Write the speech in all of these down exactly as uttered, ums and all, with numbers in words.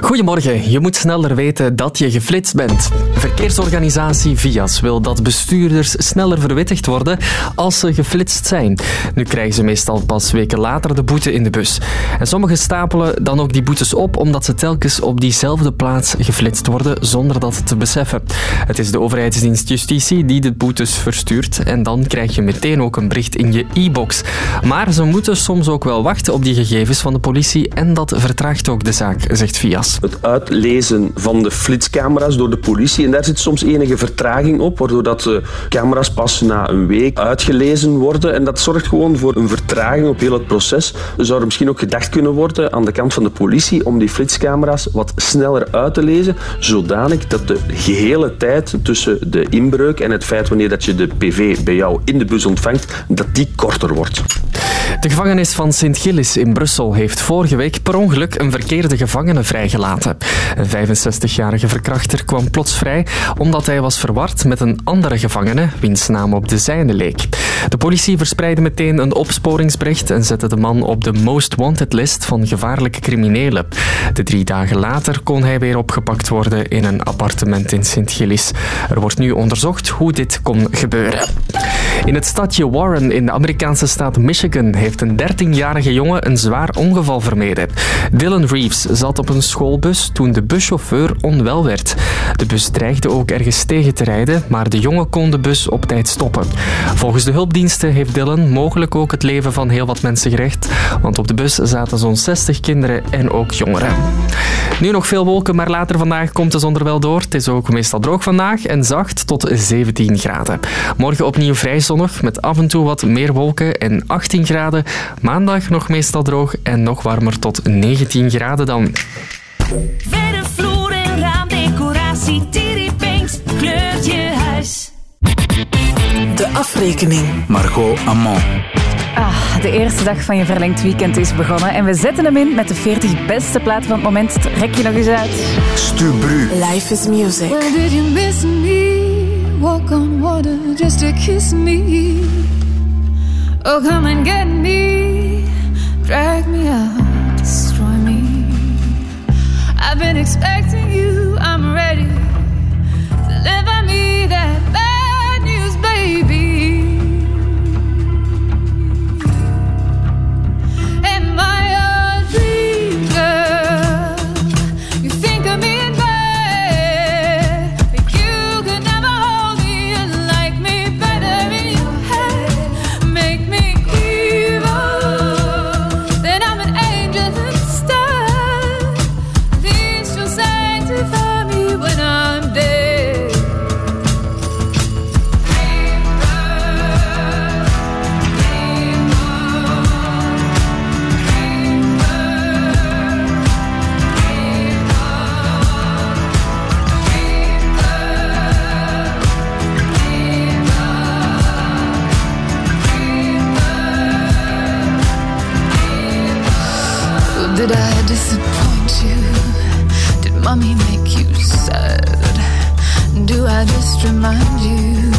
Goedemorgen. Je moet sneller weten dat je geflitst bent. Verkeersorganisatie Vias wil dat bestuurders sneller verwittigd worden als ze geflitst zijn. Nu krijgen ze meestal pas weken later de boete in de bus. En sommigen stapelen dan ook die boetes op omdat ze telkens op diezelfde plaats geflitst worden zonder dat te beseffen. Het is de overheidsdienst Justitie die de boetes verstuurt en dan krijg je meteen ook een bericht in je e-box. Maar ze moeten soms ook wel wachten op die gegevens van de politie en dat vertraagt ook de zaak, zegt Vias. Het uitlezen van de flitscamera's door de politie, en daar zit soms enige vertraging op, waardoor dat de camera's pas na een week uitgelezen worden en dat zorgt gewoon voor een vertraging op heel het proces. Er zou er misschien ook gedacht kunnen worden aan de kant van de politie om die flitscamera's wat sneller uit te lezen, zodanig dat de gehele tijd tussen de inbreuk en het feit wanneer dat je de P V bij jou in de bus ontvangt, dat die korter wordt. De gevangenis van Sint-Gillis in Brussel heeft vorige week per ongeluk een verkeerde gevangene vrijgelaten. Een vijfenzestigjarige verkrachter kwam plots vrij omdat hij was verward met een andere gevangene, wiens naam op de zijne leek. De politie verspreidde meteen een opsporingsbericht en zette de man op de most wanted list van gevaarlijke criminelen. De drie dagen later kon hij weer opgepakt worden in een appartement in Sint-Gillis. Er wordt nu onderzocht hoe dit kon gebeuren. In het stadje Warren in de Amerikaanse staat Michigan heeft een dertienjarige jongen een zwaar ongeval vermeden. Dylan Reeves zat op een schoolbus toen de buschauffeur onwel werd. De bus dreigde ook ergens tegen te rijden, maar de jongen kon de bus op tijd stoppen. Volgens de hulpdiensten heeft Dylan mogelijk ook het leven van heel wat mensen gered, want op de bus zaten zo'n zestig kinderen en ook jongeren. Nu nog veel wolken, maar later vandaag komt de zon er wel door. Het is ook meestal droog vandaag en zacht tot zeventien graden. Morgen opnieuw vrij zonnig met af en toe wat meer wolken en achttien graden. Maandag nog meestal droog en nog warmer tot negentien graden dan. Verre vloer en raamdecoratie, Tiri paints kleurt je huis. De afrekening. Margot Amand. Ah, de eerste dag van je verlengd weekend is begonnen en we zetten hem in met de veertig beste platen van het moment. Trek je nog eens uit. Stu Bru. Life is music. Where did you miss me? Walk on water just to kiss me. Oh, come and get me. Drag me out, destroy me. I've been expecting you, I'm ready. Deliver me that bad news, baby. Did I disappoint you? Did mommy make you sad? Do I just remind you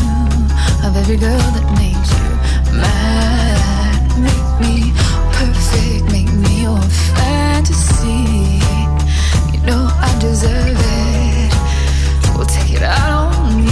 of every girl that made you mad? Make me perfect, make me your fantasy. You know I deserve it. We'll take it out on me.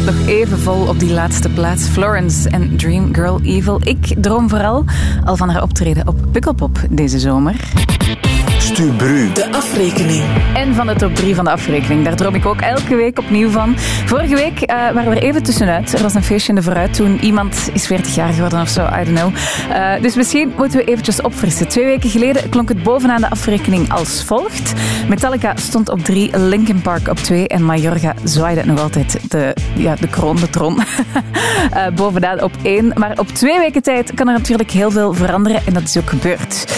houdt nog even vol op die laatste plaats. Florence en Dream Girl Evil. Ik droom vooral al van haar optreden op Pukkelpop deze zomer. Stubru. De afrekening. En van de top drie van de afrekening. Daar droom ik ook elke week opnieuw van. Vorige week uh, waren we er even tussenuit. Er was een feestje in de vooruit toen. Iemand is veertig jaar geworden of zo, I don't know. Uh, dus misschien moeten we eventjes opfrissen. Twee weken geleden klonk het bovenaan de afrekening als volgt. Metallica stond op drie, Linkin Park op twee en Majorga zwaaide nog altijd de, ja, de kroon, de tron. uh, bovenaan op één. Maar op twee weken tijd kan er natuurlijk heel veel veranderen en dat is ook gebeurd.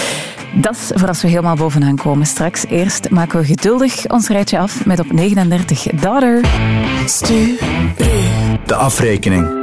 Dat is voor als we helemaal bovenaan komen straks. Eerst maken we geduldig ons rijtje af met op negenendertig Daughter. Stu. De afrekening.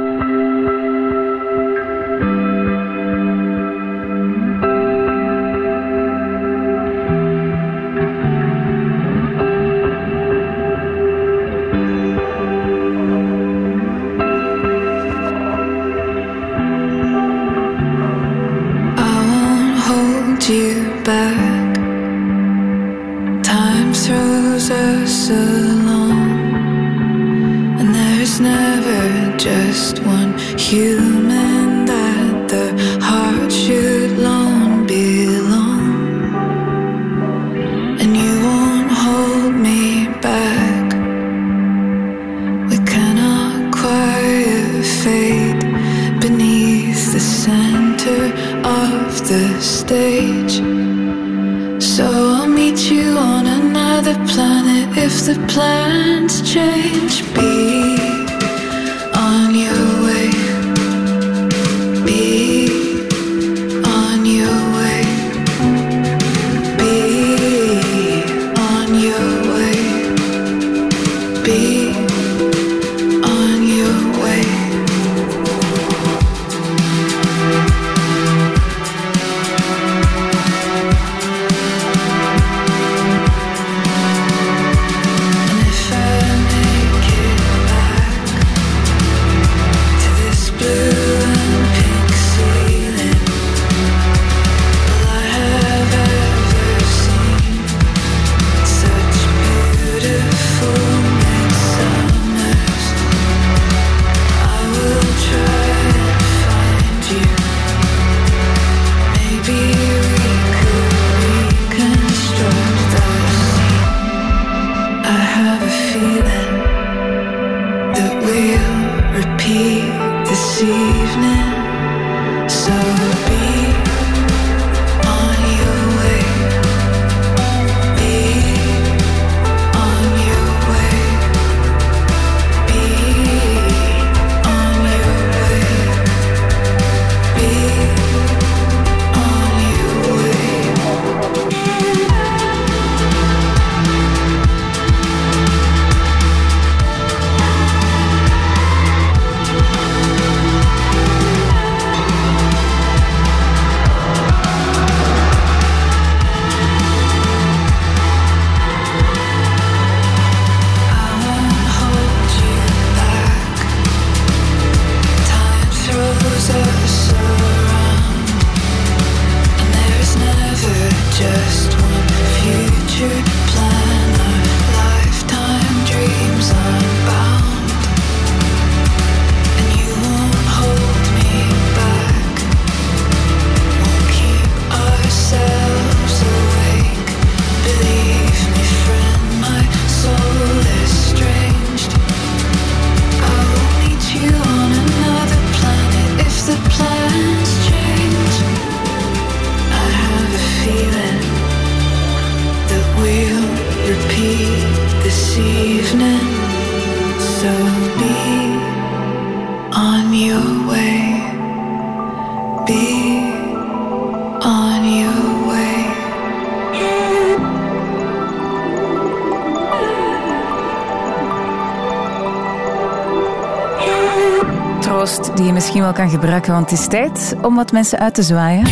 Die je misschien wel kan gebruiken, want het is tijd om wat mensen uit te zwaaien.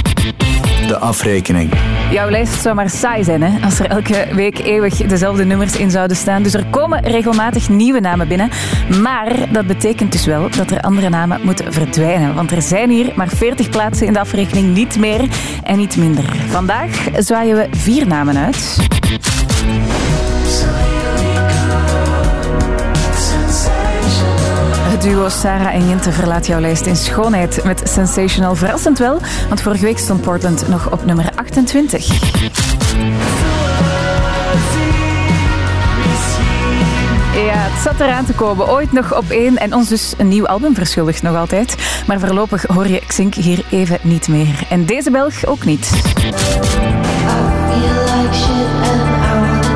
De afrekening. Jouw lijst zou maar saai zijn, hè? Als er elke week eeuwig dezelfde nummers in zouden staan. Dus er komen regelmatig nieuwe namen binnen. Maar dat betekent dus wel dat er andere namen moeten verdwijnen. Want er zijn hier maar veertig plaatsen in de afrekening, niet meer en niet minder. Vandaag zwaaien we vier namen uit. Sorry, duo Sarah en Jinte verlaat jouw lijst in schoonheid met Sensational. Verrassend wel, want vorige week stond Portland nog op nummer achtentwintig. Ja, het zat eraan te komen. Ooit nog op één en ons dus een nieuw album verschuldigd nog altijd. Maar voorlopig hoor je Xink hier even niet meer. En deze Belg ook niet. I feel like shit and I want to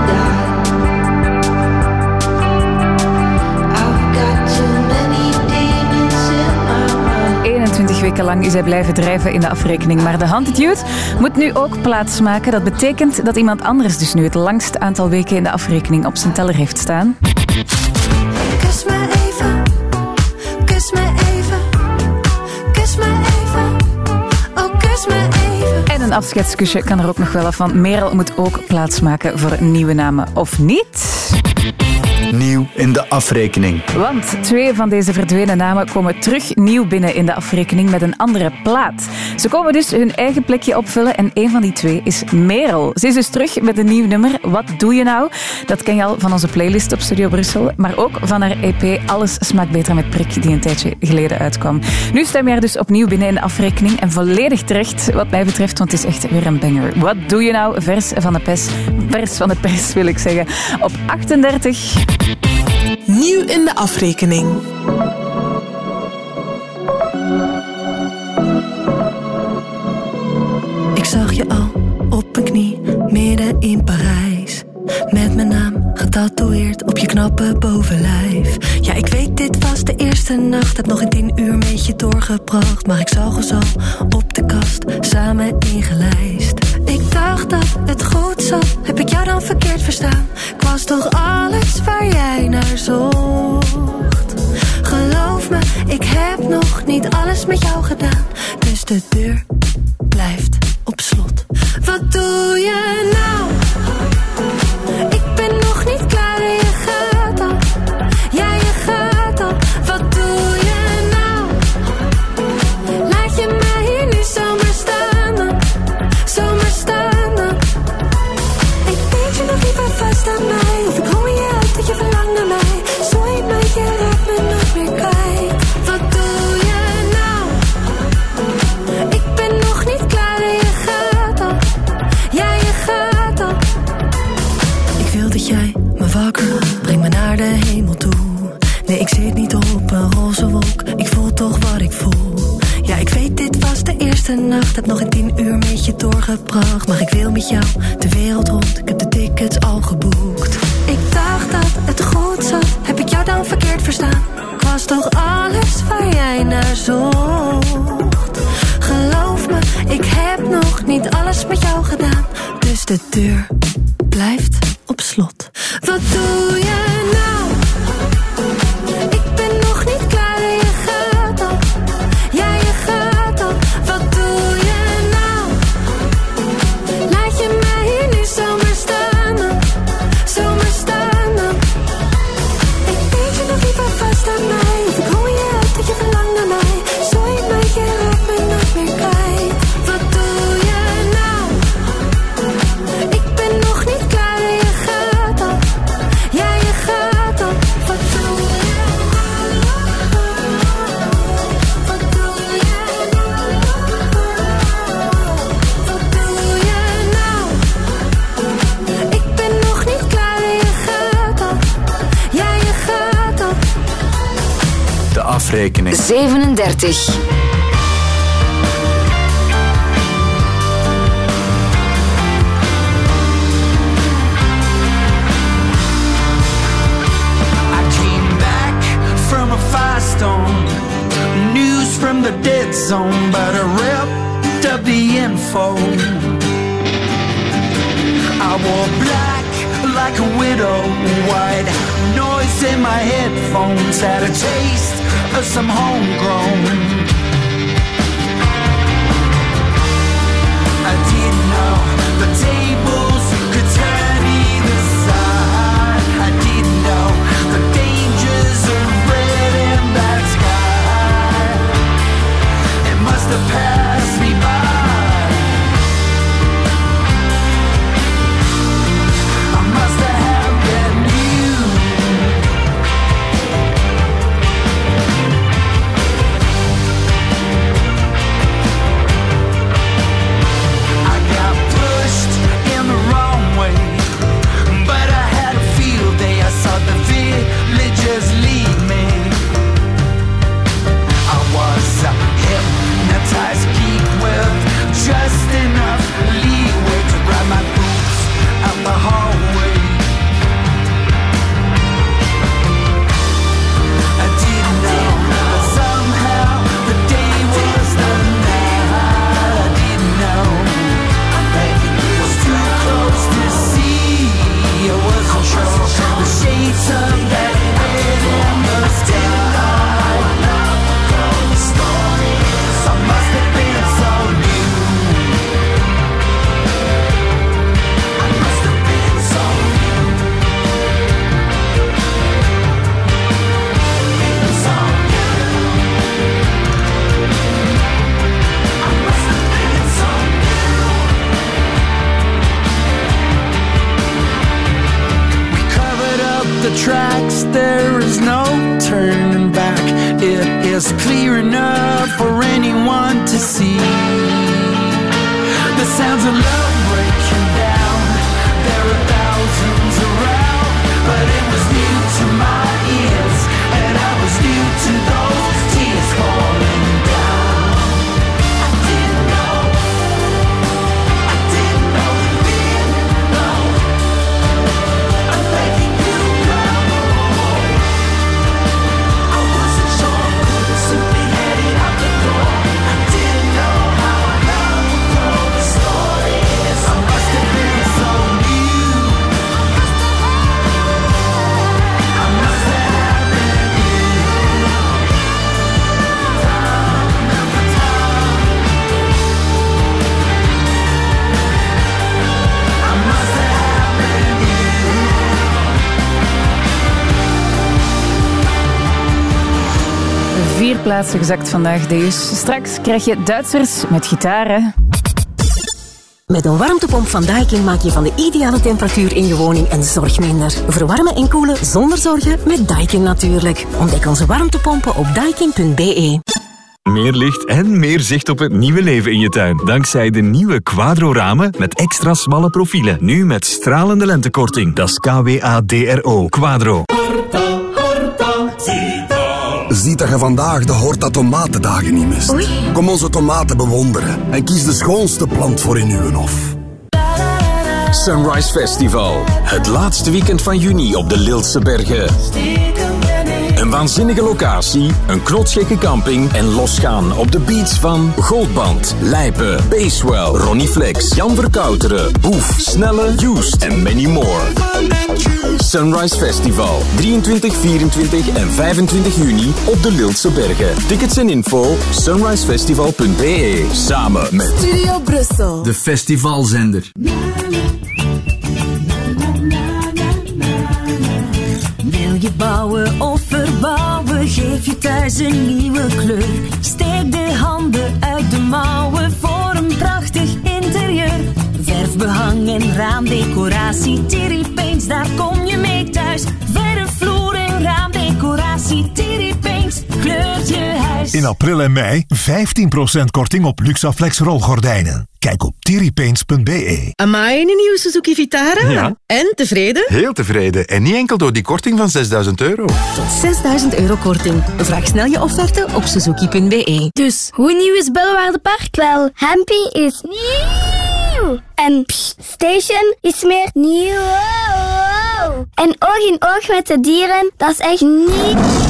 die. eenentwintig weken lang is hij blijven drijven in de afrekening. Maar de Haunted Youth moet nu ook plaatsmaken. Dat betekent dat iemand anders dus nu het langste aantal weken in de afrekening op zijn teller heeft staan. Kus me even, kus me even, kus me even, oh kus me even. En een afscheidskusje kan er ook nog wel af van. Merel moet ook plaatsmaken voor nieuwe namen, of niet? Nieuw in de afrekening. Want twee van deze verdwenen namen komen terug nieuw binnen in de afrekening met een andere plaat. Ze komen dus hun eigen plekje opvullen en één van die twee is Merel. Ze is dus terug met een nieuw nummer. Wat doe je nou? Dat ken je al van onze playlist op Studio Brussel, maar ook van haar E P Alles smaakt beter met prik, die een tijdje geleden uitkwam. Nu stem je er dus opnieuw binnen in de afrekening en volledig terecht wat mij betreft, want het is echt weer een banger. Wat doe je nou? Vers van de pers. Vers van de pers wil ik zeggen. Op achtendertig... Nieuw in de afrekening. Ik zag je al op een knie, midden in Parijs. Met mijn naam getatoeëerd op je knappe bovenlijf. Ja, ik weet, dit was de eerste nacht. Heb nog geen tien uur met je doorgebracht. Maar ik zag ons al op de kast, samen ingelijst. Ik dacht dat het goed zat, heb ik jou dan verkeerd verstaan? Ik was toch alles waar jij naar zocht? Geloof me, ik heb nog niet alles met jou gedaan. Dus de deur blijft op slot. Wat doe je nou? Ik ben nog niet klaar en je gaat al. Ja, je gaat al. Wat doe je nou? Laat je mij hier nu zomaar staan dan. Zomaar staan dan. Ik weet je nog liever vast aan mij. Of ik hoor je uit dat je verlangt naar mij. Sorry, maar je raakt me nog meer kwijt. Wat doe je nou? Ik ben nog niet klaar en je gaat al. Ja, je gaat al. Dat jij me wakker maakt, breng me naar de hemel toe. Nee, ik zit niet op een roze wolk, ik voel toch wat ik voel. Ja, ik weet, dit was de eerste nacht, heb nog geen tien uur met je doorgebracht. Maar ik wil met jou de wereld rond, ik heb de tickets al geboekt. Ik dacht dat het goed zat, heb ik jou dan verkeerd verstaan? Ik was toch alles waar jij naar zocht? Geloof me, ik heb nog niet alles met jou gedaan. Dus de deur blijft op slot. Wat doe je nou? Ik ben nog niet klaar en je gaat al. Ja, je gaat al. Wat doe je nou? Laat je mij hier nu zomaar staan dan. Zomaar staan dan. Ik weet je nog liever vast aan mij. Of ik hoor je uit dat je verlangt naar mij. Sorry, maar je raakt me nog meer kwijt. Wat doe je nou? Ik ben nog niet klaar. Afrekening zevenendertig. I came back from a firestorm, news from the dead zone, but I ripped up the info. I wore black like a widow, white noise in my headphones, had a taste of some homegrown. I didn't know the tables could turn either side. I didn't know the dangers of red and black sky. It must have passed me by. I must have had that new. the tracks, there is no turning back. It is clear enough for anyone to see. The sounds of love breaking down. There are thousands around, but it was new to my ears, and I was new to those tears falling down. I didn't know, I didn't know you didn't know. I'm thanking you, girl. I wasn't sure, could've simply headed out the door. I didn't know how I love would grow. The story is I must have been so new. I must have been you. Time after time. I must have been Vier plaatsen gezakt vandaag, Deus. Straks krijg je Duitsers met gitaren. Met een warmtepomp van Daikin maak je van de ideale temperatuur in je woning een zorg minder. Verwarmen en koelen zonder zorgen met Daikin natuurlijk. Ontdek onze warmtepompen op daikin punt b e. Meer licht en meer zicht op het nieuwe leven in je tuin. Dankzij de nieuwe Kwadro-ramen met extra smalle profielen. Nu met stralende lentekorting. Dat is K W A D R O. Kwadro. Horta, Horta, zie dat. Ziet dat je vandaag de Horta tomatendagen niet mist. Oei. Kom onze tomaten bewonderen en kies de schoonste plant voor in uw hof. Sunrise Festival. Het laatste weekend van juni op de Lilse Bergen. Een waanzinnige locatie, een knotsgekke camping en losgaan op de beats van Goldband, Lijpen, Basewell, Ronnie Flex, Jan Verkouteren, Boef, Snelle, Used en many more. Sunrise Festival, drieëntwintig, vierentwintig en vijfentwintig juni op de Lilse Bergen. Tickets en info sunrise festival punt b e. Samen met Studio Brussel, de festivalzender. Wil je bouwen of verbouwen, geef je thuis een nieuwe kleur. Steek de handen uit de mouwen voor een prachtig interieur. Verfbehang en raamdecoratie, Tiri Paints, daar kom je mee thuis. Verfvloer en raamdecoratie, Tiri Paints kleurt je huis. In april en mei vijftien procent korting op Luxaflex rolgordijnen. Kijk op tiri paints punt b e. Amai, een nieuwe Suzuki Vitara. Ja. En, tevreden? Heel tevreden. En niet enkel door die korting van zesduizend euro. Tot zesduizend euro korting. Vraag snel je offerte op suzuki punt b e. Dus, hoe nieuw is Bellewaerde Park? Wel, Hempie is nieuw. En pst, Station is meer nieuw. Wow. En oog in oog met de dieren, dat is echt niet...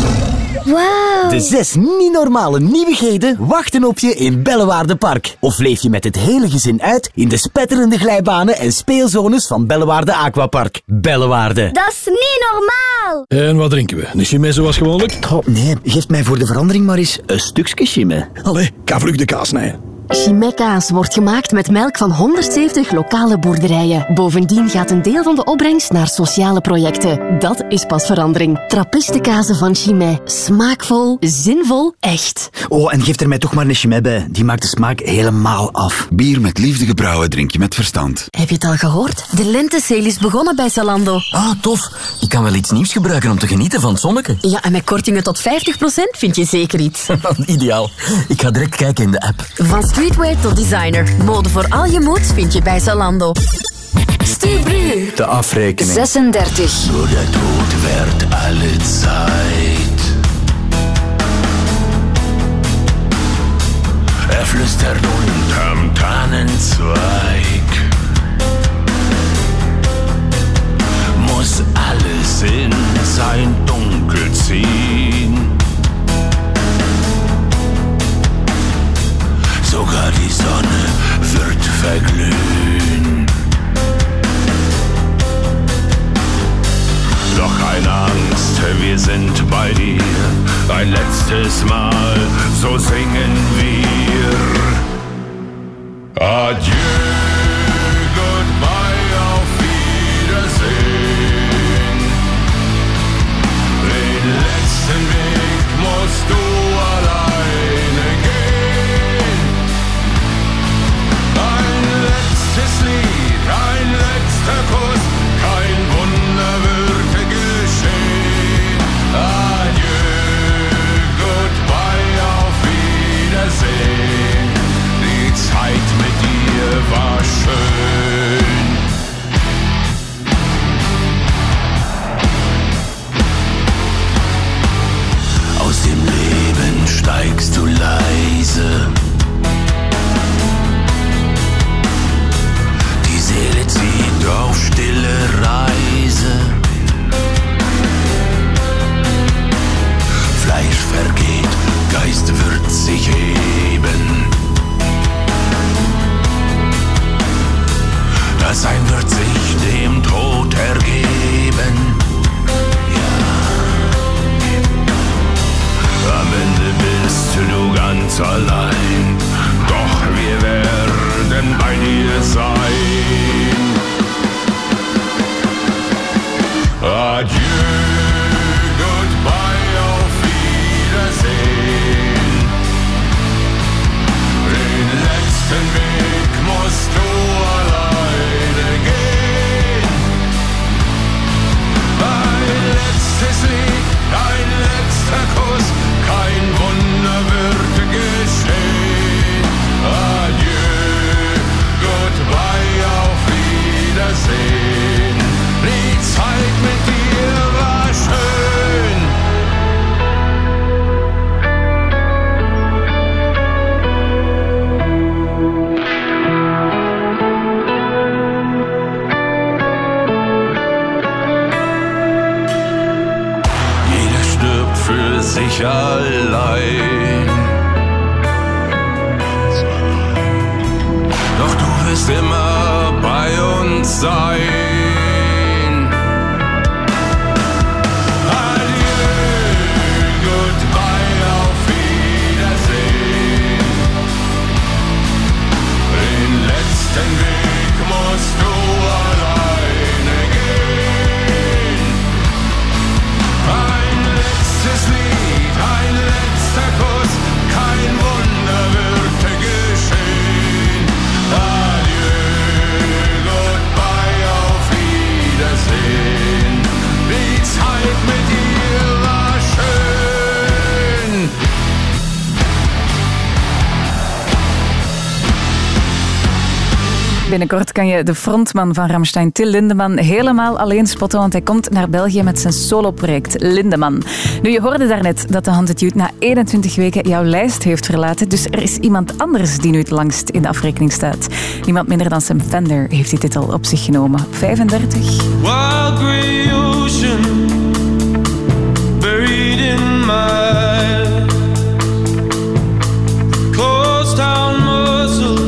Wow. De zes niet normale nieuwigheden wachten op je in Bellewaerde Park. Of leef je met het hele gezin uit in de spetterende glijbanen en speelzones van Bellewaerde Aquapark. Bellewaerde. Dat is niet normaal. En wat drinken we? Een Chimay zoals gewoonlijk? Oh, nee, geef mij voor de verandering maar eens een stukje Chimay. Allee, ga vlug de kaas snijden. Chimay-kaas wordt gemaakt met melk van honderdzeventig lokale boerderijen. Bovendien gaat een deel van de opbrengst naar sociale projecten. Dat is pas verandering. Trappistenkazen van Chimay. Smaakvol, zinvol, echt. Oh, en geef er mij toch maar een Chimay bij. Die maakt de smaak helemaal af. Bier met liefde gebrouwen drink je met verstand. Heb je het al gehoord? De lentesale is begonnen bij Zalando. Ah, tof. Ik kan wel iets nieuws gebruiken om te genieten van het zonneke. Ja, en met kortingen tot vijftig procent vind je zeker iets. Ideaal. Ik ga direct kijken in de app. Van streetwear tot designer. Mode voor al je moods vind je bij Zalando. Stubru. De afrekening. zesendertig. Door de dood werd alle tijd. Er flüstert unterm Tannenzweig. Muss alles in sein Dunkel ziehen. Sogar die Sonne wird verglühen. Doch keine Angst, wir sind bei dir. Ein letztes Mal, so singen wir. Adieu, goodbye, auf Wiedersehen. Den letzten Weg musst du alleine gehen. Ein letztes Lied, ein letzter Kuss, kein Wunder würde geschehen. sich allein. Doch du wirst immer bei uns sein. Binnenkort kan je de frontman van Rammstein, Till Lindemann, helemaal alleen spotten, want hij komt naar België met zijn soloproject Lindemann. Nu, je hoorde daarnet dat de Haunted Youth na eenentwintig weken jouw lijst heeft verlaten, dus er is iemand anders die nu het langst in de afrekening staat. Niemand minder dan Sam Fender heeft die titel op zich genomen. vijfendertig. Wild grey ocean, buried in my closed down muscles.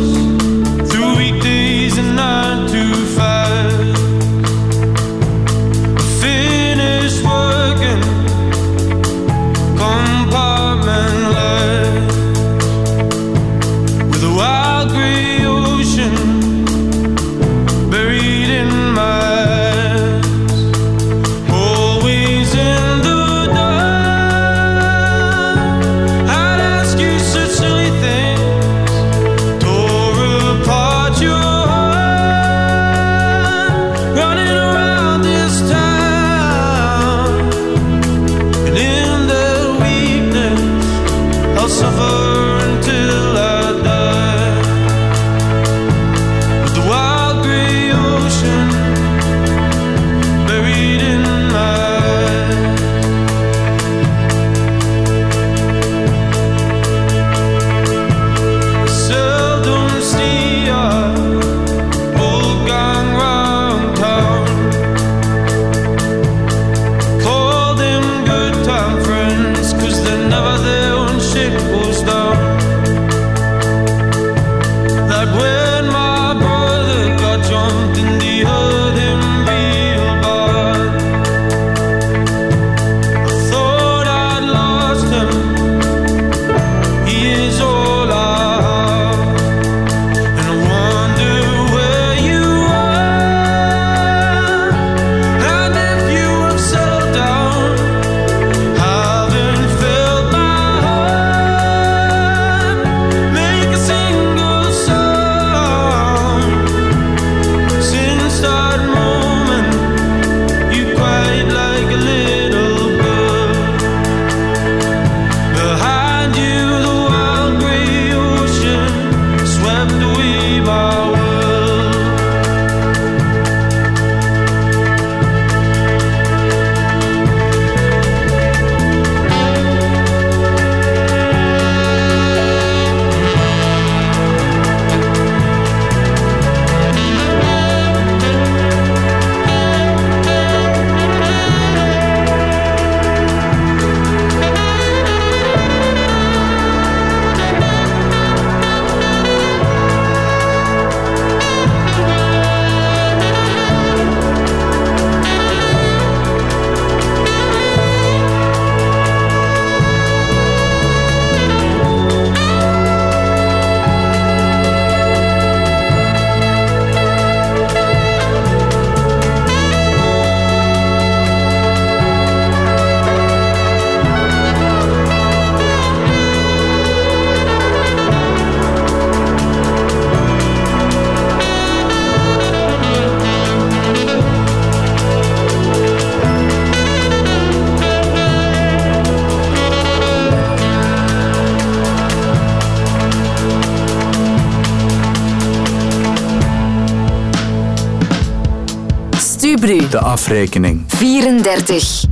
De afrekening. vierendertig.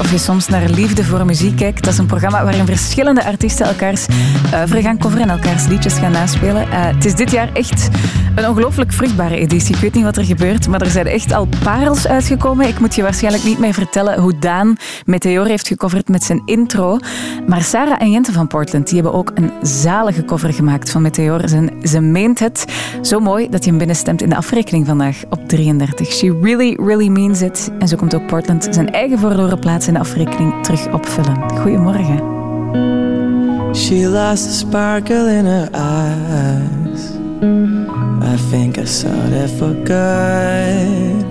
Of je soms naar Liefde voor Muziek kijkt. Dat is een programma waarin verschillende artiesten elkaars oeuvre gaan coveren en elkaars liedjes gaan naspelen. Uh, het is dit jaar echt een ongelooflijk vruchtbare editie. Ik weet niet wat er gebeurt, maar er zijn echt al parels uitgekomen. Ik moet je waarschijnlijk niet meer vertellen hoe Daan Meteor heeft gecoverd met zijn intro. Maar Sarah en Jente van Portland die hebben ook een zalige cover gemaakt van Meteor. Ze, ze meent het. Zo mooi dat je hem binnenstemt in de afrekening vandaag op drieëndertig. She really, really means it. En zo komt ook Portland zijn eigen verloren plaats in de afrekening terug opvullen. Goedemorgen. She lost the sparkle in her eyes. I think I saw that for good.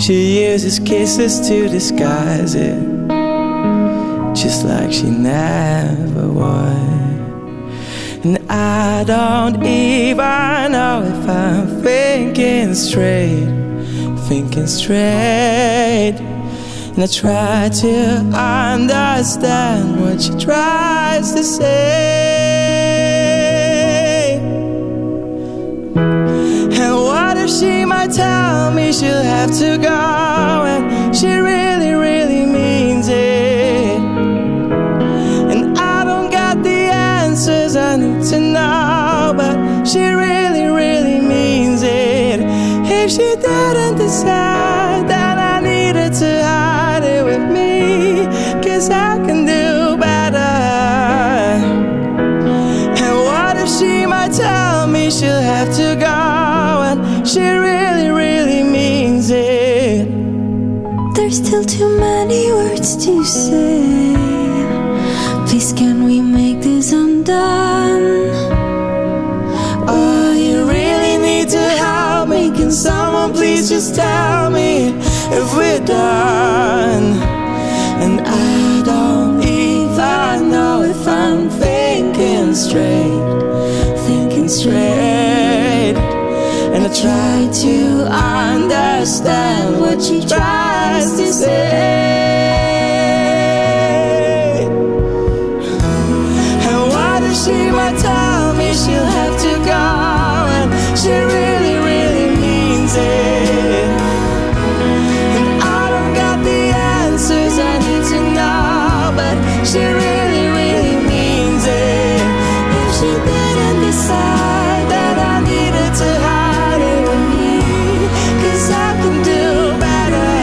She uses kisses to disguise it, just like she never would. And I don't even know if I'm thinking straight, thinking straight. And I try to understand what she tries to say. And what if she might tell me she'll have to go and she really, really means it? And I don't got the answers I need to know, but she really, really means it. If she didn't decide, then I needed to hide with me, 'cause I can do better. And what if she might tell me she'll have to go and she really, really means it? There's still too many words to say. Please can we make this undone? Oh, you really need to help me. Can someone please just tell me if we're done? And I don't even know if I'm thinking straight, thinking straight. And I try to understand what she tries to say. And what if she might tell me she'll have to go and she really, really means it? She really, really means it. If she didn't decide that I needed to hide it with me, 'cause I can do better.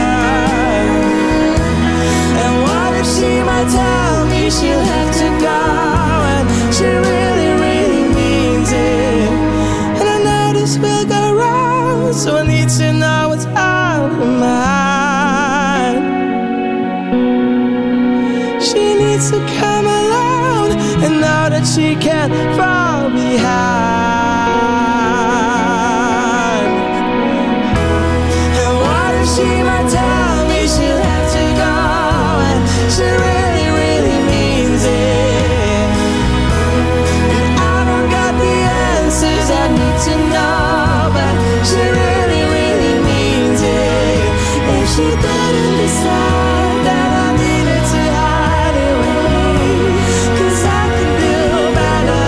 And what if she might tell me she'll have to go and she really, really means it? And I know this will go wrong, so I need to know what's out of my to come alone and know that she can't fall behind. And what if she might tell me she'll have to go and she really, really means it? And I don't got the answers I need to know, but she really, really means it. If she didn't decide that I needed to hide it with me, 'cause I can do better.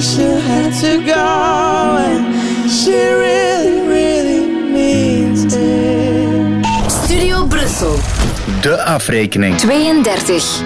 she had to go, and she really, really means it. Studio Brussel. De afrekening tweeëndertig.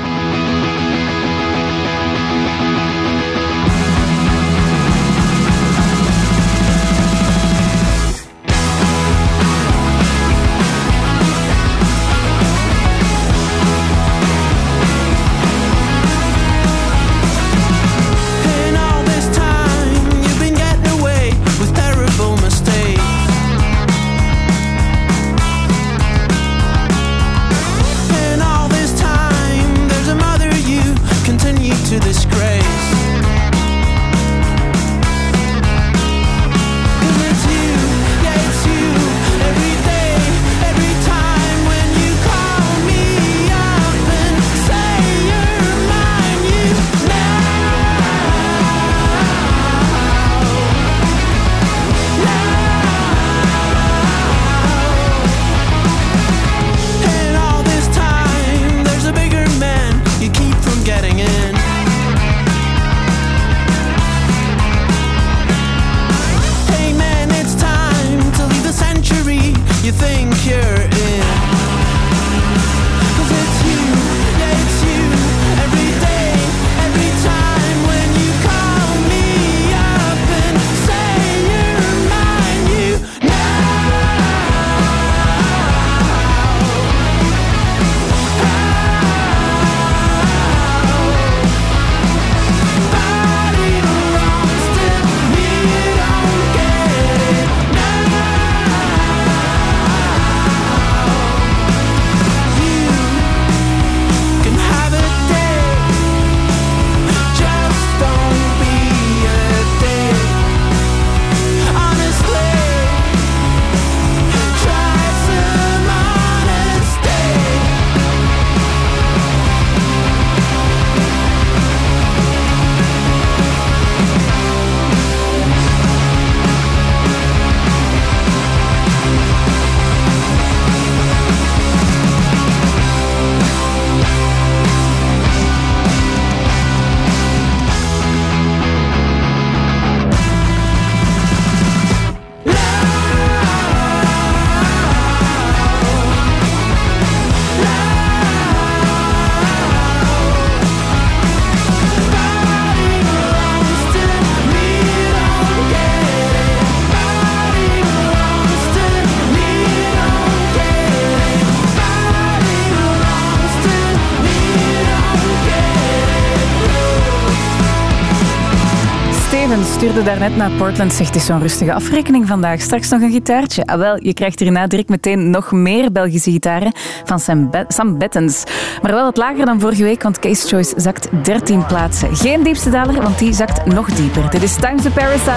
Ik stuurde daarnet naar Portland, zegt het is zo'n rustige afrekening vandaag. Straks nog een gitaartje. Ah wel, je krijgt hierna direct meteen nog meer Belgische gitaren van Sam, Be- Sam Bettens. Maar wel wat lager dan vorige week, want Case Choice zakt dertien plaatsen. Geen diepste daler, want die zakt nog dieper. Dit is Time to Parasite.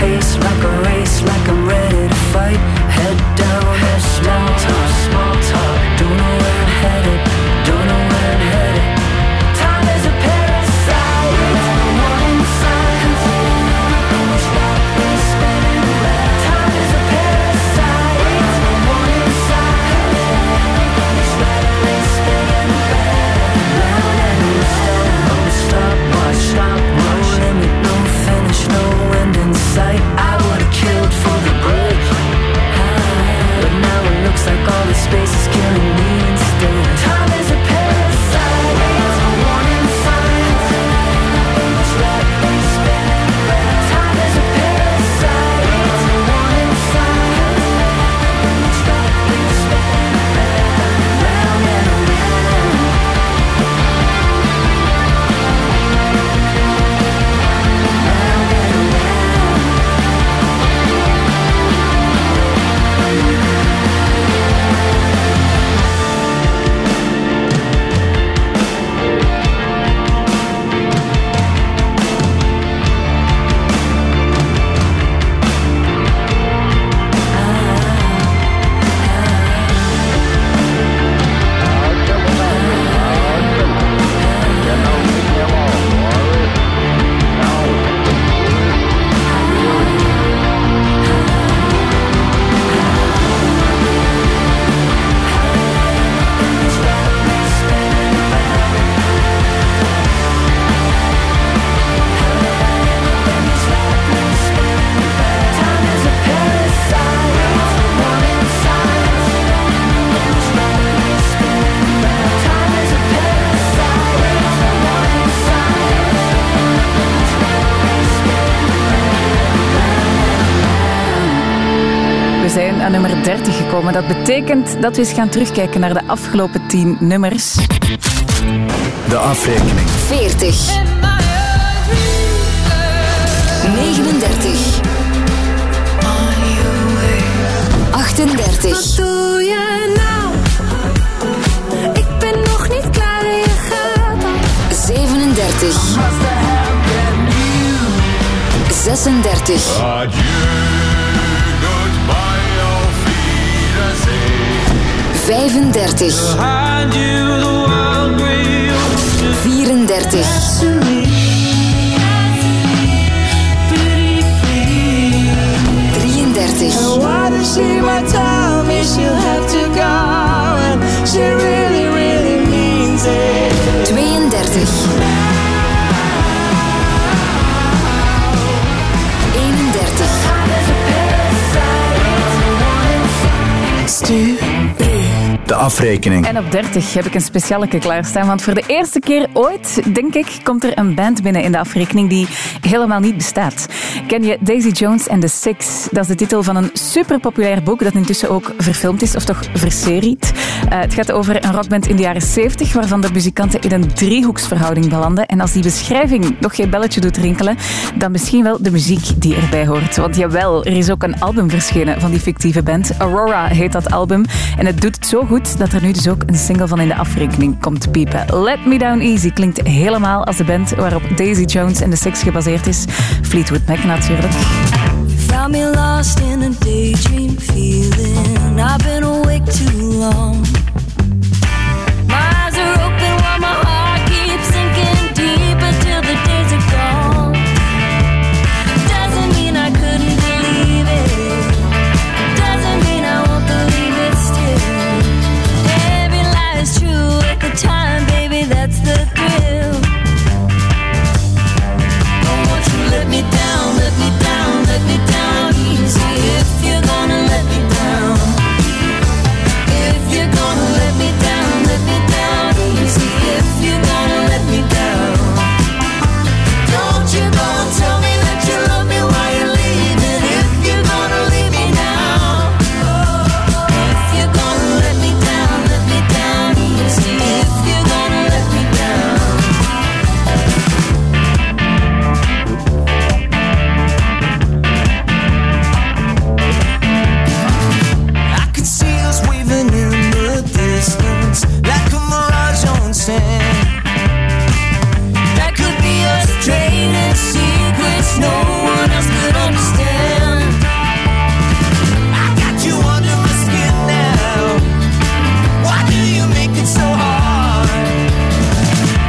Peace. zijn aan nummer dertig gekomen. Dat betekent dat we eens gaan terugkijken naar de afgelopen tien nummers. De afrekening. veertig. negenendertig. achtendertig. Wat doe je nou? Ik ben nog niet klaar, je gaat al. zevenendertig. zesendertig. vijfendertig. vierendertig. drieëndertig. She might tell me she'll have to go, and she really, really means it. tweeëndertig. eenendertig. Stuur. De afrekening. En op dertig heb ik een specialeke klaarstaan, want voor de eerste keer ooit, denk ik, komt er een band binnen in de afrekening die helemaal niet bestaat. Ken je Daisy Jones and the Six? Dat is de titel van een superpopulair boek dat intussen ook verfilmd is, of toch verseried. Uh, het gaat over een rockband in de jaren zeventig, waarvan de muzikanten in een driehoeksverhouding belanden. En als die beschrijving nog geen belletje doet rinkelen, dan misschien wel de muziek die erbij hoort. Want jawel, er is ook een album verschenen van die fictieve band. Aurora heet dat album. En het doet het zo goed dat er nu dus ook een single van in de afrekening komt piepen. Let Me Down Easy klinkt helemaal als de band waarop Daisy Jones and the Six gebaseerd is. Fleetwood Mac natuurlijk. You found me lost in a daydream feeling. I've been awake too long. My eyes are open while my heart keeps sinking deeper till the days are gone. It doesn't mean I couldn't believe it. It doesn't mean I won't believe it still. Time, baby, that's the thrill. Don't want you to let me down, let me down, let me down easy. If you're gonna let me down, if you're gonna let me down, let me down easy. If you're gonna let me down, don't you go and tell me that you love me while you're leaving. If you're gonna leave me now, if you're gonna let me down, let me down easy. That could be us trading in secrets no one else could understand. I got you under my skin now. Why do you make it so hard?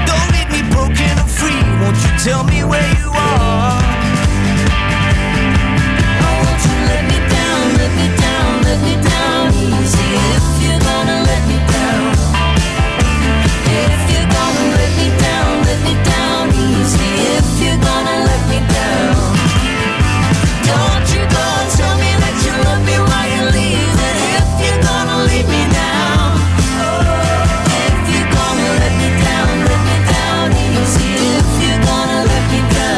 Don't make me broken and free. Won't you tell me where you are? Oh, won't you let me down, let me down, let me down easy. If you're gonna let me down, if you're gonna let me down, let me down easy. If you're gonna let me down, don't you go and tell me that you love me while you're leaving. If you're gonna leave me now, if you're gonna let me down, let me down easy. If you're gonna let me down.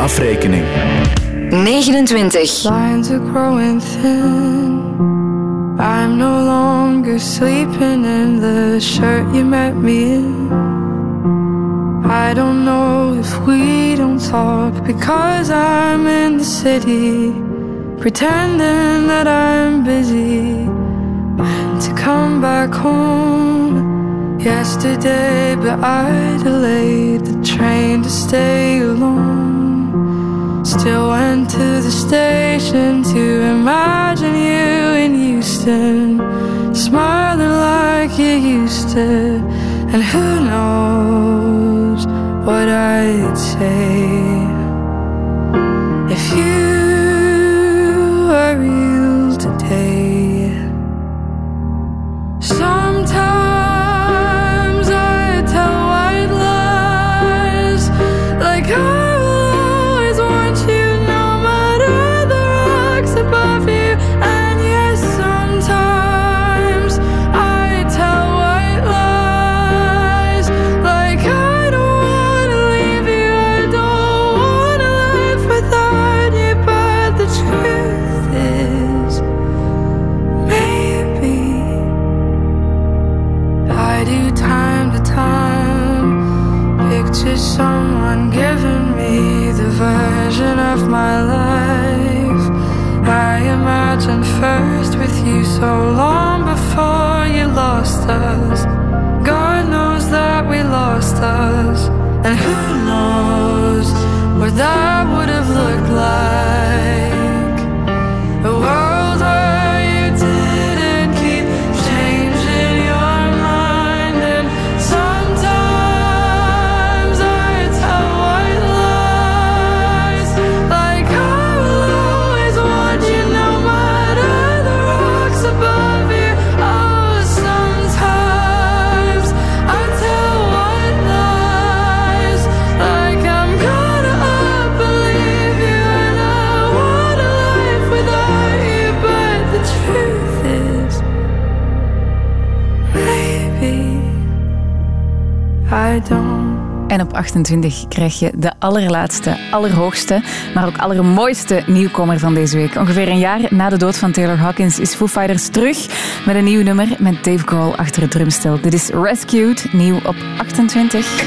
Afrekening. negenentwintig. Lines are growing thin. I'm no longer sleeping in the shirt you met me in. I don't know if we don't talk because I'm in the city. pretending that I'm busy to come back home yesterday, but I delayed the train to stay alone. Still went to the station to imagine you in Houston, smiling like you used to, and who knows what I'd say if you were real today. Sometimes I tell white lies, like I will always want you, no matter the rocks above you. And yes, sometimes I tell white lies, like I don't want to leave you, I don't want to live without. Truth is, maybe I do time to time picture someone giving me the version of my life I imagined first with you so long before you lost us. God knows that we lost us, and who knows what that would have looked like. A world where you didn't keep changing your mind. And sometimes I tell white lies, like I will always want you, no matter the rocks above you. Oh, sometimes I tell white lies, like I'm gonna unbelieve you, and I wanna live without. Truth is, maybe I don't. En op achtentwintig krijg je de allerlaatste, allerhoogste, maar ook allermooiste nieuwkomer van deze week. Ongeveer een jaar na de dood van Taylor Hawkins is Foo Fighters terug met een nieuw nummer met Dave Grohl achter het drumstel. Dit is Rescued, nieuw op achtentwintig.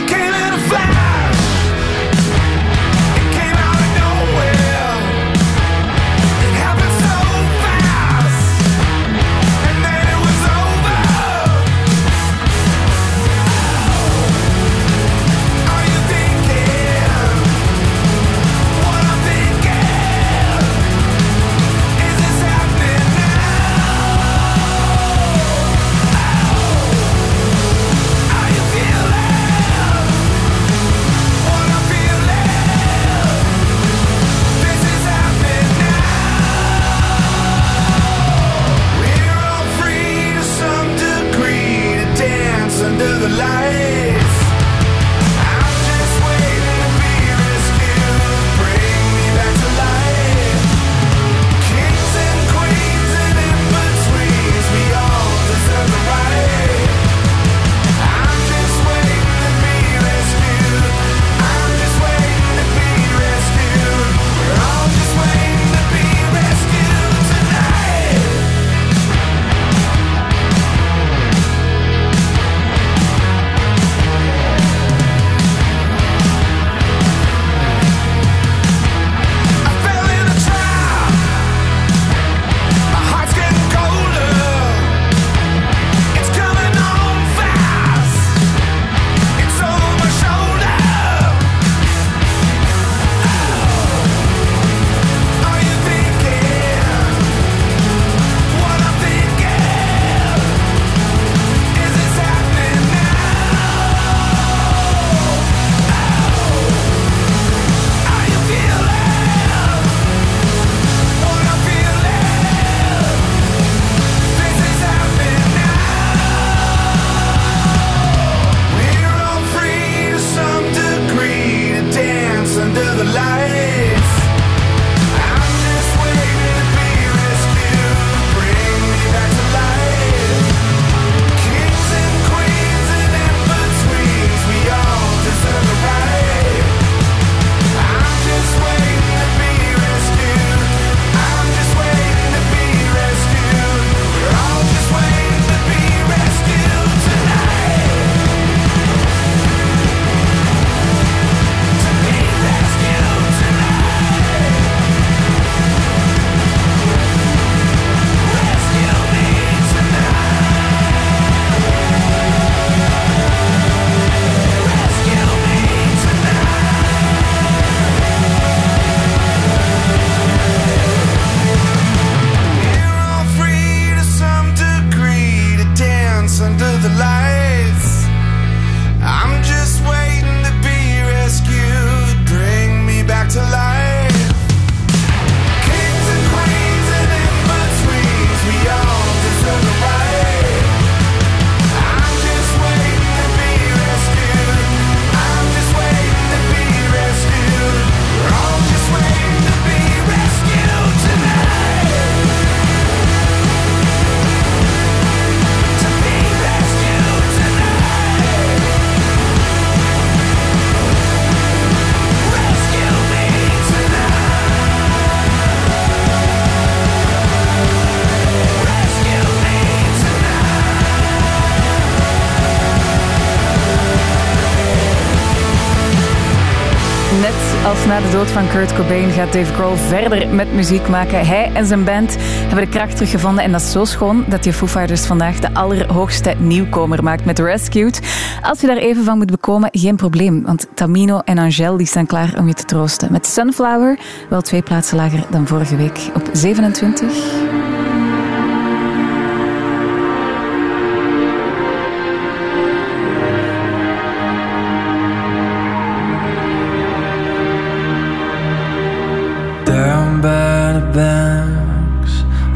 Net als na de dood van Kurt Cobain gaat Dave Grohl verder met muziek maken. Hij en zijn band hebben de kracht teruggevonden en dat is zo schoon dat je Foo Fighters vandaag de allerhoogste nieuwkomer maakt met Rescued. Als je daar even van moet bekomen, geen probleem, want Tamino en Angel die staan klaar om je te troosten. Met Sunflower, wel twee plaatsen lager dan vorige week, op zevenentwintig...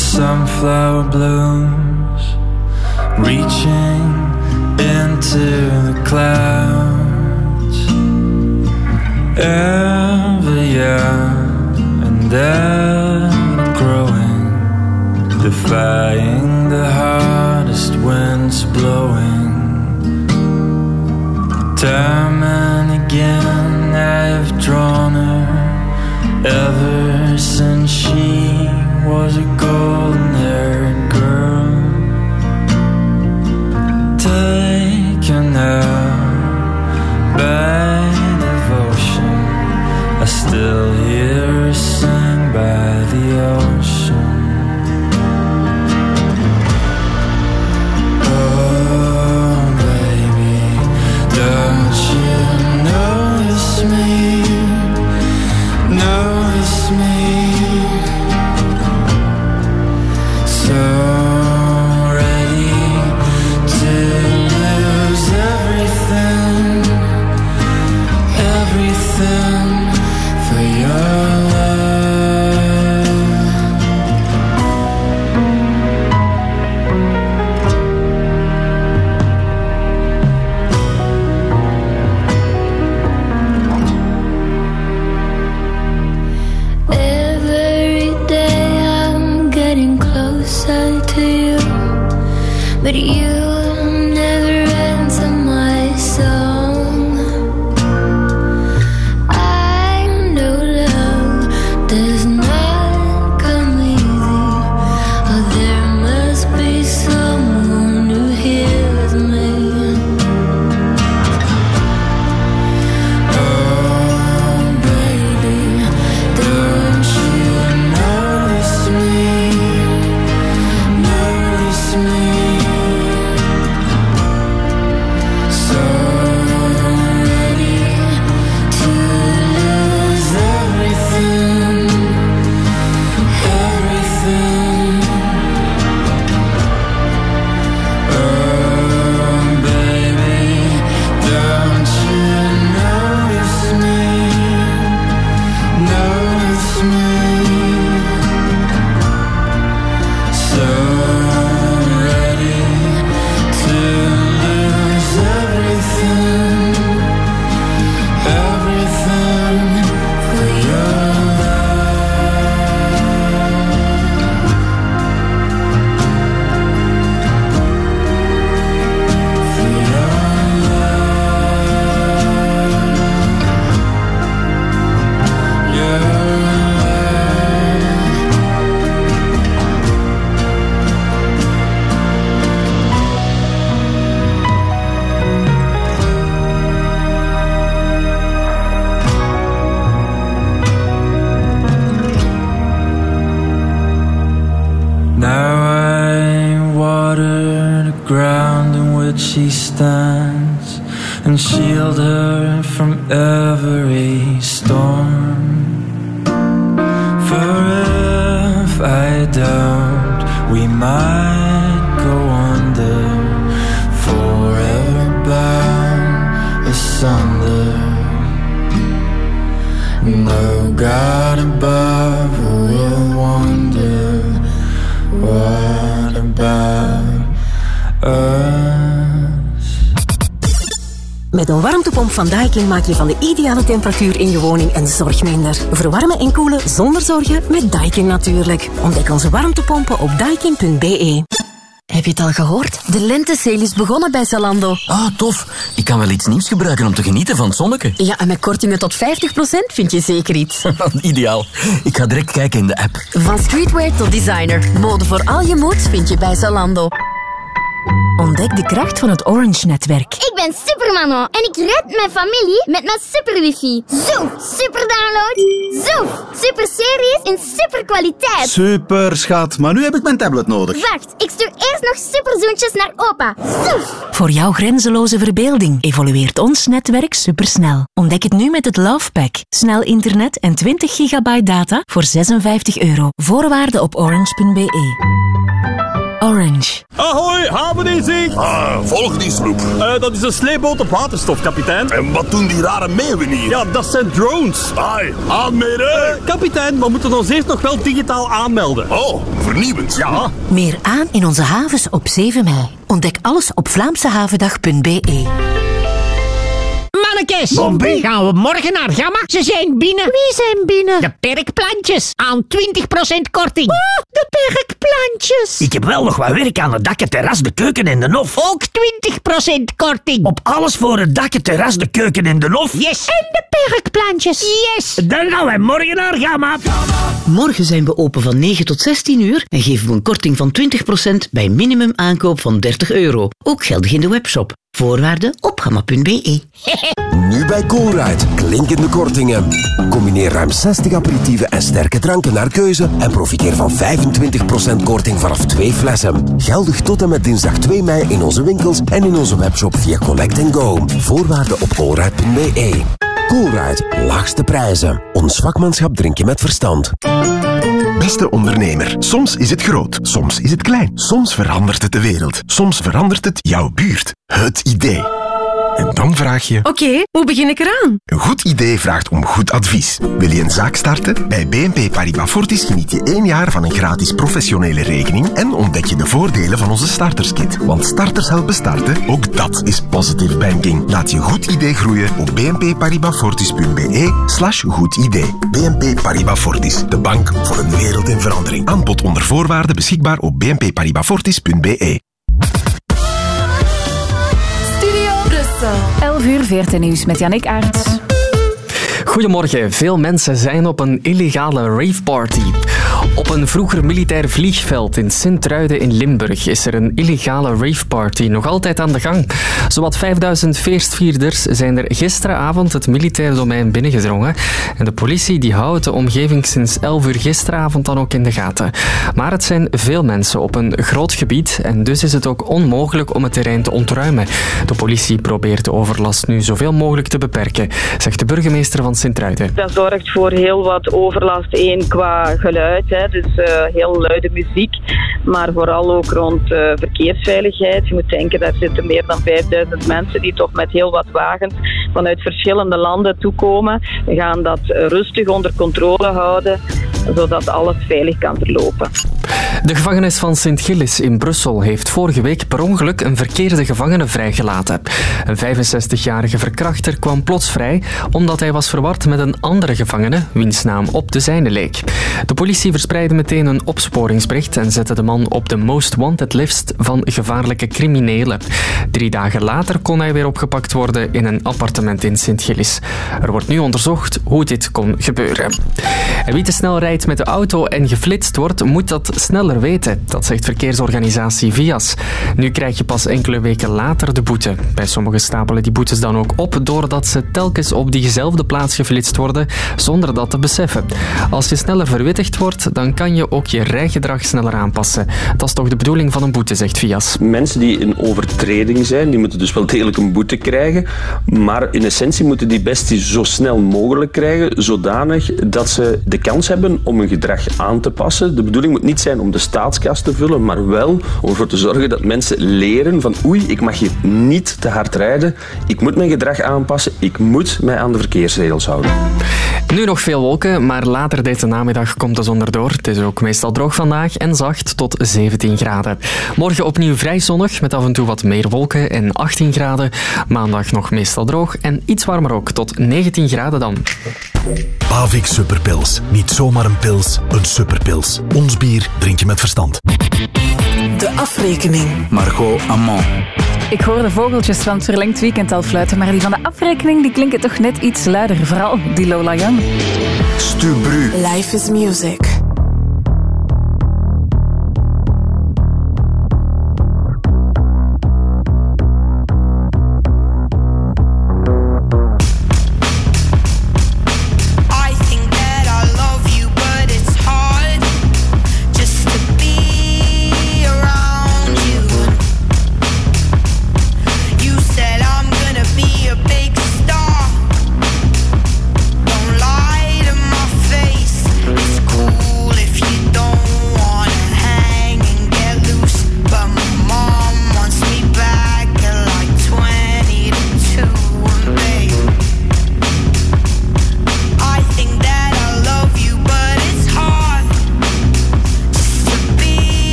Sunflower blooms, reaching into the clouds. Ever young and ever growing, defying the hardest winds blowing. Time and again I have drawn her, ever since she was a golden-haired girl, taken out by devotion. I still hear her sing by the ocean. Oh, baby, don't you notice me? Notice me. But you'll never answer my song. I know love does not come easy. Oh, there must be someone who hears me. Oh, baby, don't you notice me? Notice me. Van Daikin maak je van de ideale temperatuur in je woning een zorg minder. Verwarmen en koelen zonder zorgen met Daikin natuurlijk. Ontdek onze warmtepompen op daikin punt be. Heb je het al gehoord? De lentesale is begonnen bij Zalando. Ah, tof. Ik kan wel iets nieuws gebruiken om te genieten van het zonneke. Ja, en met kortingen tot vijftig procent vind je zeker iets. Ideaal. Ik ga direct kijken in de app. Van streetwear tot designer. Mode voor al je moods vind je bij Zalando. Ontdek de kracht van het Orange-netwerk. Ik ben Supermano en ik red mijn familie met mijn superwifi. Zoef, superdownload, zoef, superseries in superkwaliteit. Super, schat, maar nu heb ik mijn tablet nodig. Wacht, ik stuur eerst nog superzoentjes naar opa. Zoef! Voor jouw grenzeloze verbeelding evolueert ons netwerk supersnel. Ontdek het nu met het Love Pack. Snel internet en twintig gigabyte data voor zesenvijftig euro. Voorwaarden op orange punt b e. Orange. Ahoy, hebben die zich? Ah, volgdienstgroep. Uh, dat is een sleepboot op waterstof, kapitein. En wat doen die rare meeuwen hier? Ja, dat zijn drones. Ai, aanmeren. Uh, kapitein, we moeten ons eerst nog wel digitaal aanmelden. Oh, vernieuwend. Ja. Meer aan in onze havens op zeven mei. Ontdek alles op Vlaamse havendag punt b e. Mannekes, Bombay. Gaan we morgen naar Gamma? Ze zijn binnen. Wie zijn binnen? De perkplantjes. Aan twintig procent korting. Oh, de perkplantjes. Ik heb wel nog wat werk aan het dak, het terras, de keuken en de hof. Ook twintig procent korting. Op alles voor het dak, het terras, de keuken en de hof. Yes. En de perkplantjes. Yes. Dan gaan wij morgen naar Gamma. Gamma. Morgen zijn we open van negen tot zestien uur en geven we een korting van twintig procent bij minimum aankoop van dertig euro. Ook geldig in de webshop. Voorwaarden op gamma punt b e. Nu bij Colruyt, klinkende kortingen. Combineer ruim zestig aperitieven en sterke dranken naar keuze en profiteer van vijfentwintig procent korting vanaf twee flessen. Geldig tot en met dinsdag twee mei in onze winkels en in onze webshop via Collect and Go. Voorwaarden op colruyt punt b e. Colruyt, laagste prijzen. Ons vakmanschap drinken met verstand. Beste ondernemer, soms is het groot, soms is het klein. Soms verandert het de wereld, soms verandert het jouw buurt. Het idee. En dan vraag je... Oké, okay, hoe begin ik eraan? Een goed idee vraagt om goed advies. Wil je een zaak starten? Bij B N P Paribas Fortis geniet je één jaar van een gratis professionele rekening en ontdek je de voordelen van onze starterskit. Want starters helpen starten, ook dat is positive banking. Laat je goed idee groeien op bnpparibasfortis.be slash goed idee. B N P Paribas Fortis, de bank voor een wereld in verandering. Aanbod onder voorwaarden beschikbaar op bnpparibasfortis.be. elf uur veertien nieuws met Yannick Aerts. Goedemorgen. Veel mensen zijn op een illegale raveparty. Op een vroeger militair vliegveld in Sint-Truiden in Limburg is er een illegale raveparty nog altijd aan de gang. Zowat vijfduizend feestvierders zijn er gisteravond het militair domein binnengedrongen. En de politie die houdt de omgeving sinds elf uur gisteravond dan ook in de gaten. Maar het zijn veel mensen op een groot gebied en dus is het ook onmogelijk om het terrein te ontruimen. De politie probeert de overlast nu zoveel mogelijk te beperken, zegt de burgemeester van Sint-Truiden. Dat zorgt voor heel wat overlast, één qua geluid, hè. Dus uh, heel luide muziek, maar vooral ook rond uh, verkeersveiligheid. Je moet denken, daar zitten meer dan vijfduizend mensen die toch met heel wat wagens vanuit verschillende landen toekomen. We gaan dat rustig onder controle houden, zodat alles veilig kan verlopen. De gevangenis van Sint-Gillis in Brussel heeft vorige week per ongeluk een verkeerde gevangene vrijgelaten. Een vijfenzestigjarige verkrachter kwam plots vrij, omdat hij was verward met een andere gevangene, wiens naam op de zijne leek. De politie verspreidde meteen een opsporingsbericht en zette de man op de most wanted list van gevaarlijke criminelen. Drie dagen later kon hij weer opgepakt worden in een appartement in Sint-Gillis. Er wordt nu onderzocht hoe dit kon gebeuren. En wie te snel rijdt met de auto en geflitst wordt, moet dat sneller weten. Dat zegt verkeersorganisatie Vias. Nu krijg je pas enkele weken later de boete. Bij sommigen stapelen die boetes dan ook op doordat ze telkens op diezelfde plaats geflitst worden zonder dat te beseffen. Als je sneller verwittigd wordt, dan kan je ook je rijgedrag sneller aanpassen. Dat is toch de bedoeling van een boete, zegt Vias. Mensen die in overtreding zijn, die moeten dus wel degelijk een boete krijgen, maar in essentie moeten die best zo snel mogelijk krijgen, zodanig dat ze de kans hebben om hun gedrag aan te passen. De bedoeling moet niet zijn om de staatskas te vullen, maar wel om ervoor te zorgen dat mensen leren van oei, ik mag hier niet te hard rijden, ik moet mijn gedrag aanpassen, ik moet mij aan de verkeersregels houden. Nu nog veel wolken, maar later deze namiddag komt de zon erdoor. Het is ook meestal droog vandaag en zacht tot zeventien graden. Morgen opnieuw vrij zonnig, met af en toe wat meer wolken en achttien graden. Maandag nog meestal droog en iets warmer ook, tot negentien graden dan. Bavik Superpils. Niet zomaar een pils, een superpils. Ons bier drink je met verstand. De afrekening. Margot Amand. Ik hoor de vogeltjes van het verlengd weekend al fluiten, maar die van de afrekening die klinken toch net iets luider. Vooral die Lola Young. Stu Bru. Life is music.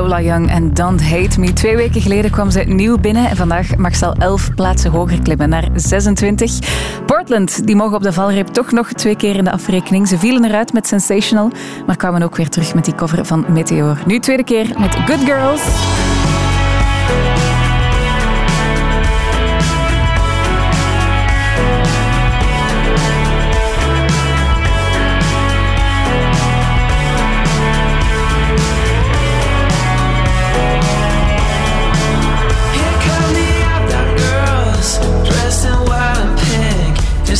Lola Young en Don't Hate Me. Twee weken geleden kwam ze nieuw binnen en vandaag mag ze al elf plaatsen hoger klimmen, naar zesentwintig. Portland, die mogen op de valreep toch nog twee keer in de afrekening. Ze vielen eruit met Sensational, maar kwamen ook weer terug met die cover van Meteor. Nu tweede keer met Good Girls.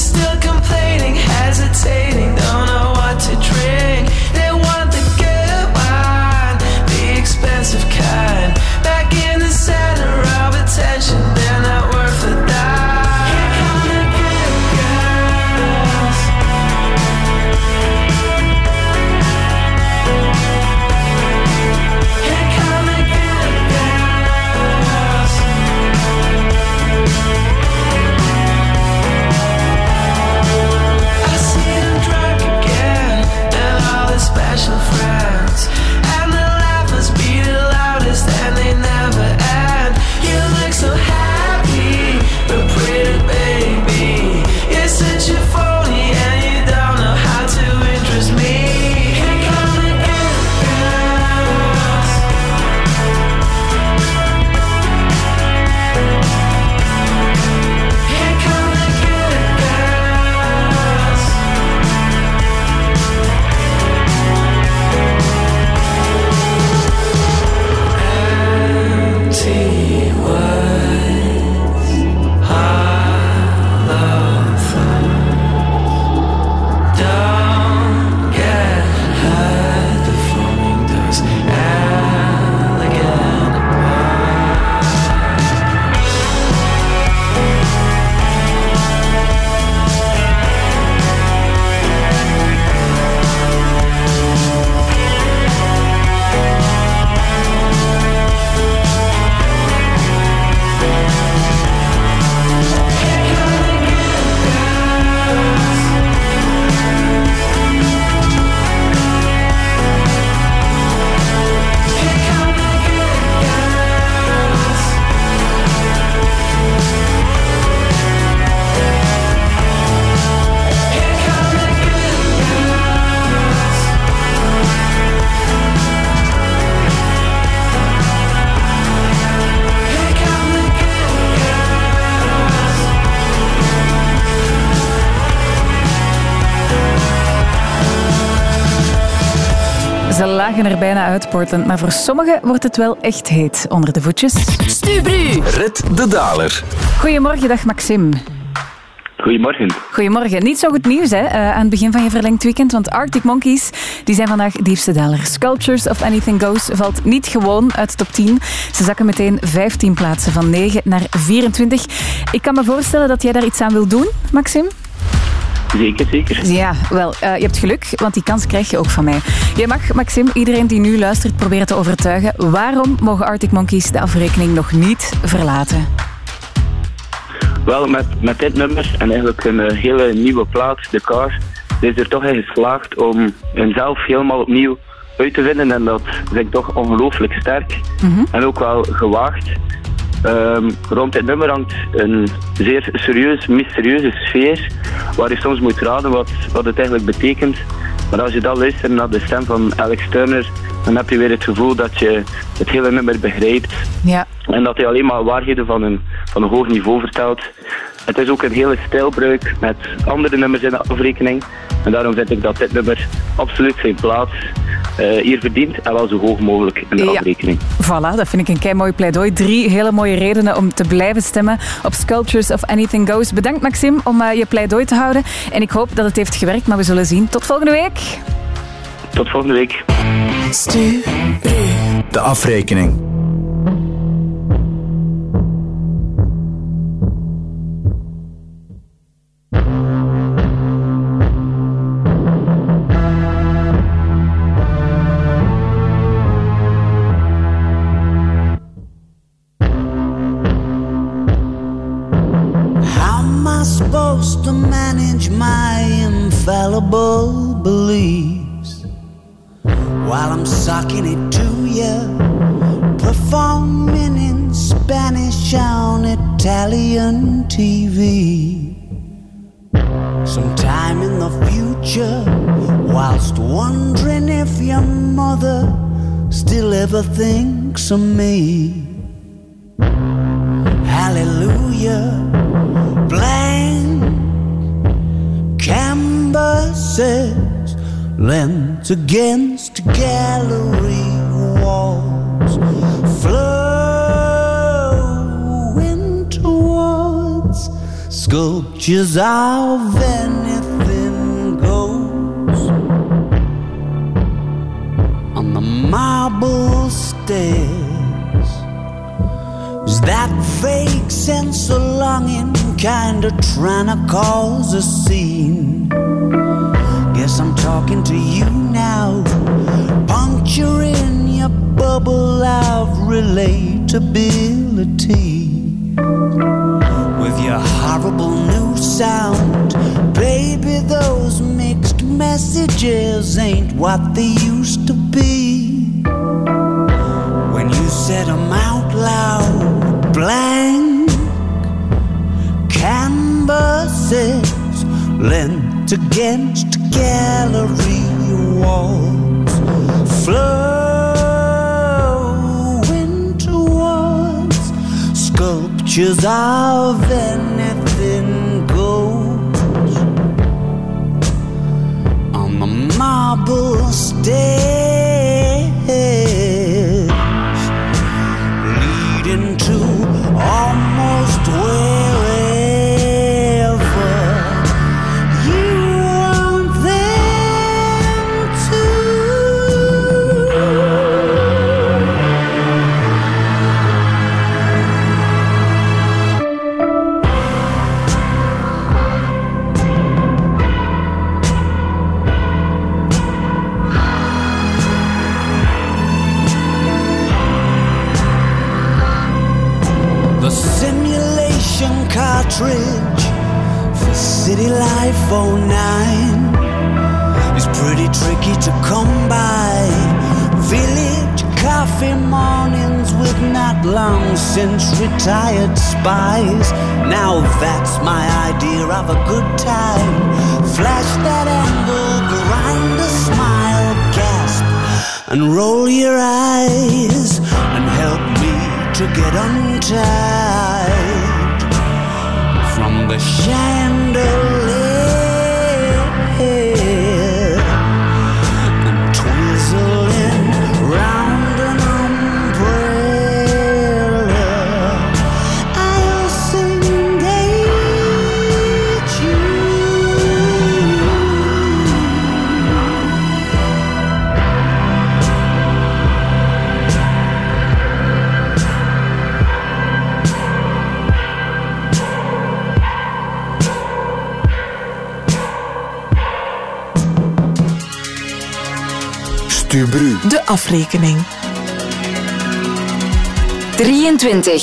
Still complaining, hesitating, don't know what to drink. They want the good wine, the expensive kind. Back in the center of attention, they're not worth a dime. Here come the good girls. Here come the good girls. Special friends and the laughers be the loudest and they never end. You look so happy, but pretty baby, you're such a phony and you don't know how to interest me. Ze lagen er bijna uit, Portland, maar voor sommigen wordt het wel echt heet onder de voetjes. Stubru! Red de daler. Goedemorgen, dag Maxim. Goedemorgen. Goedemorgen. Niet zo goed nieuws hè, uh, aan het begin van je verlengd weekend, want Arctic Monkeys die zijn vandaag diepste daler. Sculptures of Anything Goes valt niet gewoon uit top tien. Ze zakken meteen vijftien plaatsen, van negen naar vierentwintig. Ik kan me voorstellen dat jij daar iets aan wil doen, Maxim? Zeker, zeker. Ja, wel, uh, je hebt geluk, want die kans krijg je ook van mij. Je mag, Maxim, iedereen die nu luistert proberen te overtuigen. Waarom mogen Arctic Monkeys de afrekening nog niet verlaten? Wel, met, met dit nummer en eigenlijk een hele nieuwe plaat, The Car, is er toch in geslaagd om hunzelf helemaal opnieuw uit te vinden. En dat vind ik toch ongelooflijk sterk. Mm-hmm. En ook wel gewaagd. Um, rond dit nummer hangt een zeer serieus, mysterieuze sfeer waar je soms moet raden wat, wat het eigenlijk betekent. Maar als je dan luistert naar de stem van Alex Turner, dan heb je weer het gevoel dat je het hele nummer begrijpt. Ja. En dat hij alleen maar waarheden van een, van een hoog niveau vertelt. Het is ook een hele stijlbruik met andere nummers in de afrekening. En daarom vind ik dat dit nummer absoluut zijn plaats uh, hier verdient en wel zo hoog mogelijk in de ja. afrekening. Voilà, dat vind ik een keimooi pleidooi. Drie hele mooie redenen om te blijven stemmen op Sculptures of Anything Goes. Bedankt Maxim om uh, je pleidooi te houden. En ik hoop dat het heeft gewerkt, maar we zullen zien. Tot volgende week. Tot volgende week. Stuur de afrekening. Believes while I'm sucking it to you. performing in Spanish on Italian T V. Sometime in the future, whilst wondering if your mother still ever thinks of me. Hallelujah, blank canvases lent against gallery walls, flowing towards sculptures of anything goes. On the marble stairs is that vague sense of longing, kinda trying to cause a scene. Guess I'm talking to you now, puncturing your bubble of relatability. With your horrible new sound, baby, those mixed messages ain't what they used to be. When you said them out loud, blank canvases lent against gallery walls, flowing towards sculpture of anything goes. On the marble stairs leading to almost wherever you want them to. Cartridge for City Life oh nine is pretty tricky to come by. Village coffee mornings with not long since retired spies. Now that's my idea of a good time. Flash that angle, grind a smile, gasp and roll your eyes, and help me to get untied from the chandelier and twizzling round an umbrella. I'll sing de afrekening drieëntwintig.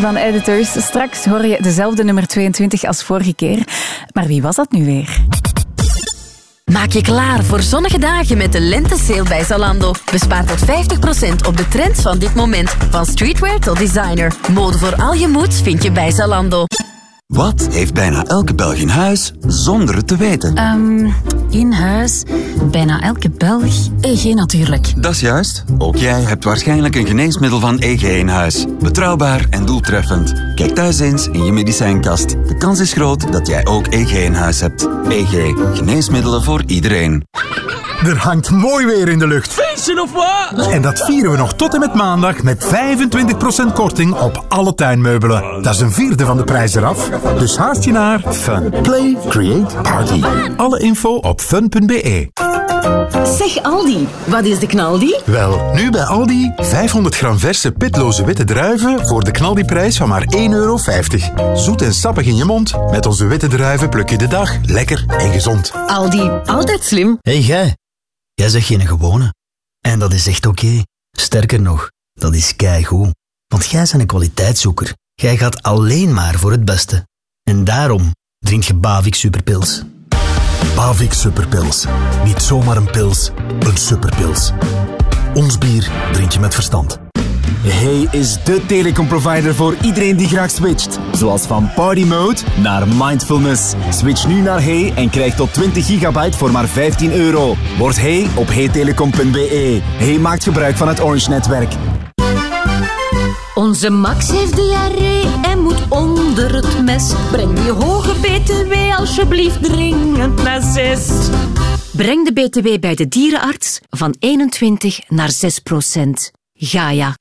van Editors. Straks hoor je dezelfde nummer tweeëntwintig als vorige keer. Maar wie was dat nu weer? Maak je klaar voor zonnige dagen met de lente-sale bij Zalando. Bespaar tot vijftig procent op de trends van dit moment. Van streetwear tot designer. Mode voor al je moods vind je bij Zalando. Wat heeft bijna elke Belg in huis zonder het te weten? Um, in huis? Bijna elke Belg? E G natuurlijk. Dat is juist. Ook jij hebt waarschijnlijk een geneesmiddel van E G in huis. Betrouwbaar en doeltreffend. Kijk thuis eens in je medicijnkast. De kans is groot dat jij ook E G in huis hebt. E G. Geneesmiddelen voor iedereen. Er hangt mooi weer in de lucht. Feestje of wat? En dat vieren we nog tot en met maandag met vijfentwintig procent korting op alle tuinmeubelen. Dat is een vierde van de prijs eraf. Dus haast je naar Fun. Play, create, party. Alle info op fun punt b e. Zeg Aldi, wat is de knaldi? Wel, nu bij Aldi vijfhonderd gram verse pitloze witte druiven voor de knaldiprijs van maar één euro vijftig. Zoet en sappig in je mond. Met onze witte druiven pluk je de dag. Lekker en gezond. Aldi, altijd slim. Hey jij. Jij zegt geen gewone. En dat is echt oké. Okay. Sterker nog, dat is keigoed. Want jij bent een kwaliteitszoeker. Jij gaat alleen maar voor het beste. En daarom drink je Bavik Superpils. Bavik Superpils. Niet zomaar een pils, een superpils. Ons bier drink je met verstand. Hey is de telecomprovider voor iedereen die graag switcht. Zoals van party mode naar mindfulness. Switch nu naar Hey en krijg tot twintig gigabyte voor maar vijftien euro. Word Hey op hey telecom punt b e. Hey maakt gebruik van het Orange-netwerk. Onze Max heeft diarree en moet onder het mes. Breng die hoge B T W alsjeblieft dringend naar zes. Breng de B T W bij de dierenarts van eenentwintig naar zes procent. Gaia.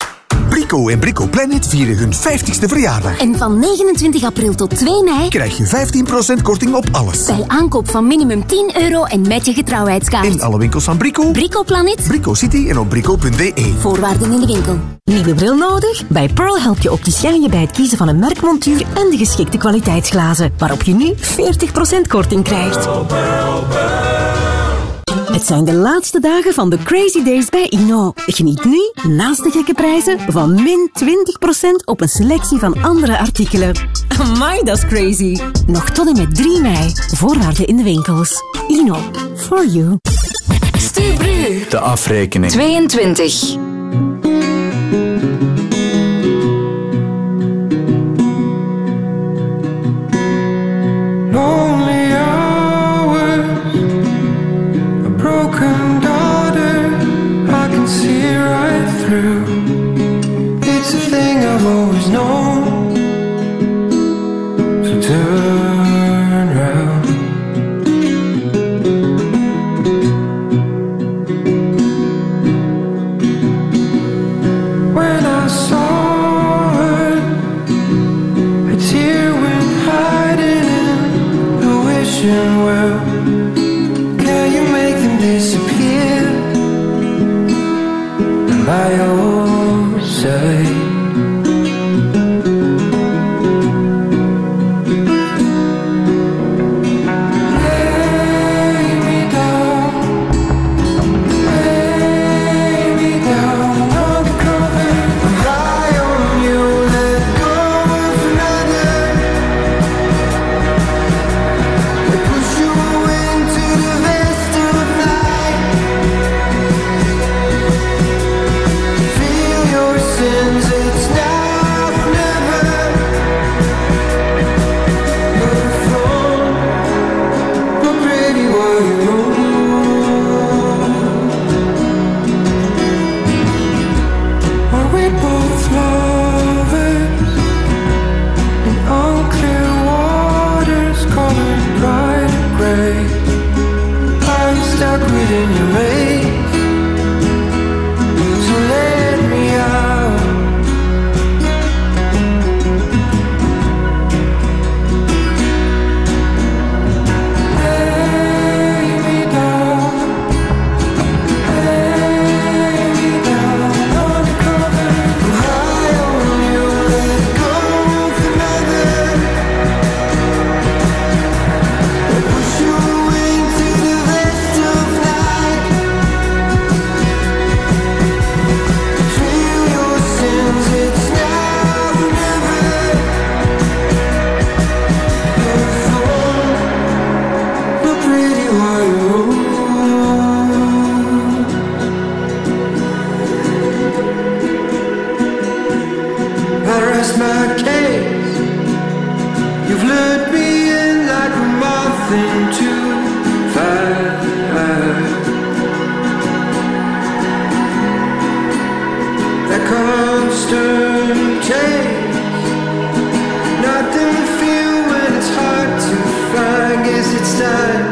Brico en Brico Planet vieren hun vijftigste verjaardag. En van negenentwintig april tot twee mei... krijg je vijftien procent korting op alles. Bij aankoop van minimum tien euro en met je getrouwheidskaart. In alle winkels van Brico, Brico Planet, Brico City en op brico punt b e. Voorwaarden in de winkel. Nieuwe bril nodig? Bij Pearl help je op die schellingen bij het kiezen van een merkmontuur en de geschikte kwaliteitsglazen, waarop je nu veertig procent korting krijgt. Pearl, Pearl, Pearl. Het zijn de laatste dagen van de Crazy Days bij Inno. Geniet nu, naast de gekke prijzen, van min twintig procent op een selectie van andere artikelen. Amai, dat is crazy! Nog tot en met drie mei. Voorwaarden in de winkels. Inno, for you. Stubru. De afrekening. tweeëntwintig. Side. hurt me in like a moth into fire. That constant change, nothing to feel when it's hard to find. Guess it's time.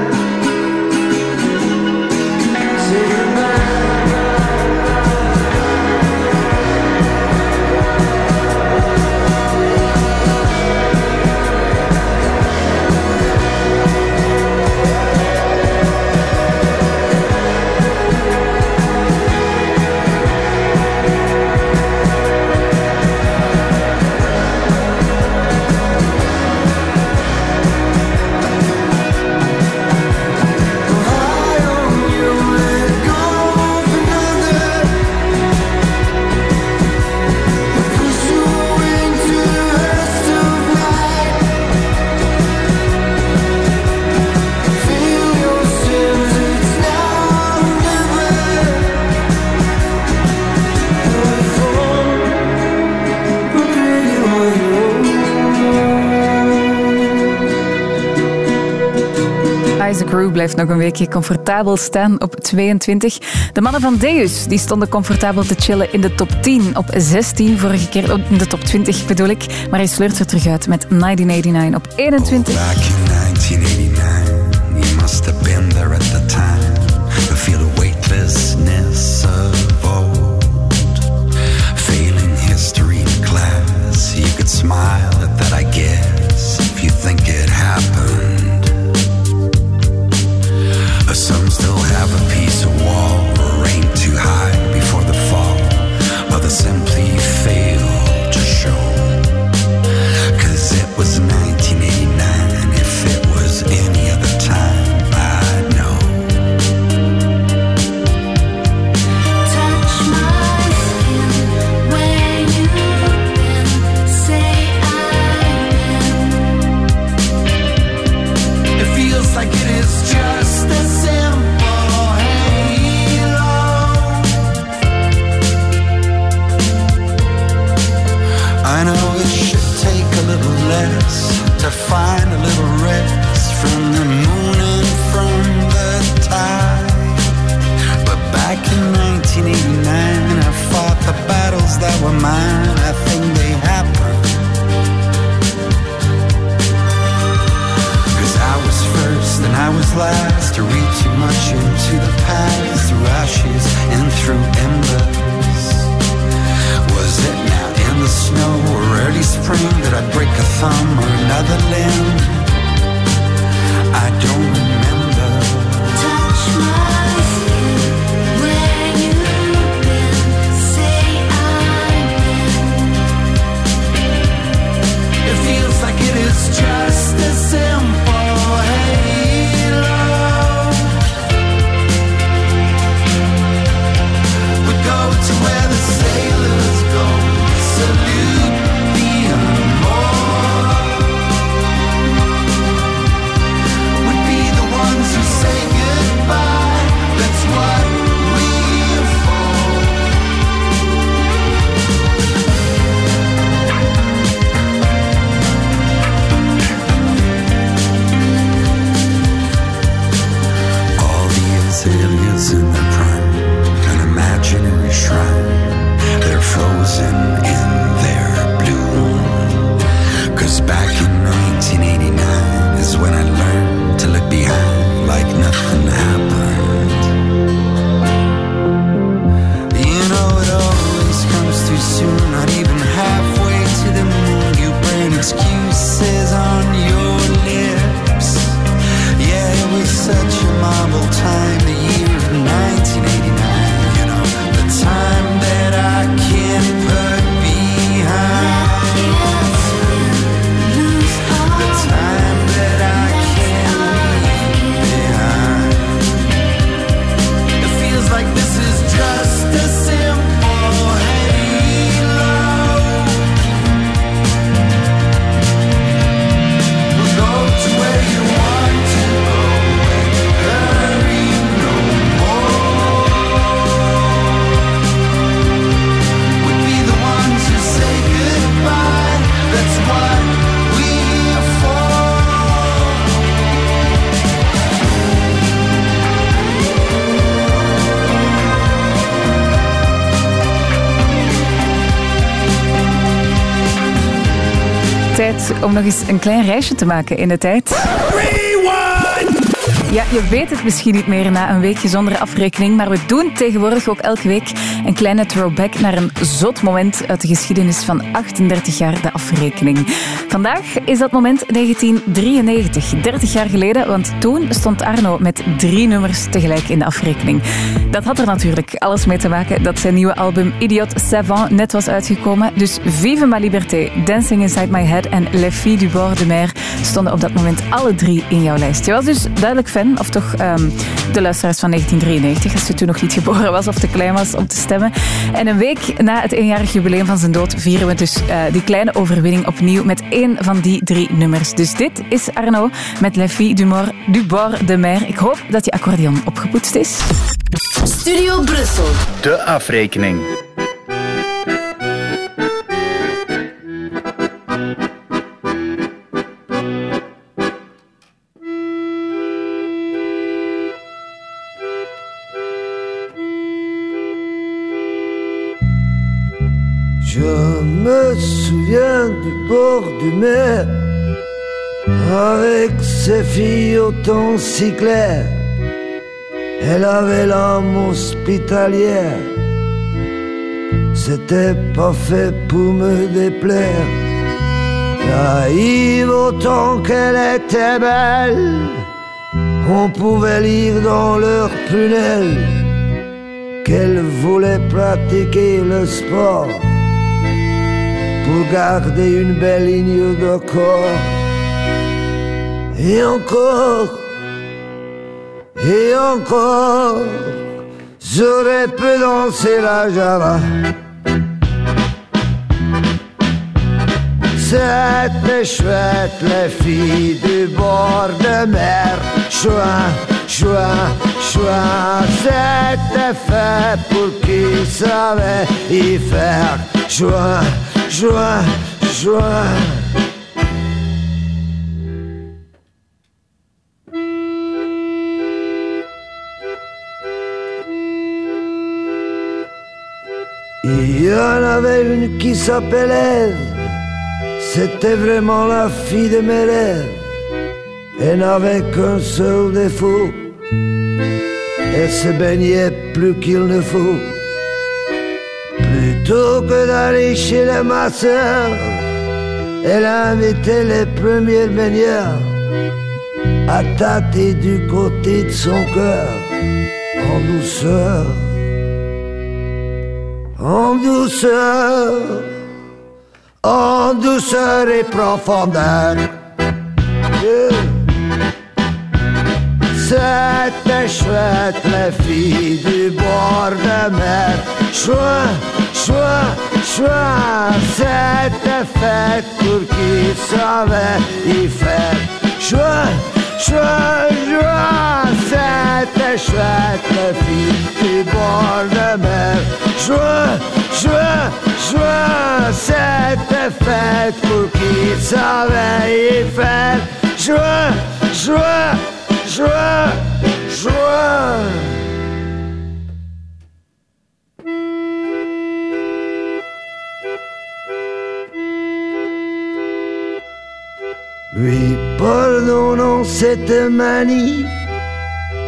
De crew blijft nog een weekje comfortabel staan op tweeëntwintig. De mannen van Deus die stonden comfortabel te chillen in de top tien. Op zestien, vorige keer in de top twintig bedoel ik. Maar hij sleurt ze terug uit met negentien negenennegentig op eenentwintig. Oh, back in negentien negenennegentig, you must have been there at the time. I feel the weightlessness of old. Failing history in class, you could smile at that I guess. If you think it happened. Some still have a piece of wall or aim too high before the fall, others simply fail to show. Cause it was negentien negenennegentig, and if it was any other time I'd know. Touch my skin where you've been, say I've been. It feels like it is just the same. To find a little rest from the moon and from the tide. But back in negentien negenennegentig I fought the battles that were mine. I think they happened, cause I was first and I was last to read too much into the past. Through ashes and through embers. Was it now in the snow or early spring that I'd break a thumb or another limb? I don't remember. Touch my skin where you've been, say I've been. It feels like it is just a simple halo we go to where the sailors go. Salute the unborn. We'd be the ones who say goodbye. That's what we're for. All the azaleas in their prime, an imaginary shrine. They're frozen in their blue. Cause back in negentien negenennegentig is when I learned to look behind like nothing happened. You know it always comes too soon, not even halfway to the moon. You bring excuses on your lips. Yeah, it was such a marvel time, the year of nineteen. goed om nog eens een klein reisje te maken in de tijd. Ja, je weet het misschien niet meer na een weekje zonder afrekening, maar we doen tegenwoordig ook elke week een kleine throwback naar een zot moment uit de geschiedenis van achtendertig jaar de afrekening. Vandaag is dat moment negentien drieënnegentig, dertig jaar geleden, want toen stond Arno met drie nummers tegelijk in de afrekening. Dat had er natuurlijk alles mee te maken dat zijn nieuwe album Idiot Savant net was uitgekomen, dus Vive ma liberté, Dancing Inside My Head en Les Filles du Bord de Mer stonden op dat moment alle drie in jouw lijst. Je was dus duidelijk fan, of toch um, de luisteraars van negentien drieënnegentig, als je toen nog niet geboren was of te klein was om te stemmen. En een week na het eenjarig jubileum van zijn dood vieren we dus uh, die kleine overwinning opnieuw met één van die drie nummers. Dus dit is Arno met Les Filles du, Mor, du Bord de Mer. Ik hoop dat je accordeon opgepoetst is. Studio Brussel. De afrekening. Je me souviens du bord du mer, avec ses filles au ton si clair. Elle avait l'âme hospitalière, c'était pas fait pour me déplaire. Naïve autant qu'elle était belle, on pouvait lire dans leurs prunelles qu'elle voulait pratiquer le sport pour garder une belle ligne de corps. Et encore, et encore, j'aurais pu danser la java. C'était chouette, les filles du bord de mer. Chouin, chouin, chouin. C'était fait pour qui savait y faire. Chouin, chouin, chouin. Il y en avait une qui s'appelait Ève. C'était vraiment la fille de mes rêves. Elle n'avait qu'un seul défaut, elle se baignait plus qu'il ne faut. Plutôt que d'aller chez les masseurs, elle invitait les premiers baigneurs à tâter du côté de son cœur. En douceur, en douceur, en douceur et profondeur. Yeah. C'était chouette, les filles du bord de mer. Chouin, chouin, chouin. C'était fête pour qui savait y faire. Chouin, chouin, chouin. C'était chouette, les filles du bord de mer. Chouin, chouin, chouin. C'était fête pour qui savait y faire. Chouin, chouin, chouin, chouin. Lui pardonnant cette manie,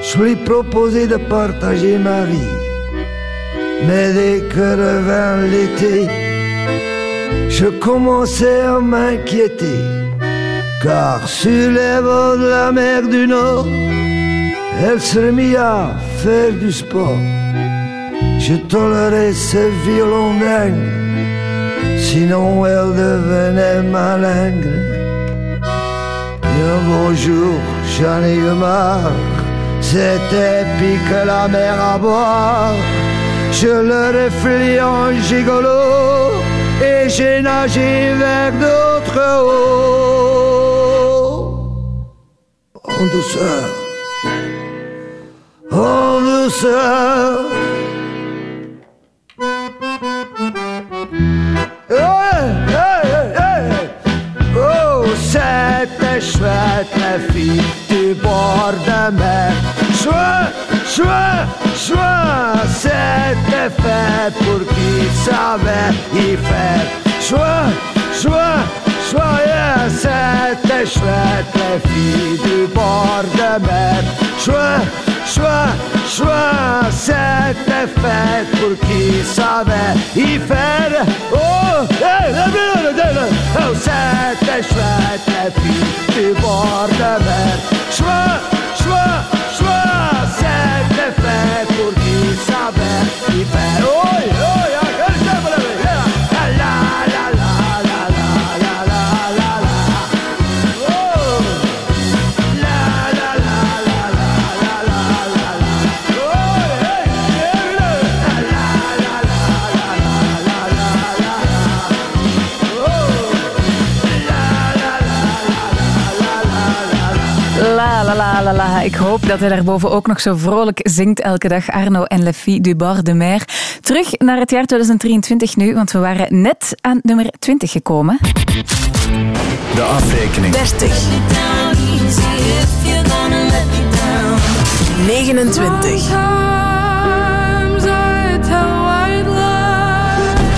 je lui proposais de partager ma vie. Mais dès que revint l'été, je commençais à m'inquiéter, car sur les bords de la mer du Nord, elle se remit à faire du sport. Je tolérais ses violons dingues, sinon elle devenait malingre. Un bon jour, j'en ai eu marre, c'était pique la mer à boire. Je le reflue en gigolo et j'ai nagé vers d'autres eaux. En douceur, en douceur. Chouette, les filles du bord de mer. Chouin, chouin, chouin. C'était fait pour qui savait y faire. Chouin, chouin, Svoje sete švetle fidu bordemer Šve, šve, šve sete fet purkisave I fer Oh, eh, ne bilo dele Ev sete švetle fidu bordemer Šve, šve, šve sete fet purkisave I fer Oj, oj, oj La, la, la. Ik hoop dat hij daarboven ook nog zo vrolijk zingt elke dag. Arno en Le Fille du Bord de Mer. Terug naar het jaar twintig drieëntwintig nu, want we waren net aan nummer twintig gekomen. De afrekening. dertig. negenentwintig.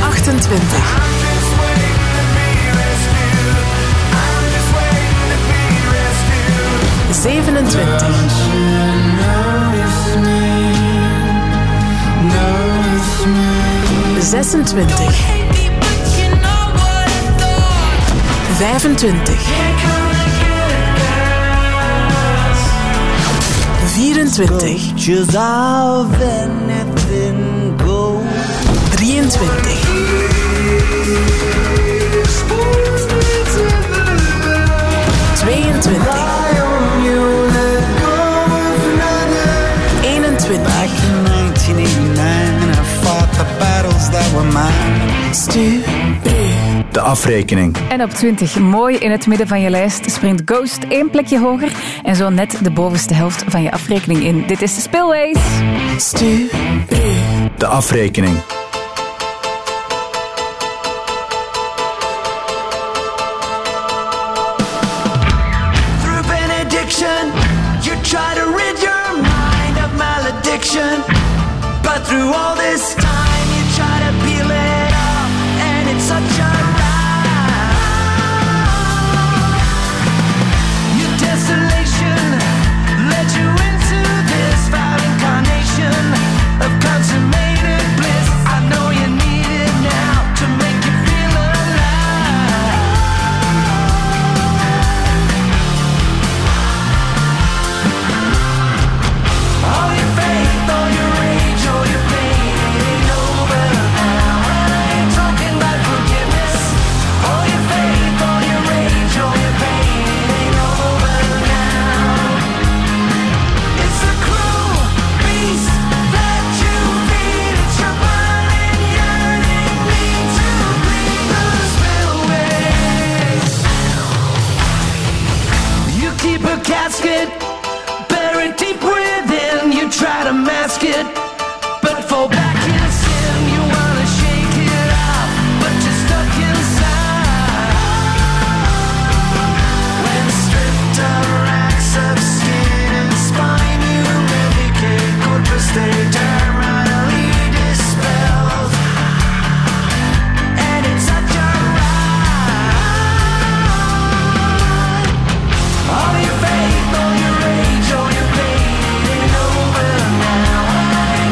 achtentwintig. zevenentwintig. zesentwintig. vijfentwintig. vierentwintig. drieëntwintig. tweeëntwintig. Back in negentien negenennegentig, I fought the battles that were mine. Stupid. De afrekening. En op twintig, mooi in het midden van je lijst, springt Ghost één plekje hoger en zo net de bovenste helft van je afrekening in. Dit is de Spillways. Stupid. De afrekening. But through all this time you try to peel it off, and it's such a ride. Your desolation led you into this foul incarnation of consummated bliss. I know you need it now to make you feel alive. All your faith, all your casket buried deep within, you try to mask it, but fall back in sin. You wanna shake it off, but you're stuck inside. When stripped of racks of skin and spine, you medicate corpus determined. All your faith, all your rage, all your pain ain't over now. I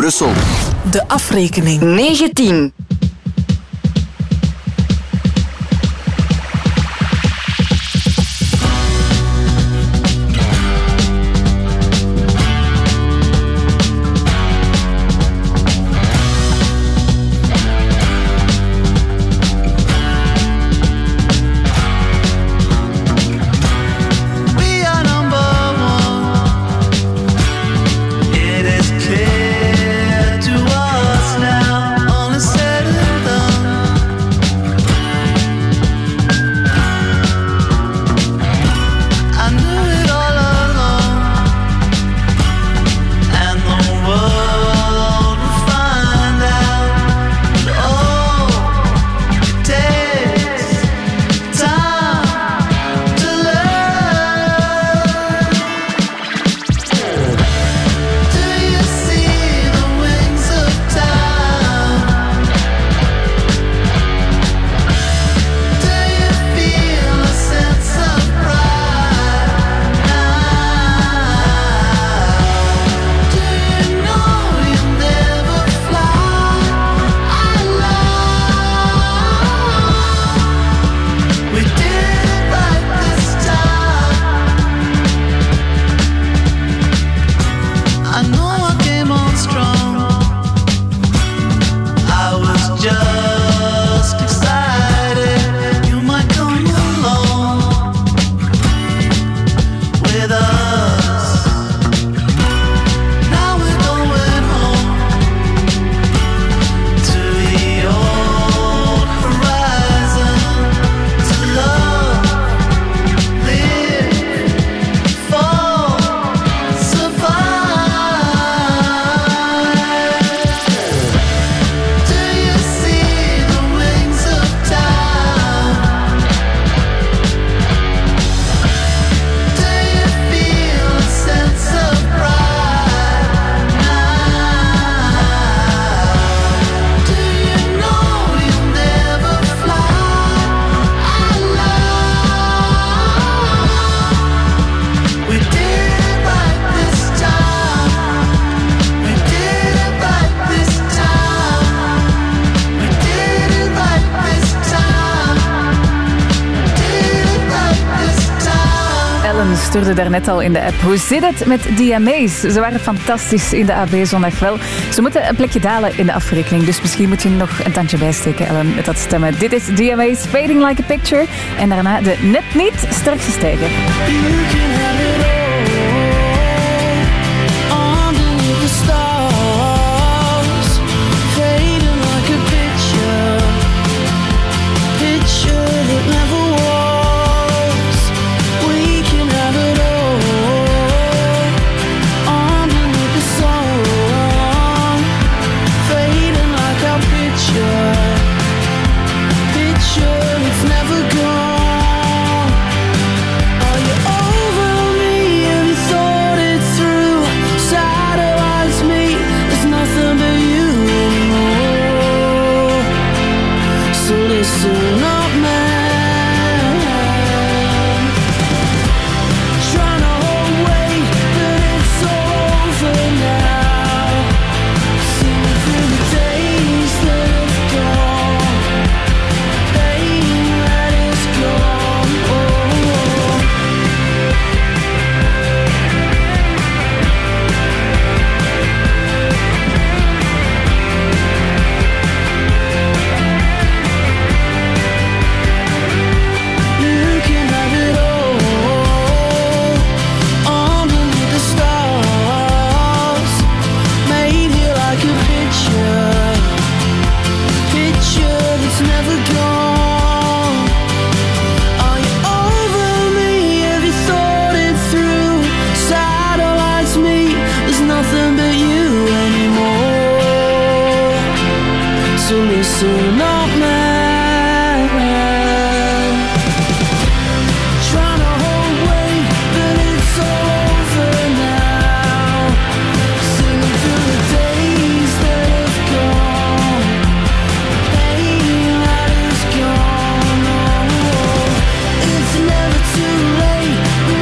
Brussel. De afrekening. negentien. Daarnet al in de app. Hoe zit het met D M A's? Ze waren fantastisch in de A B zondag wel. Ze moeten een plekje dalen in de afrekening, dus misschien moet je nog een tandje bijsteken, Ellen, met dat stemmen. Dit is D M A's Fading Like a Picture en daarna de Net Niet Sterkste Stijger.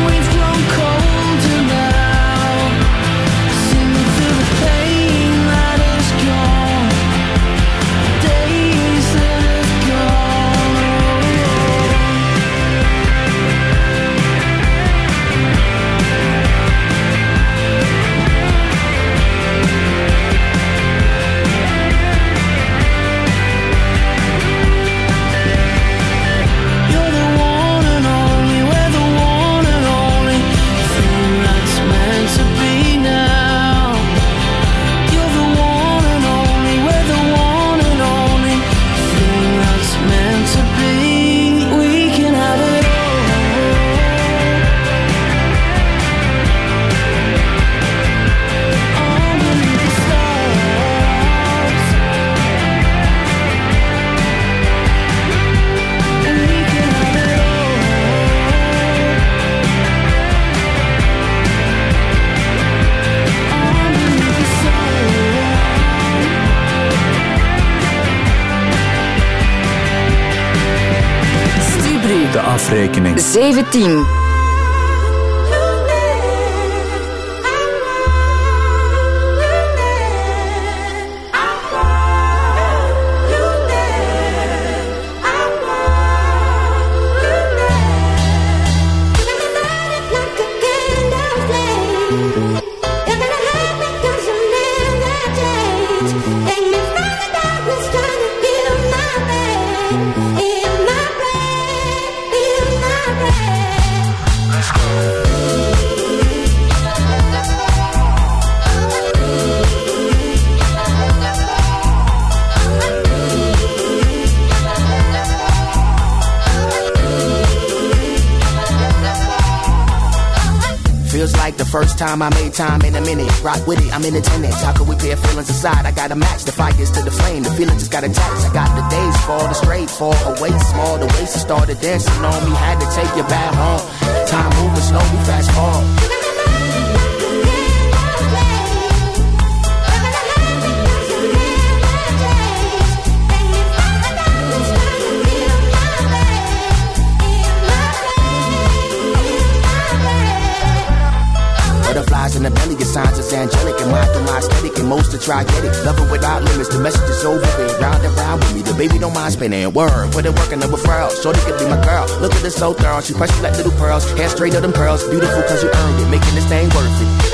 We've grown colder now. Singing through the pain. afrekening. zeventien. First time I made time in a minute. Rock with it, I'm in attendance. How could we pair feelings aside? I got a match, the fire's to the flame. The feeling just got attached. I got the days fall, the straight fall, away small. The waist started dancing on me. Had to take you back home. Time moving slow, we fast forward. In the belly, your signs is angelic. And mine through my aesthetic, and most to try get it. Love it without limits, the message is over with. Round and round with me, the baby don't mind spinning. Word, put it work in the referral. Shorty could be my girl. Look at this so thorough, she precious like little pearls. Hair straight up them pearls, beautiful cause you earned it. Making this thing worth it.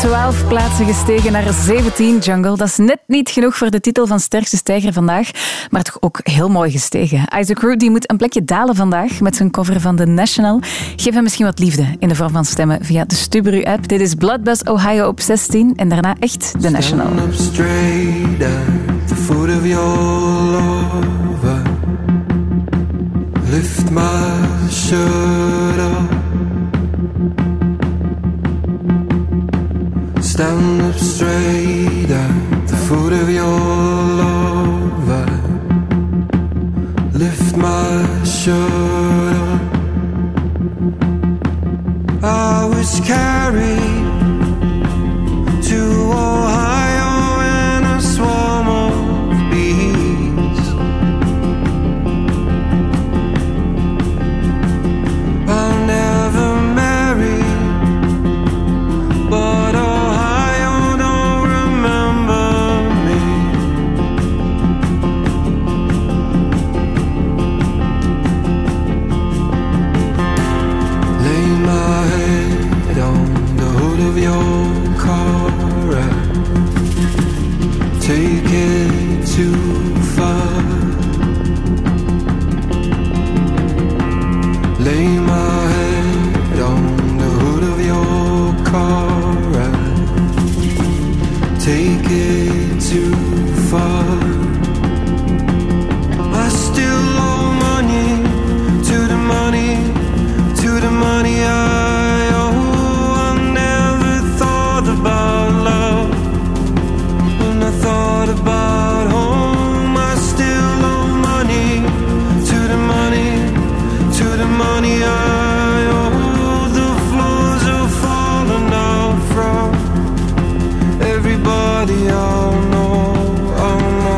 twaalf plaatsen gestegen naar zeventien, Jungle. Dat is net niet genoeg voor de titel van Sterkste Stijger vandaag, maar toch ook heel mooi gestegen. Isaac Root die moet een plekje dalen vandaag met zijn cover van The National. Geef hem misschien wat liefde in de vorm van stemmen via de Stubberu-app. Dit is Bloodbath Ohio op zestien en daarna echt The National. Stand up straight at the foot of your lover. Lift my shirt up. Stand up straight at the foot of your lover. Lift my shirt up. I was carried to Ohio in a swarm of bees. I'll never marry, but I'll take it too far. Lay my head on the hood of your car. Take it too far. I still owe money to the money, to the money I. Everybody I know, I know.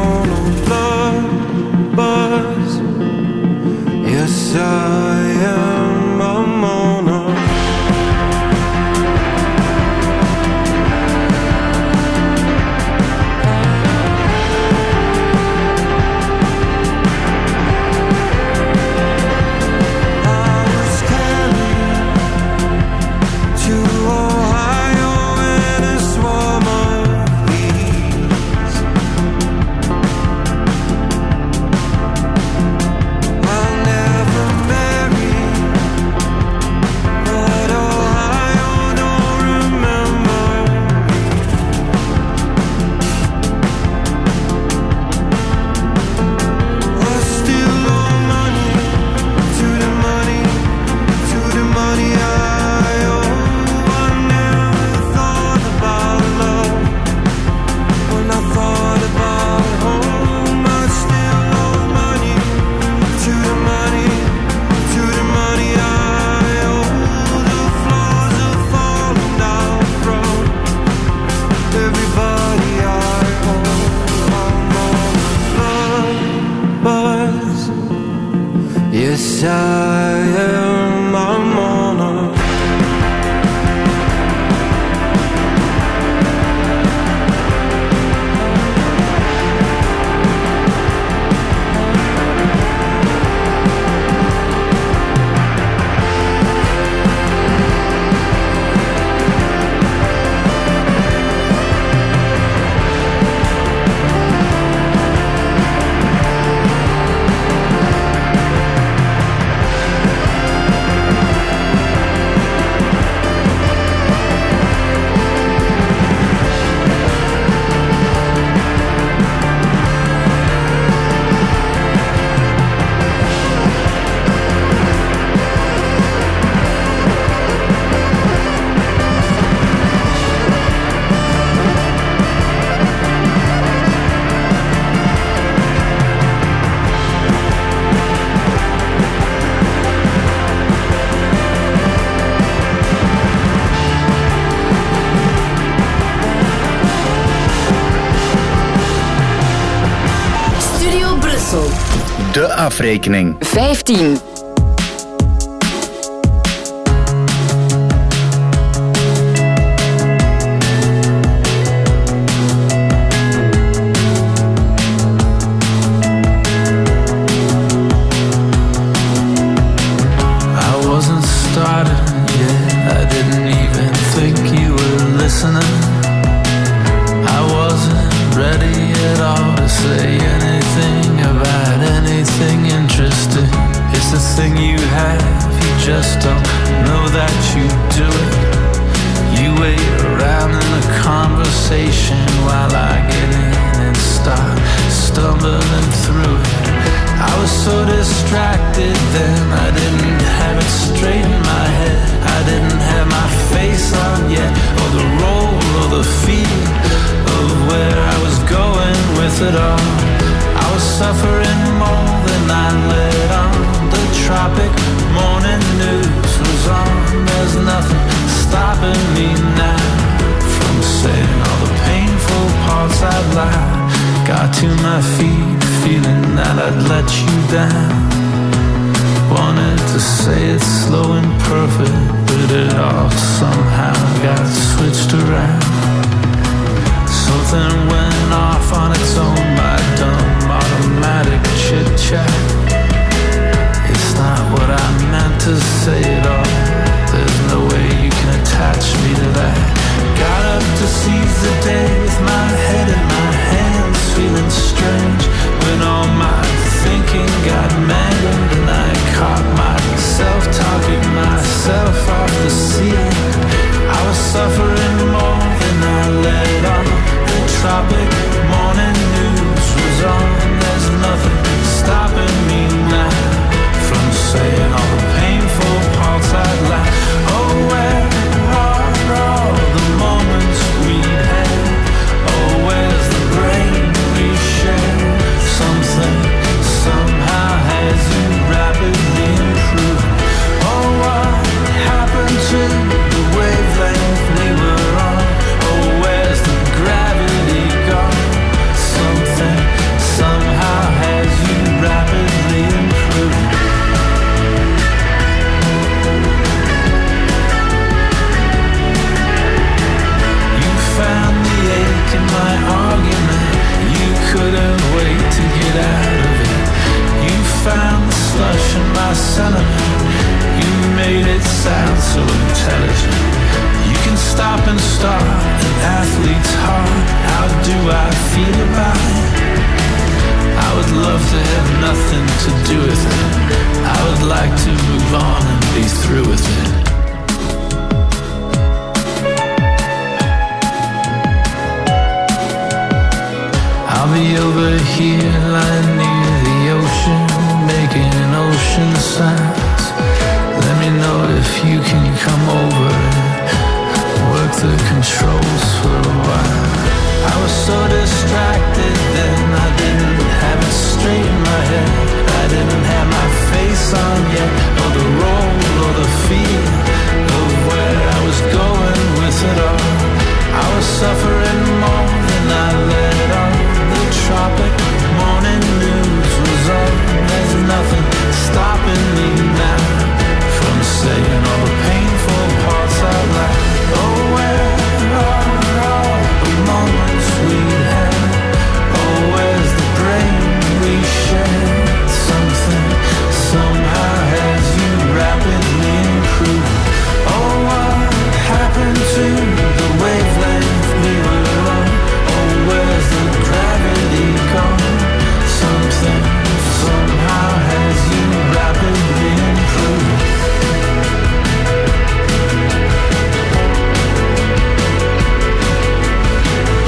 De afrekening. vijftien.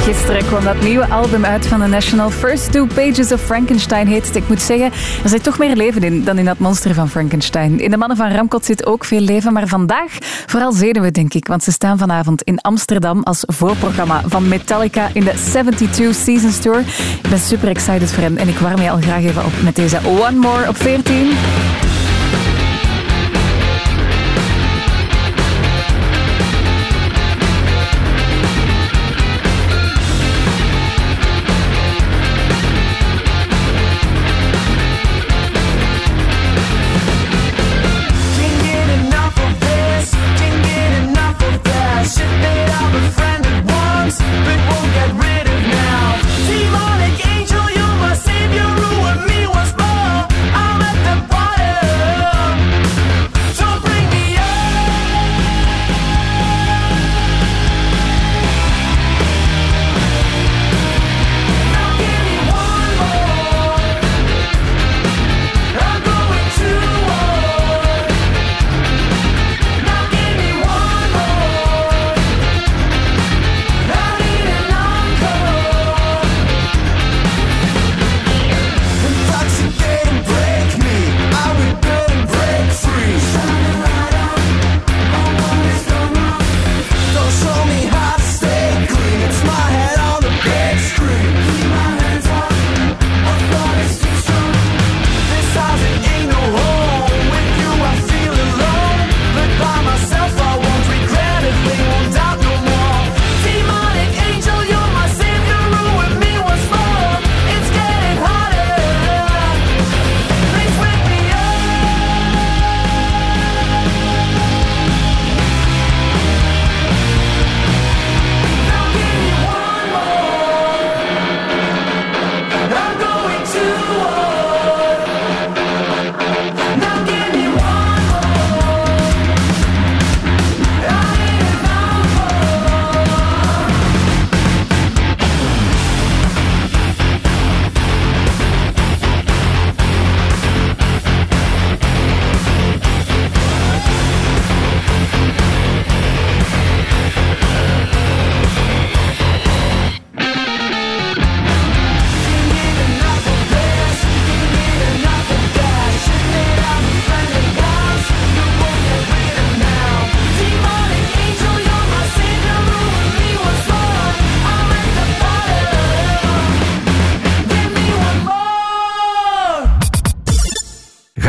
Gisteren kwam dat nieuwe album uit van The National. First Two Pages of Frankenstein heet het. Ik moet zeggen, er zit toch meer leven in dan in dat monster van Frankenstein. In de mannen van Ramkot zit ook veel leven, maar vandaag vooral zenuwen, denk ik. Want ze staan vanavond in Amsterdam als voorprogramma van Metallica in de zevenentwintig Seasons Tour. Ik ben super excited voor hen en ik warm je al graag even op met deze One More op veertien.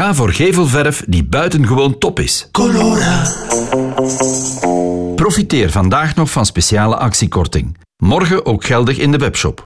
Ga voor gevelverf die buitengewoon top is. Colora. Profiteer vandaag nog van speciale actiekorting. Morgen ook geldig in de webshop.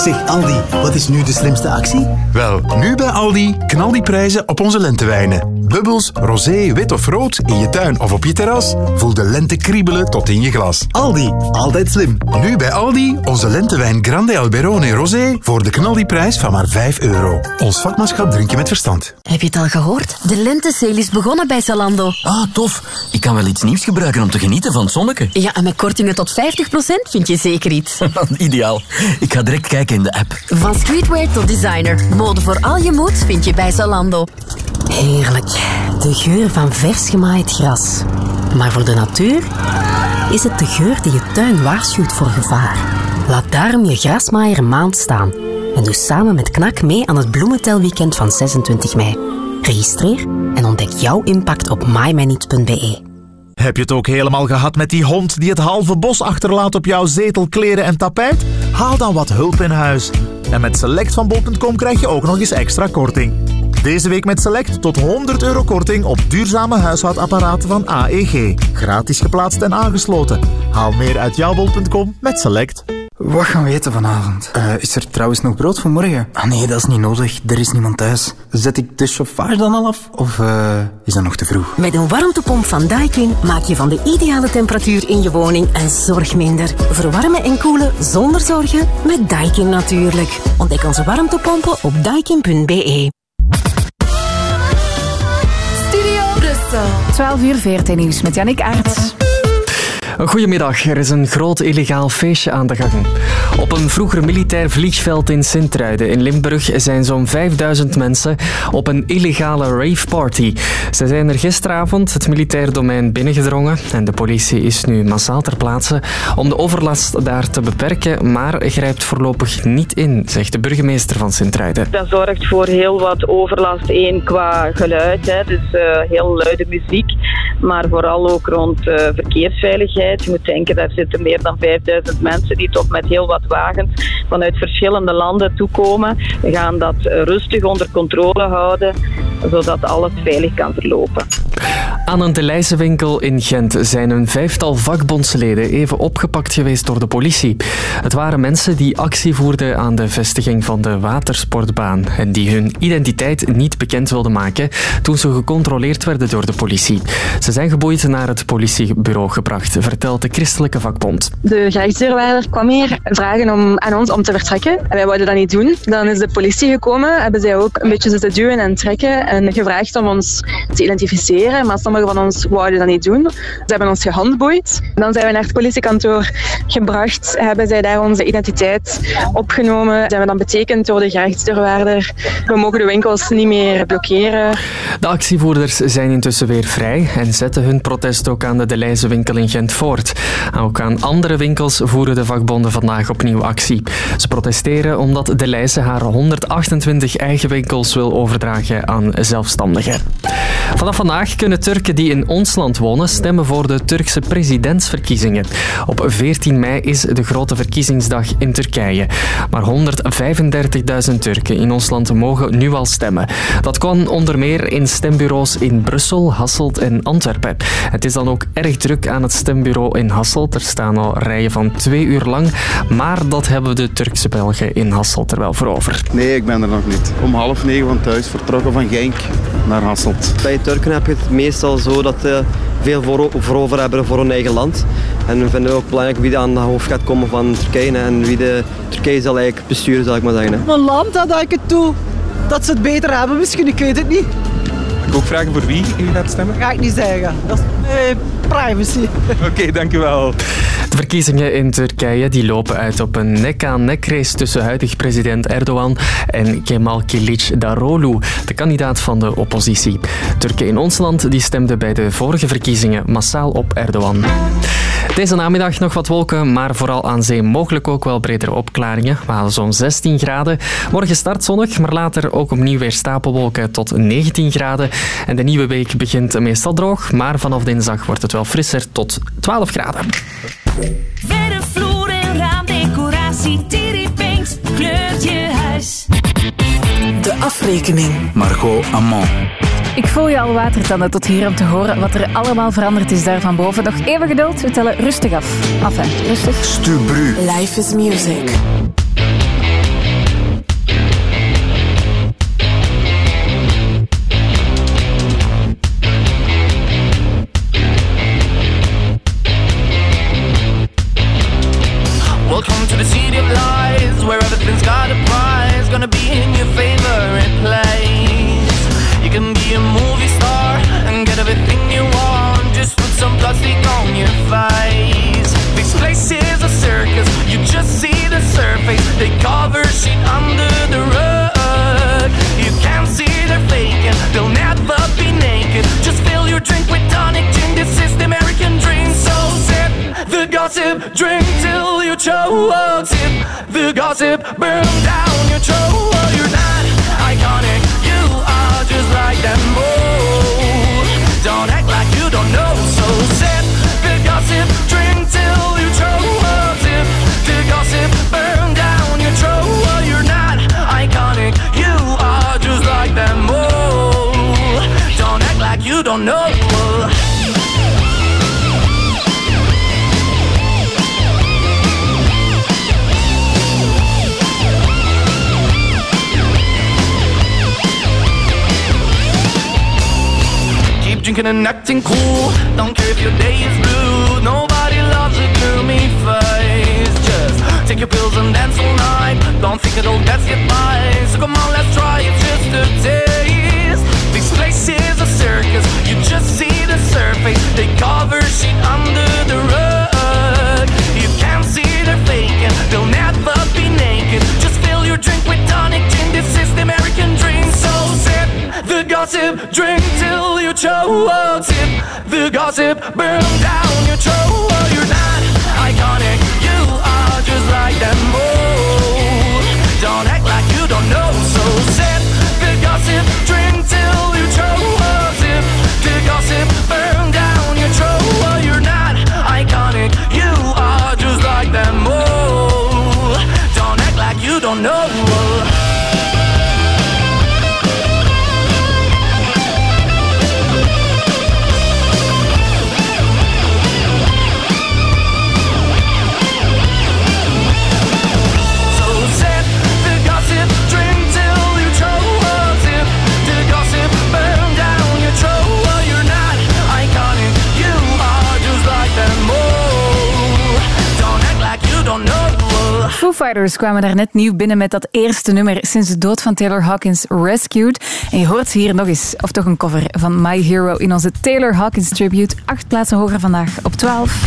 Zeg Aldi, wat is nu de slimste actie? Wel, nu bij Aldi knal die prijzen op onze lentewijnen. Bubbels, rosé, wit of rood, in je tuin of op je terras. Voel de lente kriebelen tot in je glas. Aldi, altijd slim. Nu bij Aldi, onze lentewijn Grande Alberone Rosé voor de knal die prijs van maar vijf euro. Ons vakmanschap drink je met verstand. Heb je het al gehoord? De lentesale is begonnen bij Zalando. Ah, tof. Ik kan wel iets nieuws gebruiken om te genieten van het zonneke. Ja, en met kortingen tot vijftig procent vind je zeker iets. Ideaal. Ik ga direct kijken in de app. Van streetwear tot designer. Mode voor al je moed vind je bij Zalando. Heerlijk. De geur van vers gemaaid gras. Maar voor de natuur is het de geur die je tuin waarschuwt voor gevaar. Laat daarom je grasmaaier een maand staan. En doe samen met Knak mee aan het bloementelweekend van zesentwintig mei. Registreer en ontdek jouw impact op my manage punt b e. Heb je het ook helemaal gehad met die hond die het halve bos achterlaat op jouw zetel, kleren en tapijt? Haal dan wat hulp in huis. En met Select van bol punt com krijg je ook nog eens extra korting. Deze week met Select tot honderd euro korting op duurzame huishoudapparaten van A E G. Gratis geplaatst en aangesloten. Haal meer uit jouw bol punt com met Select. Wat gaan we eten vanavond? Uh, is er trouwens nog brood voor morgen? Ah nee, dat is niet nodig. Er is niemand thuis. Zet ik de chauffage dan al af? Of uh, is dat nog te vroeg? Met een warmtepomp van Daikin maak je van de ideale temperatuur in je woning een zorg minder. Verwarmen en koelen zonder zorgen met Daikin natuurlijk. Ontdek onze warmtepompen op daikin punt b e. Studio Brussel. twaalf uur veertien nieuws met Yannick Aerts. Goedemiddag, er is een groot illegaal feestje aan de gang. Op een vroeger militair vliegveld in Sint-Truiden in Limburg zijn zo'n vijfduizend mensen op een illegale raveparty. Ze zijn er gisteravond het militair domein binnengedrongen en de politie is nu massaal ter plaatse om de overlast daar te beperken, maar grijpt voorlopig niet in, zegt de burgemeester van Sint-Truiden. Dat zorgt voor heel wat overlast, één qua geluid, hè, dus uh, heel luide muziek, maar vooral ook rond uh, verkeersveiligheid. Je moet denken, daar zitten meer dan vijfduizend mensen die toch met heel wat wagens vanuit verschillende landen toekomen. We gaan dat rustig onder controle houden, zodat alles veilig kan verlopen. Aan een Delhaize-winkel in Gent zijn een vijftal vakbondsleden even opgepakt geweest door de politie. Het waren mensen die actie voerden aan de vestiging van de watersportbaan en die hun identiteit niet bekend wilden maken toen ze gecontroleerd werden door de politie. Ze zijn geboeid naar het politiebureau gebracht, vertelt de christelijke vakbond. De gerechtsdeurwaarder kwam hier vragen om, aan ons om te vertrekken. En wij wilden dat niet doen. Dan is de politie gekomen, hebben zij ook een beetje zitten duwen en trekken en gevraagd om ons te identificeren, maar sommigen van ons wouden dat niet doen. Ze hebben ons gehandboeid. Dan zijn we naar het politiekantoor gebracht, hebben zij daar onze identiteit opgenomen. Zijn we dan betekend door de gerechtsdeurwaarder. We mogen de winkels niet meer blokkeren. De actievoerders zijn intussen weer vrij en zetten hun protest ook aan de Delhaize winkel in Gent voort. Ook aan andere winkels voeren de vakbonden vandaag opnieuw actie. Ze protesteren omdat Delhaize haar honderdachtentwintig eigen winkels wil overdragen aan zelfstandigen. Vanaf vandaag kunnen Turken die in ons land wonen stemmen voor de Turkse presidentsverkiezingen. Op veertien mei is de grote verkiezingsdag in Turkije. Maar honderdvijfendertigduizend Turken in ons land mogen nu al stemmen. Dat kan onder meer in stembureaus in Brussel, Hasselt en Antwerpen. Het is dan ook erg druk aan het stembureau in Hasselt. Er staan al rijen van twee uur lang. Maar dat hebben de Turkse Belgen in Hasselt er wel voor over. Nee, ik ben er nog niet. Om half negen van thuis vertrokken van Genk naar Hasselt. Bij Turken heb je het meestal zo dat ze veel voorover hebben voor hun eigen land. En we vinden het ook belangrijk wie aan de hoofd gaat komen van Turkije. En wie de Turkije zal eigenlijk besturen, zal ik maar zeggen. Een land, dat ik het toe. Dat ze het beter hebben misschien, ik weet het niet. Mag ik ook vragen voor wie u gaat stemmen? Dat ga ik niet zeggen. Dat is eh, privacy. Oké, okay, dankjewel. De verkiezingen in Turkije die lopen uit op een nek-aan-nek-race tussen huidig president Erdogan en Kemal Kılıçdaroğlu, de kandidaat van de oppositie. Turken in ons land die stemden bij de vorige verkiezingen massaal op Erdogan. Deze namiddag nog wat wolken, maar vooral aan zee mogelijk ook wel bredere opklaringen. We halen zo'n zestien graden. Morgen start zonnig, maar later ook opnieuw weer stapelwolken tot negentien graden. En de nieuwe week begint meestal droog, maar vanaf dinsdag wordt het wel frisser tot twaalf graden. Verf, vloer en raamdecoratie, Tiri Paints kleurt je huis. De Afrekening. Margot Amon. Ik voel je al watertanden tot hier om te horen wat er allemaal veranderd is daar van boven. Nog even geduld, we tellen rustig af. Af, hè. Rustig. Stubru. Life is music. Welcome to the city of lies, where everything's got a prize, gonna be in your favorite place. You can be a movie star and get everything you want, just put some plastic on your face. This place is a circus, you just see the surface, they cover shit under the rug. You can't see they're faking, they'll never be naked, just fill your drink with tonic gin, this is the American dream. So sip the gossip, drink till you choke, sip the gossip, burn down your throat. You're not iconic, you are just like them all. Don't act like you don't know, so sip the gossip, drink till you choke, sip the gossip, burn down your throat. You're not iconic, you are just like them all. Don't act like you don't know. Drinking and acting cool, don't care if your day is blue. Nobody loves a gloomy face. Just take your pills and dance all night. Don't think it'll get by. So come on, let's try it just a taste. This place is a circus, you just see the surface, they cover shit under the rug. You can't see they're faking, they'll never be naked, just fill your drink with tonic gin, this is the American dream. So sip the gossip, drink till you choke, sip the gossip, burn down your throat. You're not iconic, you are just like them all. Don't act like you don't know, so sip the gossip, drink till you choke, sip the gossip, burn down your throat. You're not iconic, you are just like them all. Don't act like you don't know. Foo Fighters kwamen daar net nieuw binnen met dat eerste nummer sinds de dood van Taylor Hawkins, Rescued. En je hoort ze hier nog eens, of toch een cover van My Hero in onze Taylor Hawkins tribute. Acht plaatsen hoger vandaag op twaalf.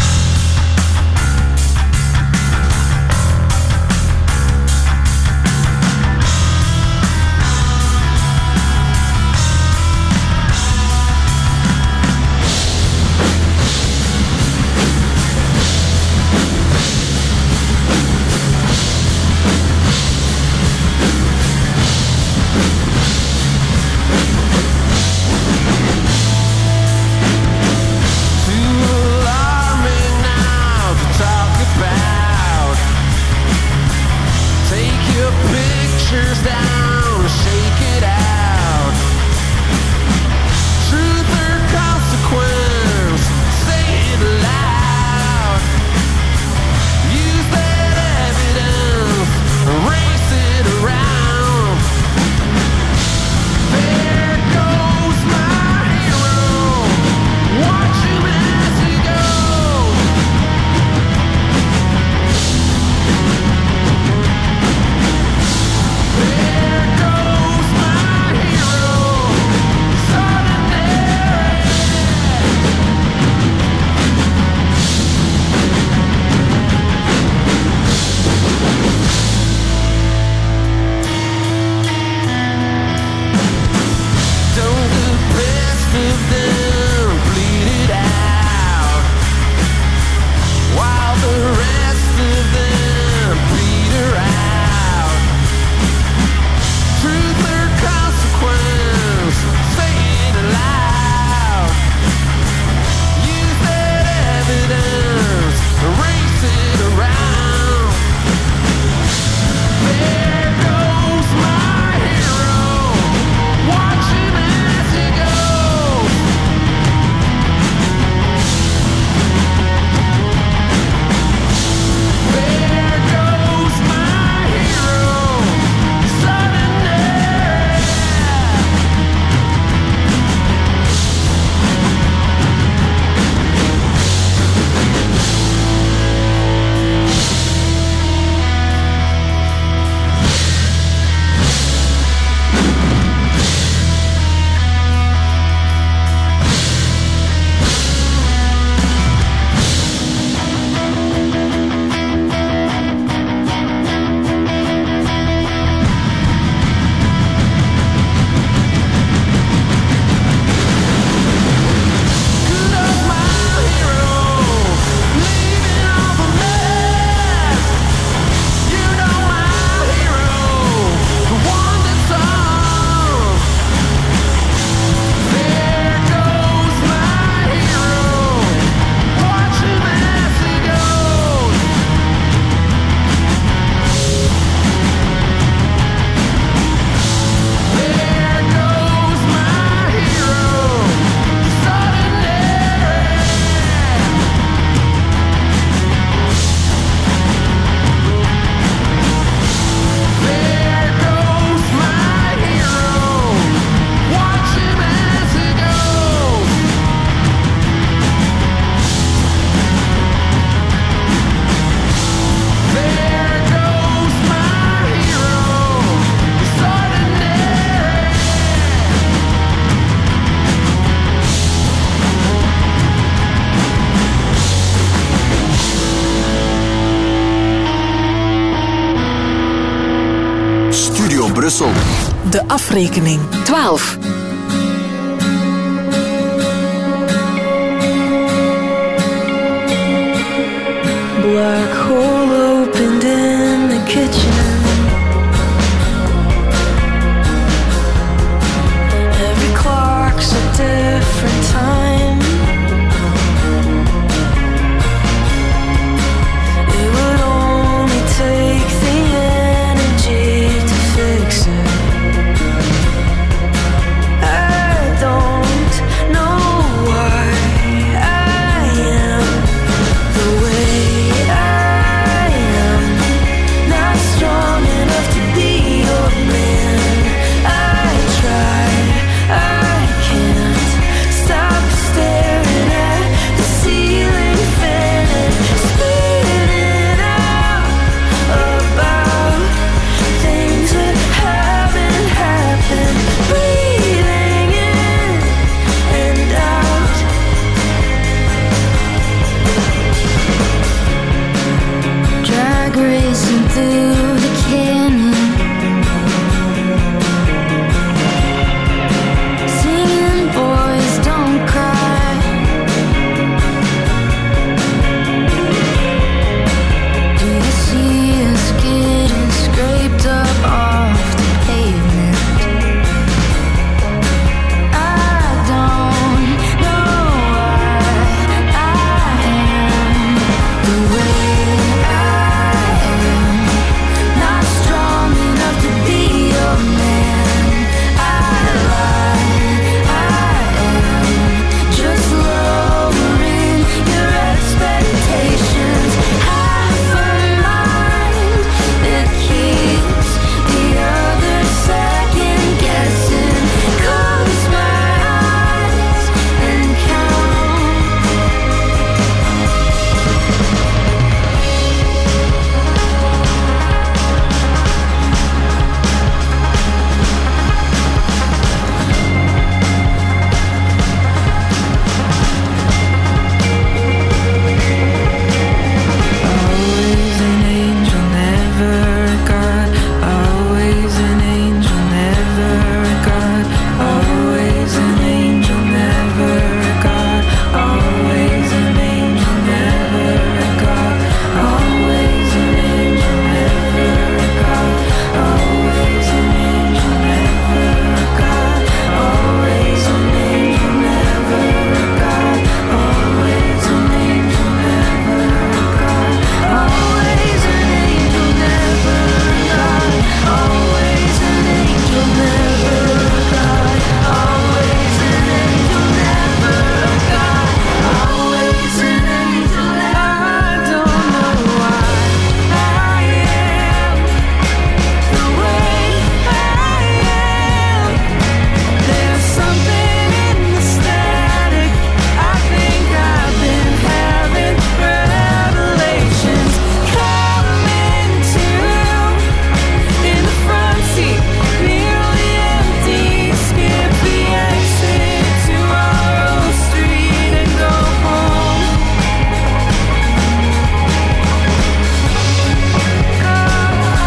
Brussel. De afrekening. twaalf. Black hole opened in the kitchen. Every clock's a different time. It would only take the energy to fix it. I don't know why I am the way I am. Not strong enough to be your man. I try, I can't stop staring at the ceiling fan and spinning out about things that haven't happened. Breathing in and out. Drag racing through the canyon, singing boys don't cry. Do you see us getting scraped up off the pavement? I don't know why I am the way I am. Not strong enough to be your man. I lie, I am just lowering your expectations. Half a mind that keeps the other second guessing. Close my eyes and count. Always an angel, never a god. Always an angel, never a god. Always an angel, never a god. Always an angel, never a god. Always an angel, never a god. Always an angel, never a god. Always an angel, never a god. Always an angel, never a god. Always an angel, never a god. Always an angel, never a god. Always an angel, never a god. Always an angel, I don't know why I am the way I am. There's something in the static. I think I've been having revelations. Coming to in the front seat, nearly empty. Skip the exit to our own street and go home.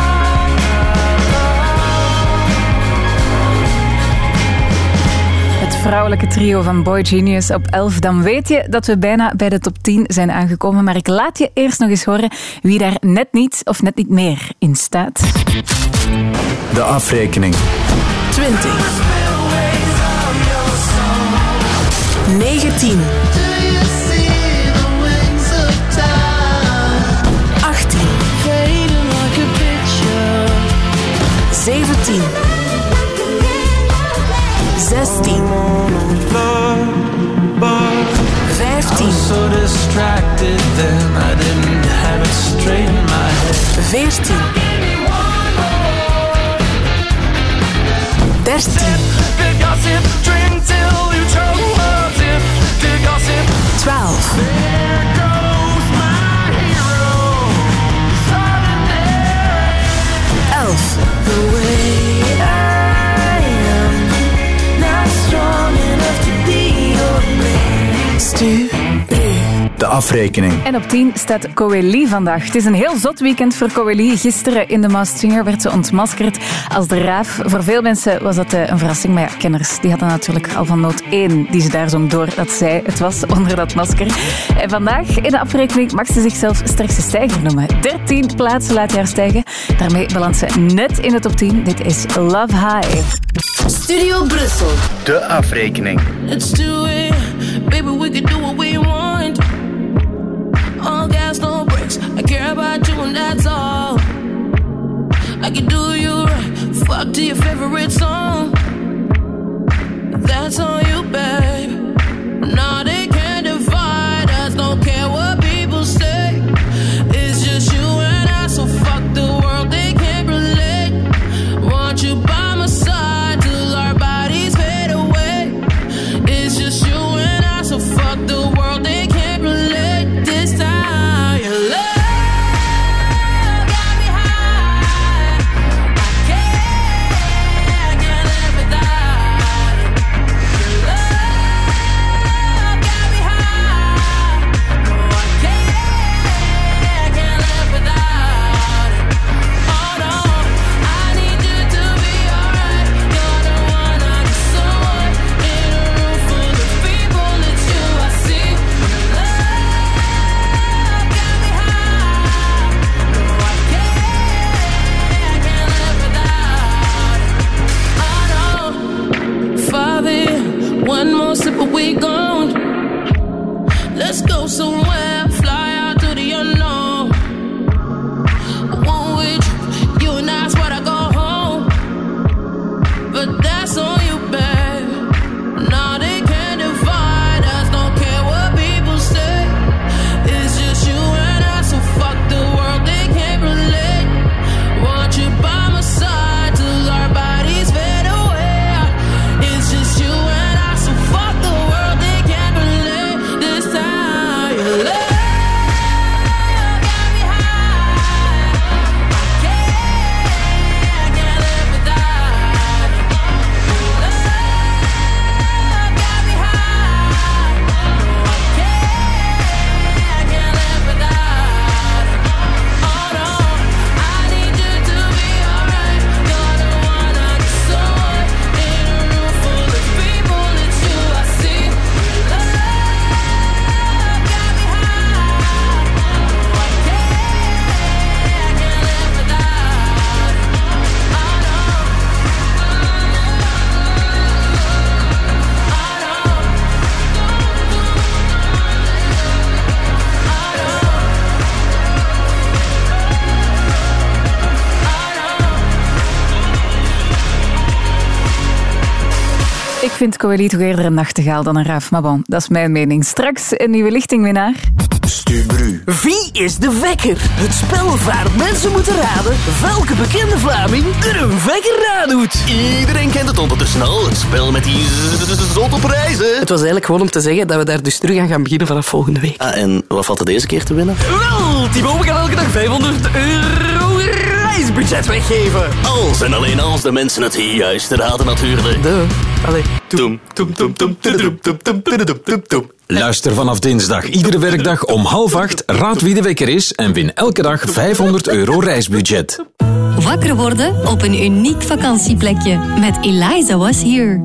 Het vrouwelijke trio van Boy Genius op elf. Dan weet je dat we bijna bij de top tien zijn aangekomen. Maar ik laat je eerst nog eens horen wie daar net niet of net niet meer in staat. De afrekening. twintig, negentien, achttien, zeventien, zestien, vijftien, So distracted then I didn't have it straight in my head. veertien, dertien, Big gossip, drink till you choke. Loves it, big gossip. twaalf, There goes my hero. elf, The way I am. Not strong enough to be your man. Stupid. de afrekening. En op tien staat Coely vandaag. Het is een heel zot weekend voor Coely. Gisteren in The Masked Singer werd ze ontmaskerd als de raaf. Voor veel mensen was dat een verrassing. Maar ja, kenners die hadden natuurlijk al van nood één die ze daar zong door dat zij het was onder dat masker. En vandaag in de afrekening mag ze zichzelf sterkste stijger noemen. dertien plaatsen laat haar stijgen. Daarmee belandt ze net in de top tien. Dit is Love High. Studio Brussel. De afrekening. Let's do it. Baby, we can do what we want. All gas, no brakes. I care about you and that's all. I can do you right. Fuck to your favorite song. That's on you, babe. No, they can't divide us. Don't care what people say. It's just you and I, so fuck the world. They can't relate. Want you by my side till our bodies fade away. It's just you and I, so fuck the world. They can't relate this time. Your love. One more sip and we gone. Let's go somewhere, fly out to the unknown. One with you, you and I swear I go home. But that's on you, babe. Now they can't divide us, don't care what people say. It's just you and I, so fuck the world, they can't relate. Want you by my side till our bodies fade away. It's just you and ik vind Coely toch eerder een nachtegaal dan een raaf. Maar bon, dat is mijn mening. Straks een nieuwe lichtingwinnaar. Stubru. Wie is de wekker? Het spel waar mensen moeten raden welke bekende Vlaming er een wekker aan doet. Iedereen kent het ondertussen al. Het spel met die zot op reizen. Het was eigenlijk gewoon om te zeggen dat we daar dus terug aan gaan beginnen vanaf volgende week. Ah, en wat valt er deze keer te winnen? Wel, Thibaut, we gaan elke dag vijfhonderd euro reisbudget weggeven. Als en alleen als de mensen het juist raden natuurlijk. Duh. Allee. Toem, toem, toem, toem, toem, toem, toem, toem, toem. Luister vanaf dinsdag, iedere werkdag om half acht. Raad wie de wekker is en win elke dag vijfhonderd euro reisbudget. Wakker worden op een uniek vakantieplekje met Eliza Was Here.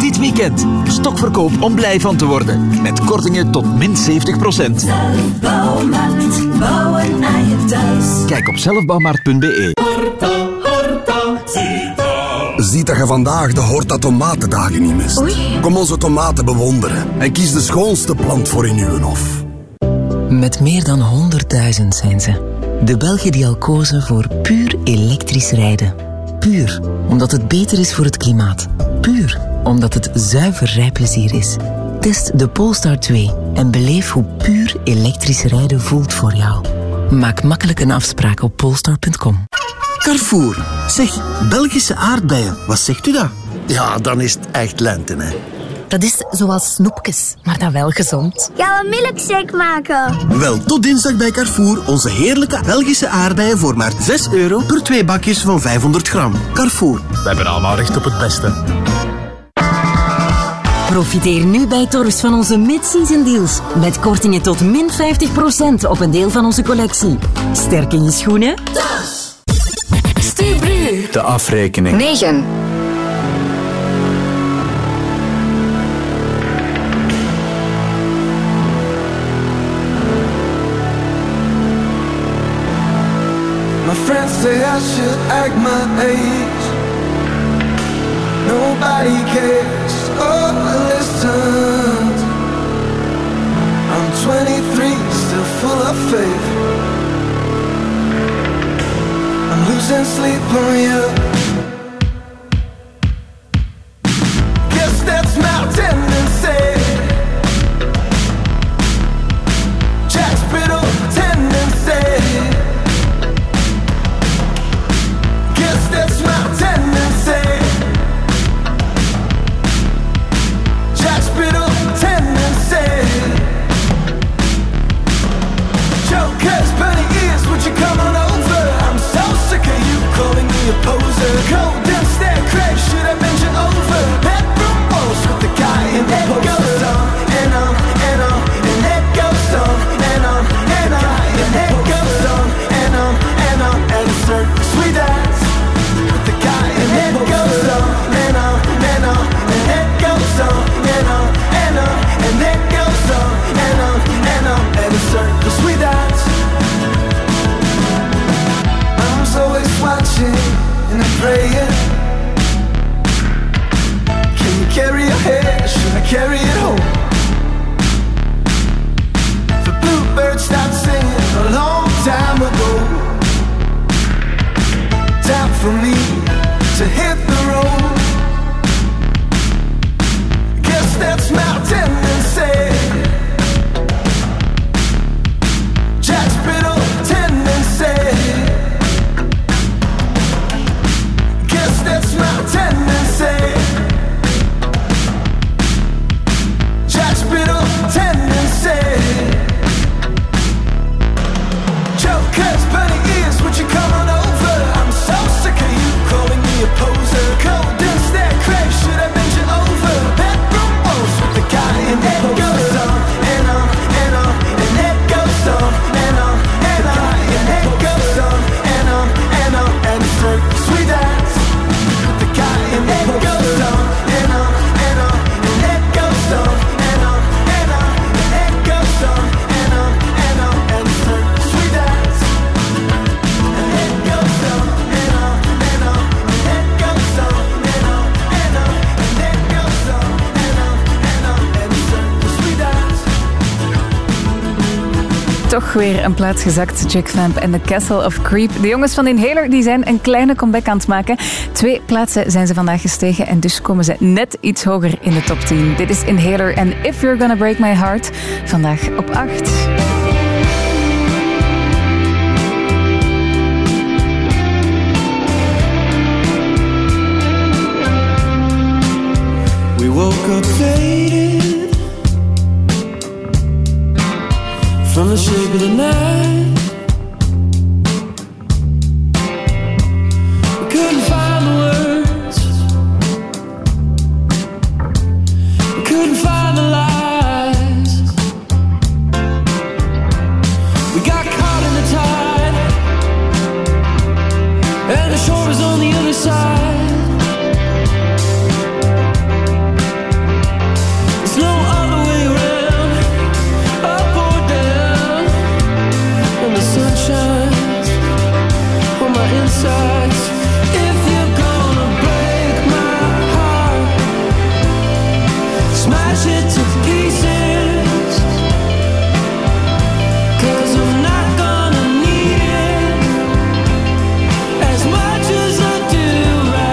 Dit weekend, stokverkoop om blij van te worden. Met kortingen tot min zeventig procent. Zelfbouwmarkt, bouwen aan je thuis. Kijk op zelfbouwmarkt punt b e. Horta, Horta, Zita. Ziet dat je vandaag de Horta tomatendagen niet mist. Oei. Kom onze tomaten bewonderen en kies de schoonste plant voor in uw hof. Met meer dan honderdduizend zijn ze. De Belgen die al kozen voor puur elektrisch rijden. Puur, omdat het beter is voor het klimaat. Puur, omdat het zuiver rijplezier is. Test de Polestar twee en beleef hoe puur elektrisch rijden voelt voor jou. Maak makkelijk een afspraak op polestar punt com. Carrefour, zeg, Belgische aardbeien, wat zegt u dat? Ja, dan is het echt lente, hè. Dat is zoals snoepjes, maar dan wel gezond. Gaan we milkshake maken? Wel, tot dinsdag bij Carrefour onze heerlijke Belgische aardbeien voor maar zes euro per twee bakjes van vijfhonderd gram. Carrefour. We hebben allemaal recht op het beste. Profiteer nu bij Torfs van onze mid-season deals. Met kortingen tot min vijftig procent op een deel van onze collectie. Sterk in je schoenen. Torfs! Stubru. De afrekening. negen. My friends say I should act my age. Nobody cares or listens. I'm twenty-three, still full of faith. I'm losing sleep on you. Guess that's my tendency. Jackspittle tendency. Guess that's my tendency. Hospital tendency. Jokers, burning ears, would you come on over? I'm so sick of you calling me a poser. Cold and stare, crave, should I mention over? Bedroom walls with the guy in the poster. It goes on and on and on. And it goes on and on and on. And it goes on and on and on. And it's her sweet ass with the guy in the poster. It goes on and on and on. And it goes on. And on, and on, and it goes on, and on, and on, and it circles with us. Mom's always watching and I'm praying. Can you carry your head? Should I carry it home? The bluebird stopped singing a long time ago. Time for me to hit the road. That's my tendency. Jack's brittle tendency. Guess that's my tendency. Jack's brittle tendency. Jokers, burning ears, would you come on over? I'm so sick of you calling me a poser. Cold and stare, crave, should I mention over? And it goes on and on and on. And it goes on and on and on. And it goes on and on and on. And it's her sweet ass with the guy in the poster. And it goes on and on and on. And it goes on and on and on. And it goes on and on and on. And it's her sweet ass. And it goes on and on and on. And it goes on and on and on. And it goes on. Toch weer een plaats gezakt, Jack Vamp en The Castle of Creep. De jongens van Inhaler die zijn een kleine comeback aan het maken. Twee plaatsen zijn ze vandaag gestegen en dus komen ze net iets hoger in de top tien. Dit is Inhaler en If You're Gonna Break My Heart, vandaag op acht. We woke up faded from the shape of the night. We couldn't find the words. We couldn't find the lies. We got caught in the tide, and the shore was on the other side. Do right.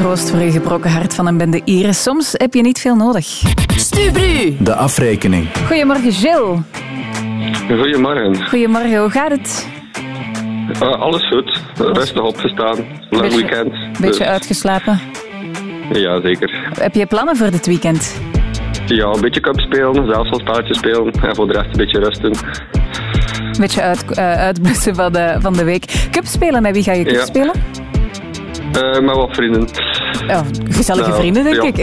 troost voor je gebroken hart van een bende Ieren. Soms heb je niet veel nodig. Stubru. De afrekening. Goedemorgen, Gilles. Goedemorgen. Goedemorgen, hoe gaat het? Uh, alles goed. Rustig opgestaan. Lang beetje, weekend. Een beetje dus. Uitgeslapen. Ja, zeker. Heb je plannen voor dit weekend? Ja, een beetje cup spelen, zelfs een spelletje spelen en voor de rest een beetje rusten. Een beetje uit, uh, uitblussen van de, van de week. Cup spelen, met wie ga je cup ja. spelen? Uh, met wat vrienden. Oh, gezellige nou, vrienden, denk ja. ik.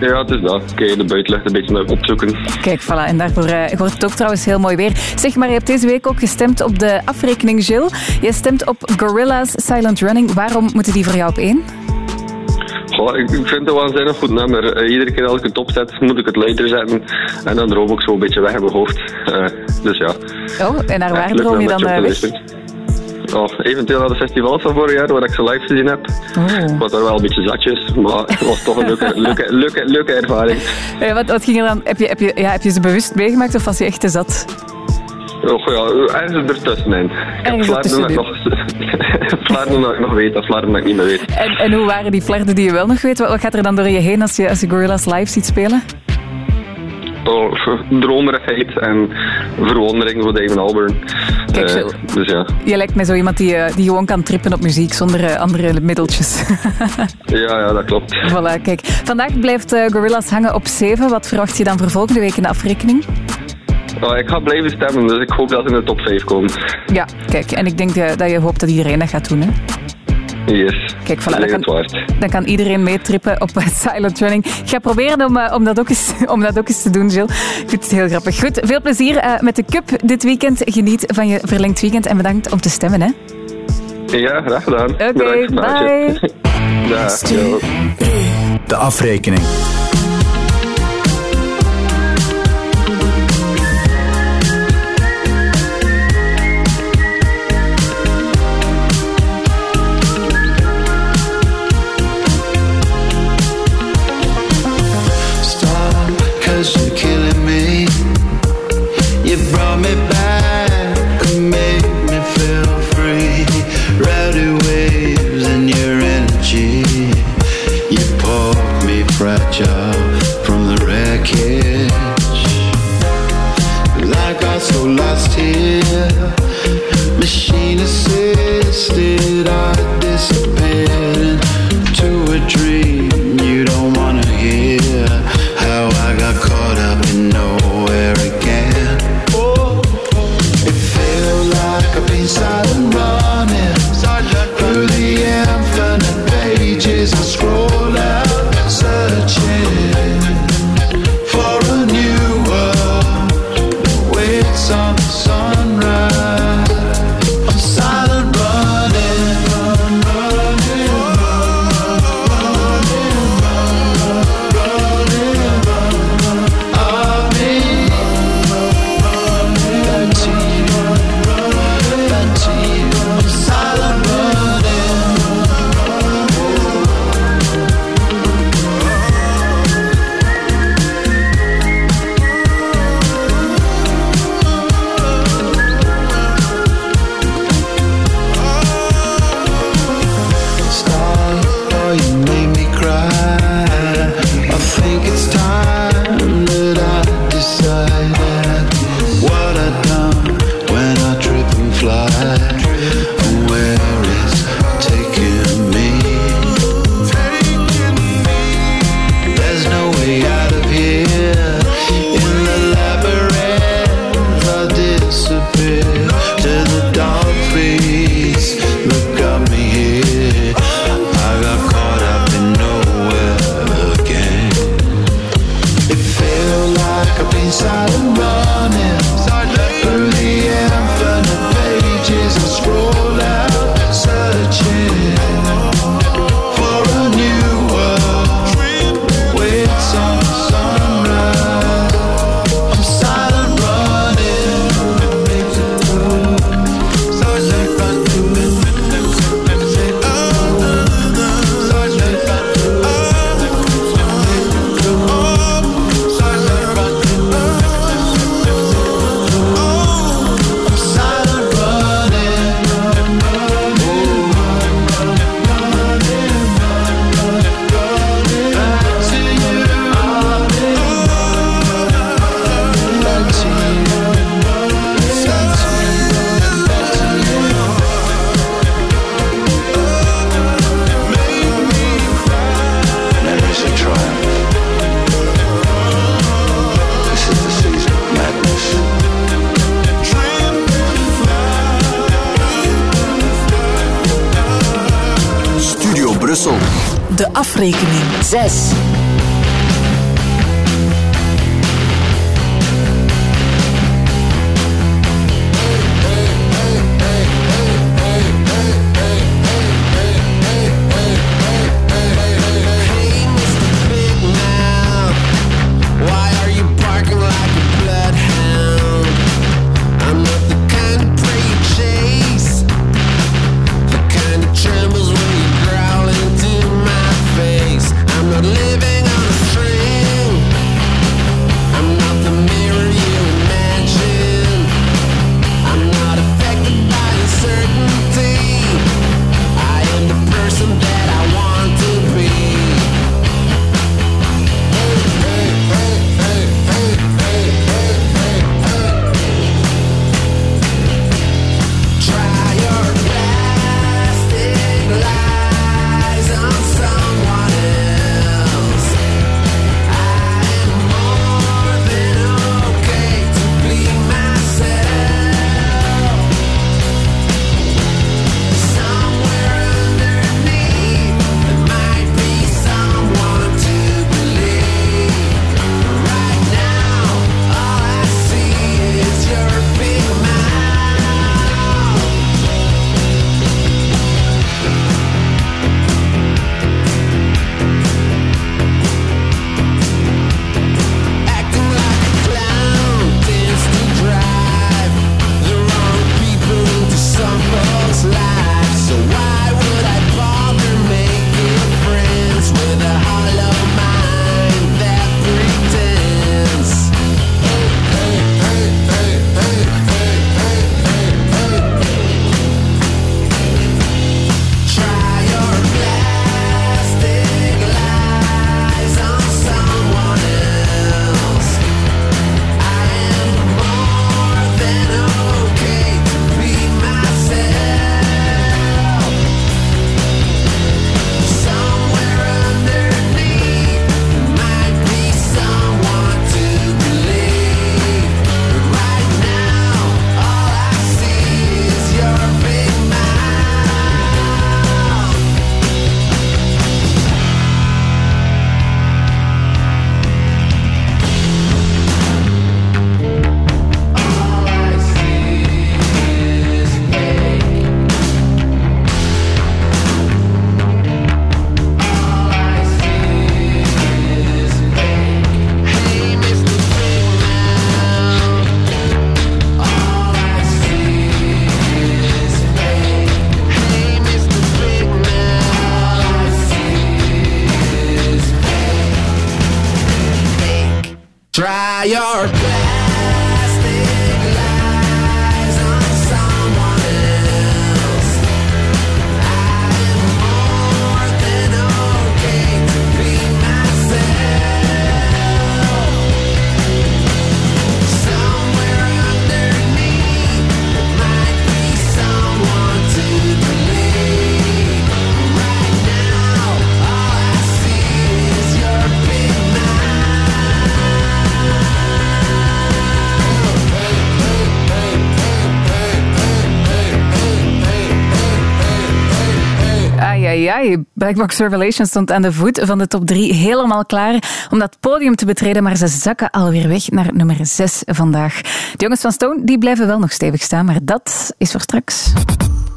Ja, het is dat. Oké, okay, de buitenlucht een beetje opzoeken. Kijk, voilà. En daarvoor uh, wordt het ook trouwens heel mooi weer. Zeg maar, je hebt deze week ook gestemd op de afrekening, Gilles. Je stemt op Gorillaz Silent Running. Waarom moeten die voor jou op één? Goh, ik vind het wel een waanzinnig goed nummer. Uh, iedere keer als ik het opzet, moet ik het luider zetten. En dan droom ik zo een beetje weg in mijn hoofd. Uh, dus ja. Oh, en naar waar droom je dan, dan weg? Oh, eventueel naar de festivals van vorig jaar, waar ik ze live gezien heb. Oh. Ik was daar wel een beetje zatjes, maar het was toch een leuke, leuke, leuke, leuke ervaring. Hey, wat, wat ging er dan? Heb je, heb, je, ja, heb je ze bewust meegemaakt of was je echt te zat? Oh ja, ergens ertussenin. Ik heb flarden dat ik nog, flarden dat ik nog weet, dat flarden dat ik niet meer weet. En, en hoe waren die flarden die je wel nog weet? Wat, wat gaat er dan door je heen als je, als je Gorillaz live ziet spelen? Oh, dromerigheid en verwondering voor Damon Albarn. Kijk, uh, dus ja. Je lijkt mij zo iemand die, uh, die gewoon kan trippen op muziek zonder uh, andere middeltjes. ja, ja, dat klopt. Voilà, kijk. Vandaag blijft uh, Gorillaz hangen op zeven. Wat verwacht je dan voor volgende week in de afrekening? Oh, ik ga blijven stemmen, dus ik hoop dat het in de top vijf komt. Ja, kijk. En ik denk uh, dat je hoopt dat iedereen dat gaat doen, hè? Yes. Kijk, voilà, dan, kan, dan kan iedereen meetrippen op Silent Running. Ik ga proberen om, uh, om, dat ook eens, om dat ook eens te doen, Gilles. Ik vind het heel grappig. Goed, veel plezier uh, met de cup dit weekend. Geniet van je verlengd weekend en bedankt om te stemmen, hè. Ja, graag gedaan. Oké, okay, bye. Dag. De afrekening. de afrekening. Zes. Ja, Blackbox Revelation stond aan de voet van de top drie helemaal klaar om dat podium te betreden, maar ze zakken alweer weg naar nummer zes vandaag. De jongens van Stone die blijven wel nog stevig staan, maar dat is voor straks.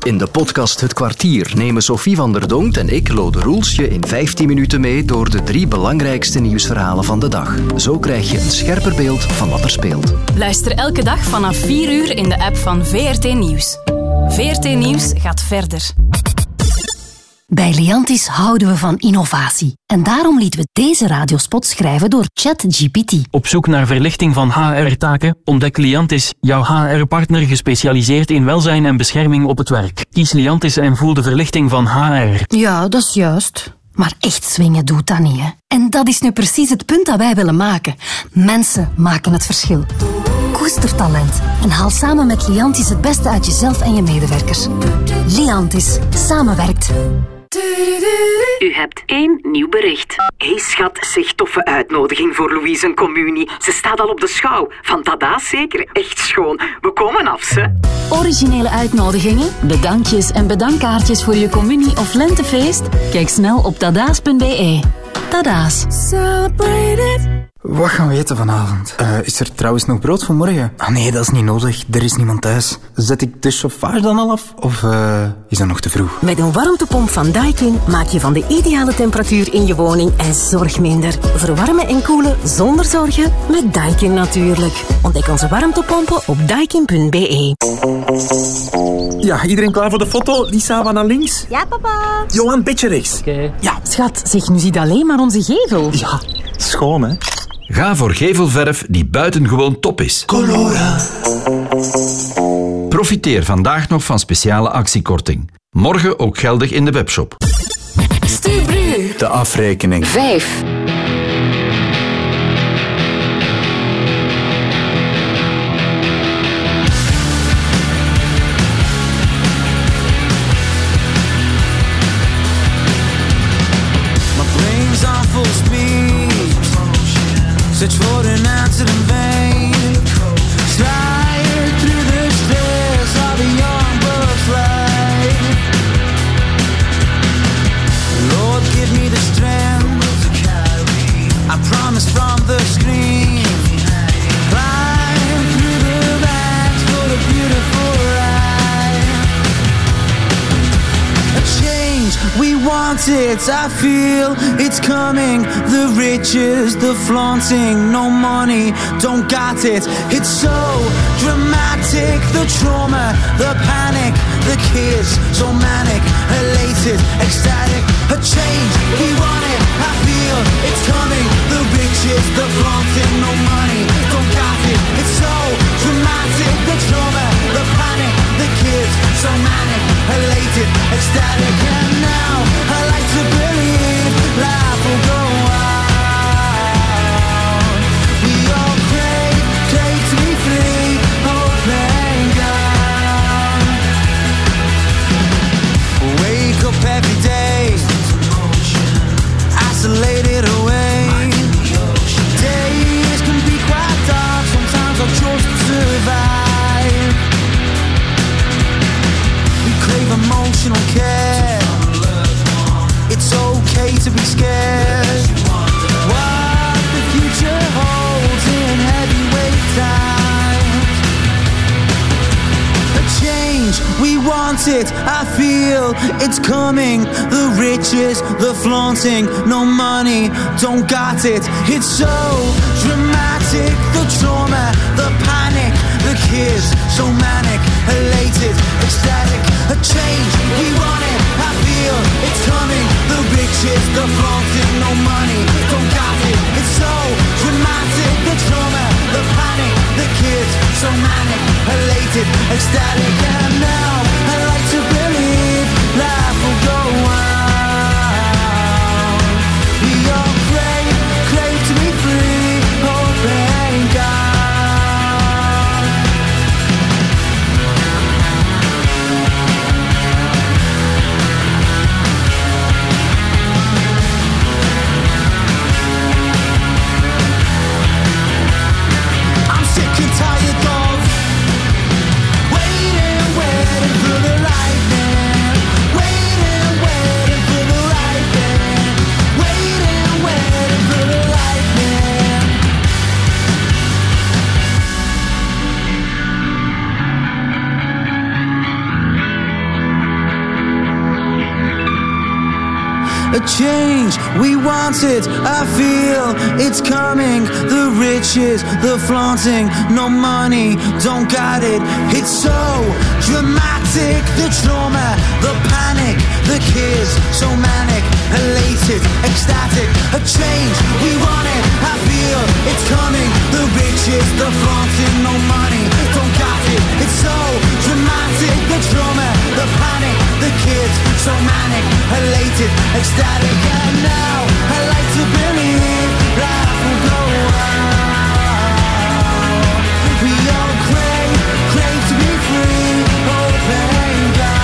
In de podcast Het Kwartier nemen Sophie van der Donkt en ik, Lode Roels, je in vijftien minuten mee door de drie belangrijkste nieuwsverhalen van de dag. Zo krijg je een scherper beeld van wat er speelt. Luister elke dag vanaf vier uur in de app van V R T Nieuws. V R T Nieuws gaat verder. Bij Liantis houden we van innovatie. En daarom lieten we deze radiospot schrijven door ChatGPT. Op zoek naar verlichting van H R-taken? Ontdek Liantis, jouw H R-partner gespecialiseerd in welzijn en bescherming op het werk. Kies Liantis en voel de verlichting van H R. Ja, dat is juist. Maar echt swingen doet dat niet, hè. En dat is nu precies het punt dat wij willen maken. Mensen maken het verschil. Koester talent en haal samen met Liantis het beste uit jezelf en je medewerkers. Liantis. Samenwerkt. U hebt één nieuw bericht. Hé hey schat, zeg toffe uitnodiging voor Louise en communie. Ze staat al op de schouw. Van Tada zeker. Echt schoon. We komen af, ze. Originele uitnodigingen, bedankjes en bedankkaartjes voor je communie of lentefeest? Kijk snel op tada's punt b e. Tada's. Wat gaan we eten vanavond? Uh, is er trouwens nog brood voor morgen? Ah nee, dat is niet nodig. Er is niemand thuis. Zet ik de chauffage dan al af? Of uh, is dat nog te vroeg? Met een warmtepomp van Daikin maak je van de ideale temperatuur in je woning en zorg minder. Verwarmen en koelen zonder zorgen met Daikin natuurlijk. Ontdek onze warmtepompen op daikin punt b e. Ja, iedereen klaar voor de foto? Lisa, wat naar links? Ja, papa. Johan, beetje rechts. Oké. Okay. Ja. Schat, zeg, nu ziet alleen maar onze gevel. Ja, schoon hè? Ga voor gevelverf die buitengewoon top is. Colora. Profiteer vandaag nog van speciale actiekorting. Morgen ook geldig in de webshop. Stubru. De afrekening. Vijf. Search for an answer in vain. Slide through the stairs of a young bird's life. Lord, give me the strength to carry. I promise from the screen. Climb through the vines for a beautiful ride. A change we want it, I feel it's coming. The riches, the flaunting, no money, don't got it. It's so dramatic, the trauma, the panic, the kids, so manic, elated, ecstatic. A change, we want it, I feel it's coming. The riches, the flaunting, no money, don't got it. It's so dramatic, the trauma, the panic, the kids, so manic, elated, ecstatic. And now I like to believe life will go on. We all crave, crave to be free, all playing God. Wake up every day, isolated away. Days can be quite dark, sometimes I've chose to survive. We crave emotional care. It's okay to be scared. What the future holds in heavyweight times. A change, we want it, I feel it's coming. The riches, the flaunting, no money, don't got it. It's so dramatic, the trauma, the panic, the kids, so manic, elated, ecstatic. A change, we want it, I feel it's coming. The riches, the flaunting, no money, don't got it. It's so dramatic, the trauma, the panic, the kids, so manic, elated, ecstatic. And now I like to believe life will go on. We all crave, crave to be free, oh thank God. A change, we want it, I feel it's coming. The riches, the flaunting, no money, don't got it. It's so dramatic, the trauma, the panic, the kids, so manic, elated, ecstatic. A change, we want it, I feel it's coming. The riches, the flaunting, no money, don't got it. It's so dramatic, the trauma, the panic, the kids, so manic, elated, ecstatic. And now I like to believe life will go on. We all crave, crave to be free, oh thank God.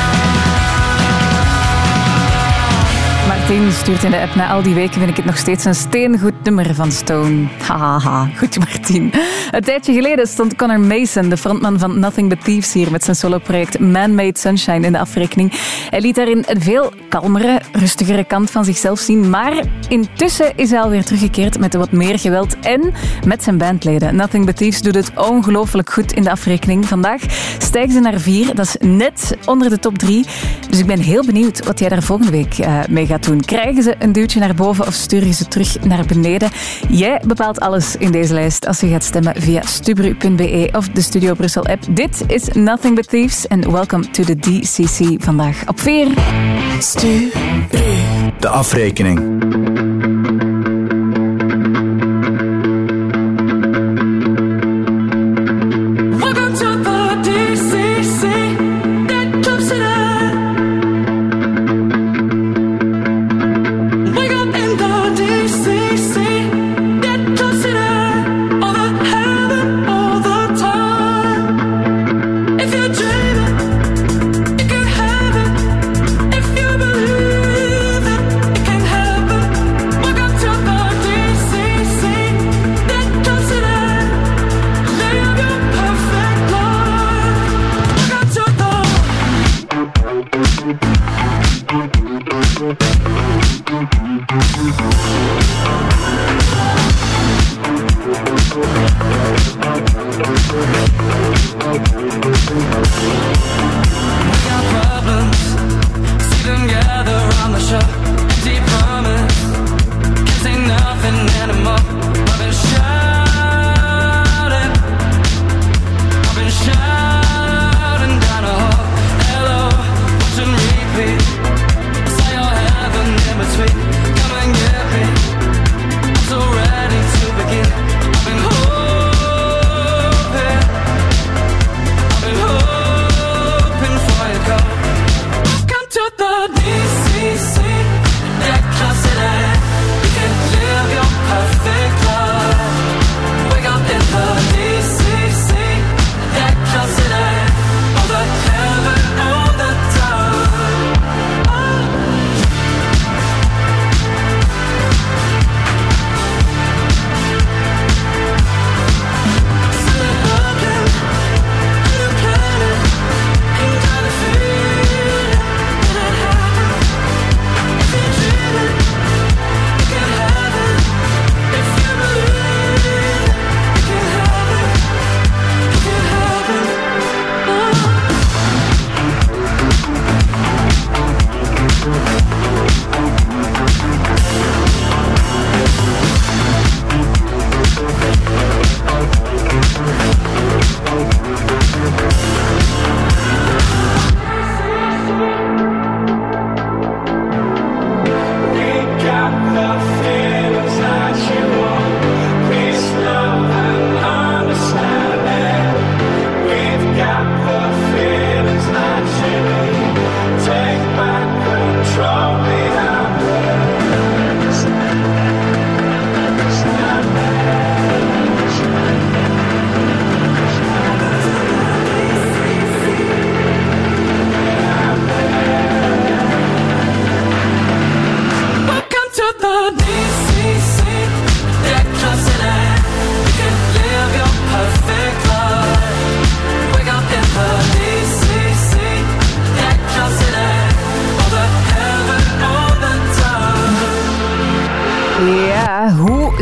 gestuurd in de app. Na al die weken vind ik het nog steeds een steengoed nummer van Stone. Hahaha, goed Martien. Een tijdje geleden stond Connor Mason, de frontman van Nothing But Thieves, hier met zijn soloproject Man-Made Sunshine in de afrekening. Hij liet daarin een veel kalmere, rustigere kant van zichzelf zien, maar intussen is hij alweer teruggekeerd met wat meer geweld en met zijn bandleden. Nothing But Thieves doet het ongelooflijk goed in de afrekening. Vandaag stijgt ze naar vier, dat is net onder de top drie. Dus ik ben heel benieuwd wat jij daar volgende week mee gaat doen. Krijgen ze een duwtje naar boven of sturen ze terug naar beneden? Jij bepaalt alles in deze lijst als je gaat stemmen via stubru punt b e of de Studio Brussel app. Dit is Nothing But Thieves en welcome to the D C C vandaag op vier. Stubru. De afrekening.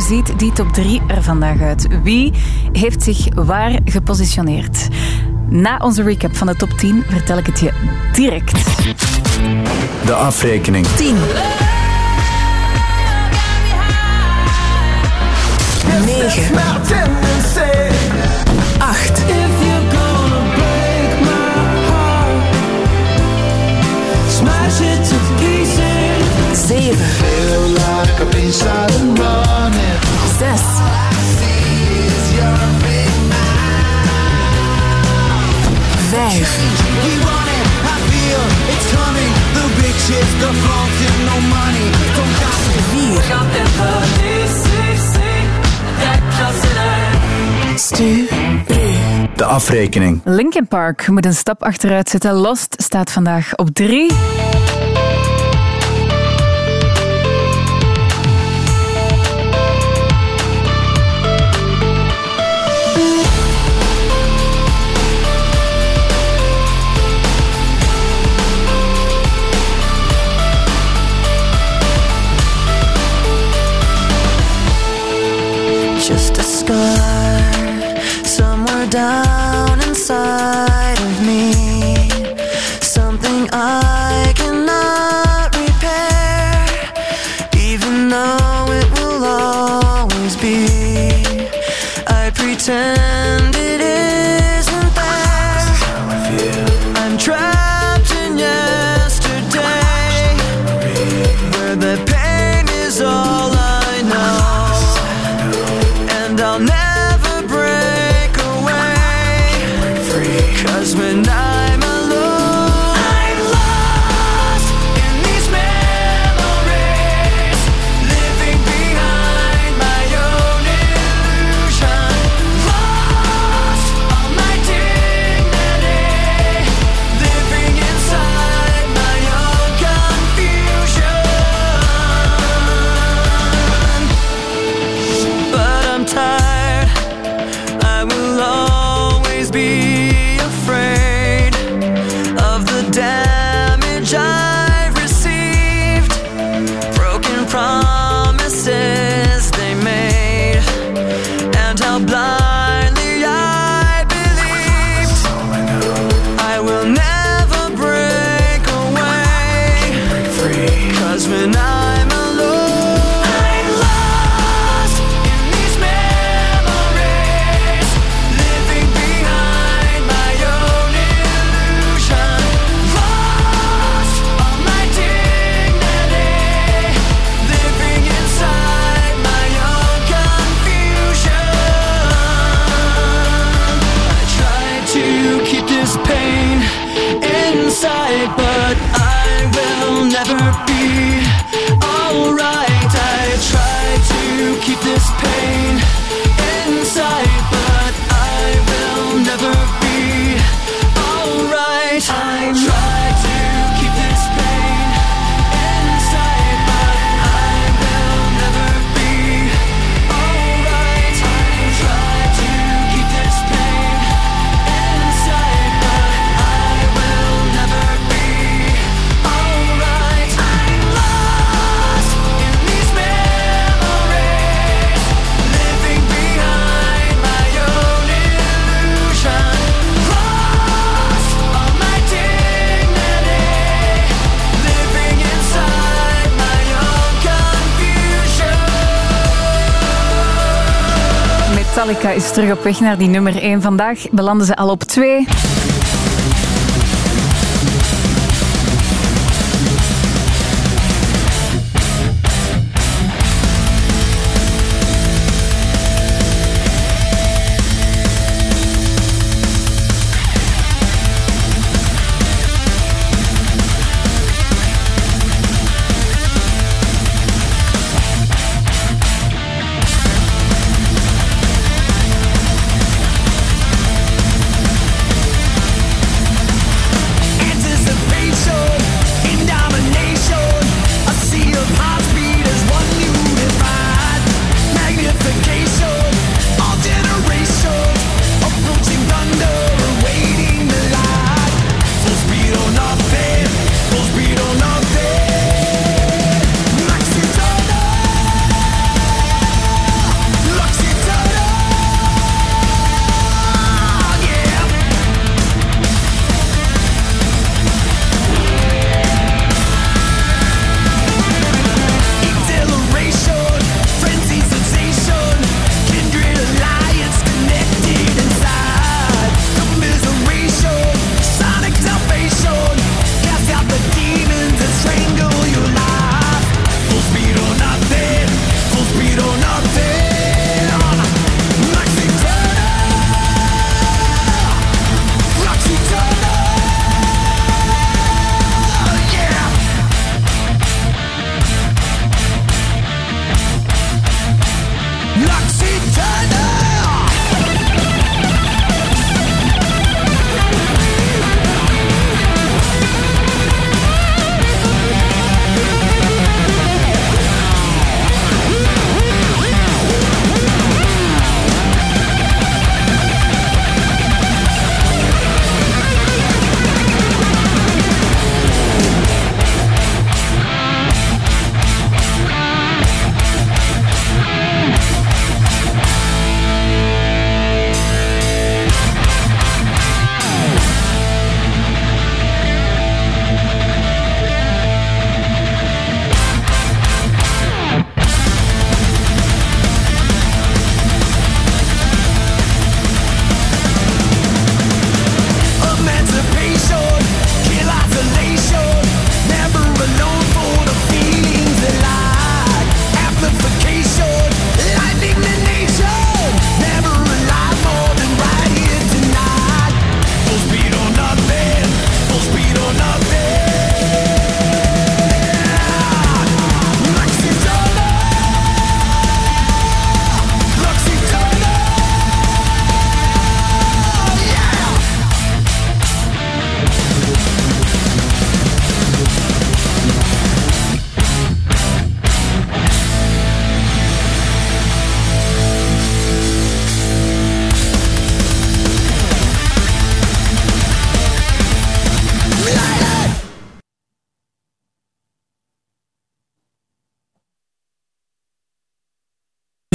Ziet die top drie er vandaag uit? Wie heeft zich waar gepositioneerd? Na onze recap van de top tien vertel ik het je direct. De afrekening. tien. negen. acht. zeven. zes. vijf. vier. Stuur. De afrekening. Linkin Park moet een stap achteruit zetten. Lost staat vandaag op drie. just a scar somewhere down inside of me, something I cannot repair, even though it will always be. I pretend it isn't there. I'm trapped in yesterday, where the pain is all I. I'll never break away, 'cause when I'm alone, I'm lost in these memories, living behind my own illusion, lost all my dignity, living inside my own confusion. But I'm tired, be afraid of the damage I've received, broken promises they made, and how blindly I believed. I will never break away, 'cause when I'm but I will never be alright. I try to keep this pain inside, but I will never be alright. I try to keep this pain inside, but I will never be alright. I try to keep this pain inside, but I will never be. Metallica is terug op weg naar die nummer één. Vandaag belanden ze al op twee.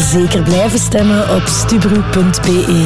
Zeker blijven stemmen op stubru punt b e.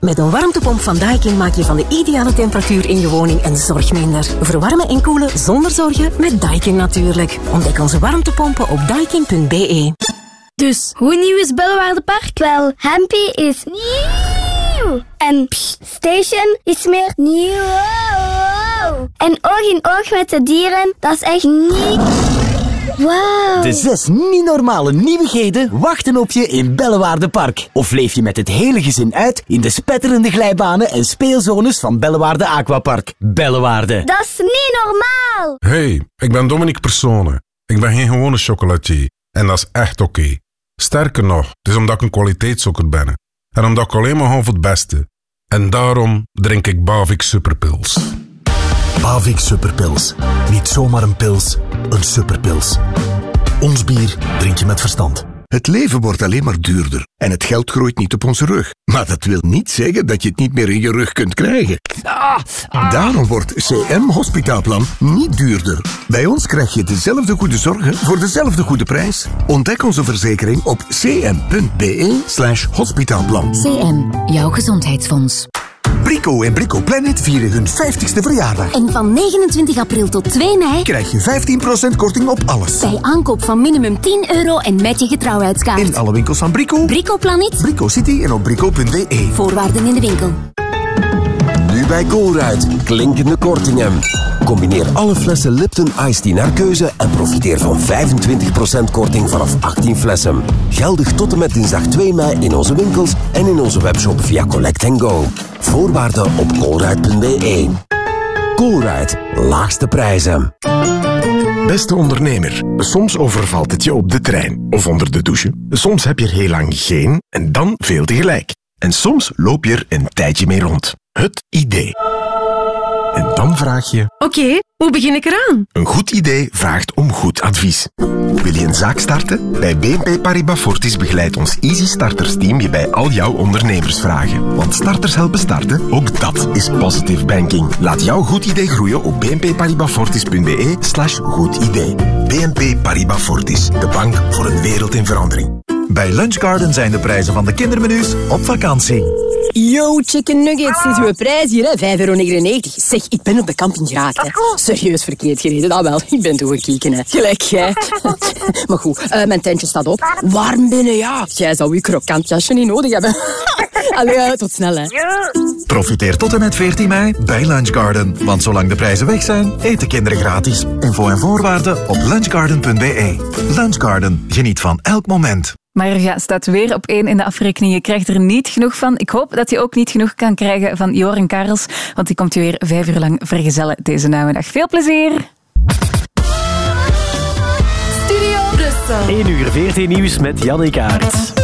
Met een warmtepomp van Daikin maak je van de ideale temperatuur in je woning en zorg minder. Verwarmen en koelen zonder zorgen met Daikin natuurlijk. Ontdek onze warmtepompen op daikin punt b e. Dus, hoe nieuw is Bellewaerde Park? Wel, Hempie is nieuw. En Psh Station is meer nieuw. En oog in oog met de dieren, dat is echt niet... Wow. De zes niet normale nieuwigheden wachten op je in Bellewaerde Park. Of leef je met het hele gezin uit in de spetterende glijbanen en speelzones van Bellewaerde Aquapark. Bellewaerde. Dat is niet normaal. Hey, ik ben Dominique Persone. Ik ben geen gewone chocolatier. En dat is echt oké. Okay. Sterker nog, het is omdat ik een kwaliteitszoeker ben. En omdat ik alleen maar hou voor het beste. En daarom drink ik Bavik Superpils. Bavik Superpils. Niet zomaar een pils, een superpils. Ons bier drink je met verstand. Het leven wordt alleen maar duurder en het geld groeit niet op onze rug. Maar dat wil niet zeggen dat je het niet meer in je rug kunt krijgen. Daarom wordt C M Hospitaalplan niet duurder. Bij ons krijg je dezelfde goede zorgen voor dezelfde goede prijs. Ontdek onze verzekering op cm.be slash hospitaalplan. C M, jouw gezondheidsfonds. Brico en Brico Planet vieren hun vijftigste verjaardag. En van negenentwintig april tot twee mei krijg je vijftien procent korting op alles. Bij aankoop van minimum tien euro en met je getrouwheidskaart. In alle winkels van Brico, Brico Planet, Brico City en op brico punt b e. Voorwaarden in de winkel. Nu bij Colruyt, klinkende kortingen. Combineer alle flessen Lipton Iced Tea naar keuze en profiteer van vijfentwintig procent korting vanaf achttien flessen. Geldig tot en met dinsdag twee mei in onze winkels en in onze webshop via Collect and Go. Voorwaarden op colruyt punt b e. Colruyt, laagste prijzen. Beste ondernemer, soms overvalt het je op de trein of onder de douche. Soms heb je er heel lang geen en dan veel tegelijk. En soms loop je er een tijdje mee rond. Het idee. En dan vraag je... Oké, okay, hoe begin ik eraan? Een goed idee vraagt om goed advies. Wil je een zaak starten? Bij B N P Paribas Fortis begeleidt ons Easy Starters team je bij al jouw ondernemersvragen. Want starters helpen starten, ook dat is positive banking. Laat jouw goed idee groeien op bnpparibasfortis.be slash goed idee. B N P Paribas Fortis, de bank voor een wereld in verandering. Bij Lunchgarden zijn de prijzen van de kindermenu's op vakantie. Yo, chicken nuggets, dit is uw prijs hier, vijf euro negenennegentig. Zeg, ik ben op de camping geraakt, hè. Serieus verkeerd gereden, dat wel. Ik ben toegekieken, hè. Gelijk, jij. Maar goed, uh, mijn tentje staat op. Warm binnen, ja. Jij zou uw krokant jasje niet nodig hebben. Allee, uh, tot snel, hè. Profiteer tot en met veertien mei bij Lunchgarden. Want zolang de prijzen weg zijn, eten kinderen gratis. Info en voorwaarden op lunchgarden punt be. Lunchgarden, geniet van elk moment. Marja staat weer op één in de afrekening. Je krijgt er niet genoeg van. Ik hoop dat je ook niet genoeg kan krijgen van Joren Karels, want die komt je weer vijf uur lang vergezellen deze namiddag. Veel plezier! Studio Brussel. één uur veertien nieuws met Janne Kaart.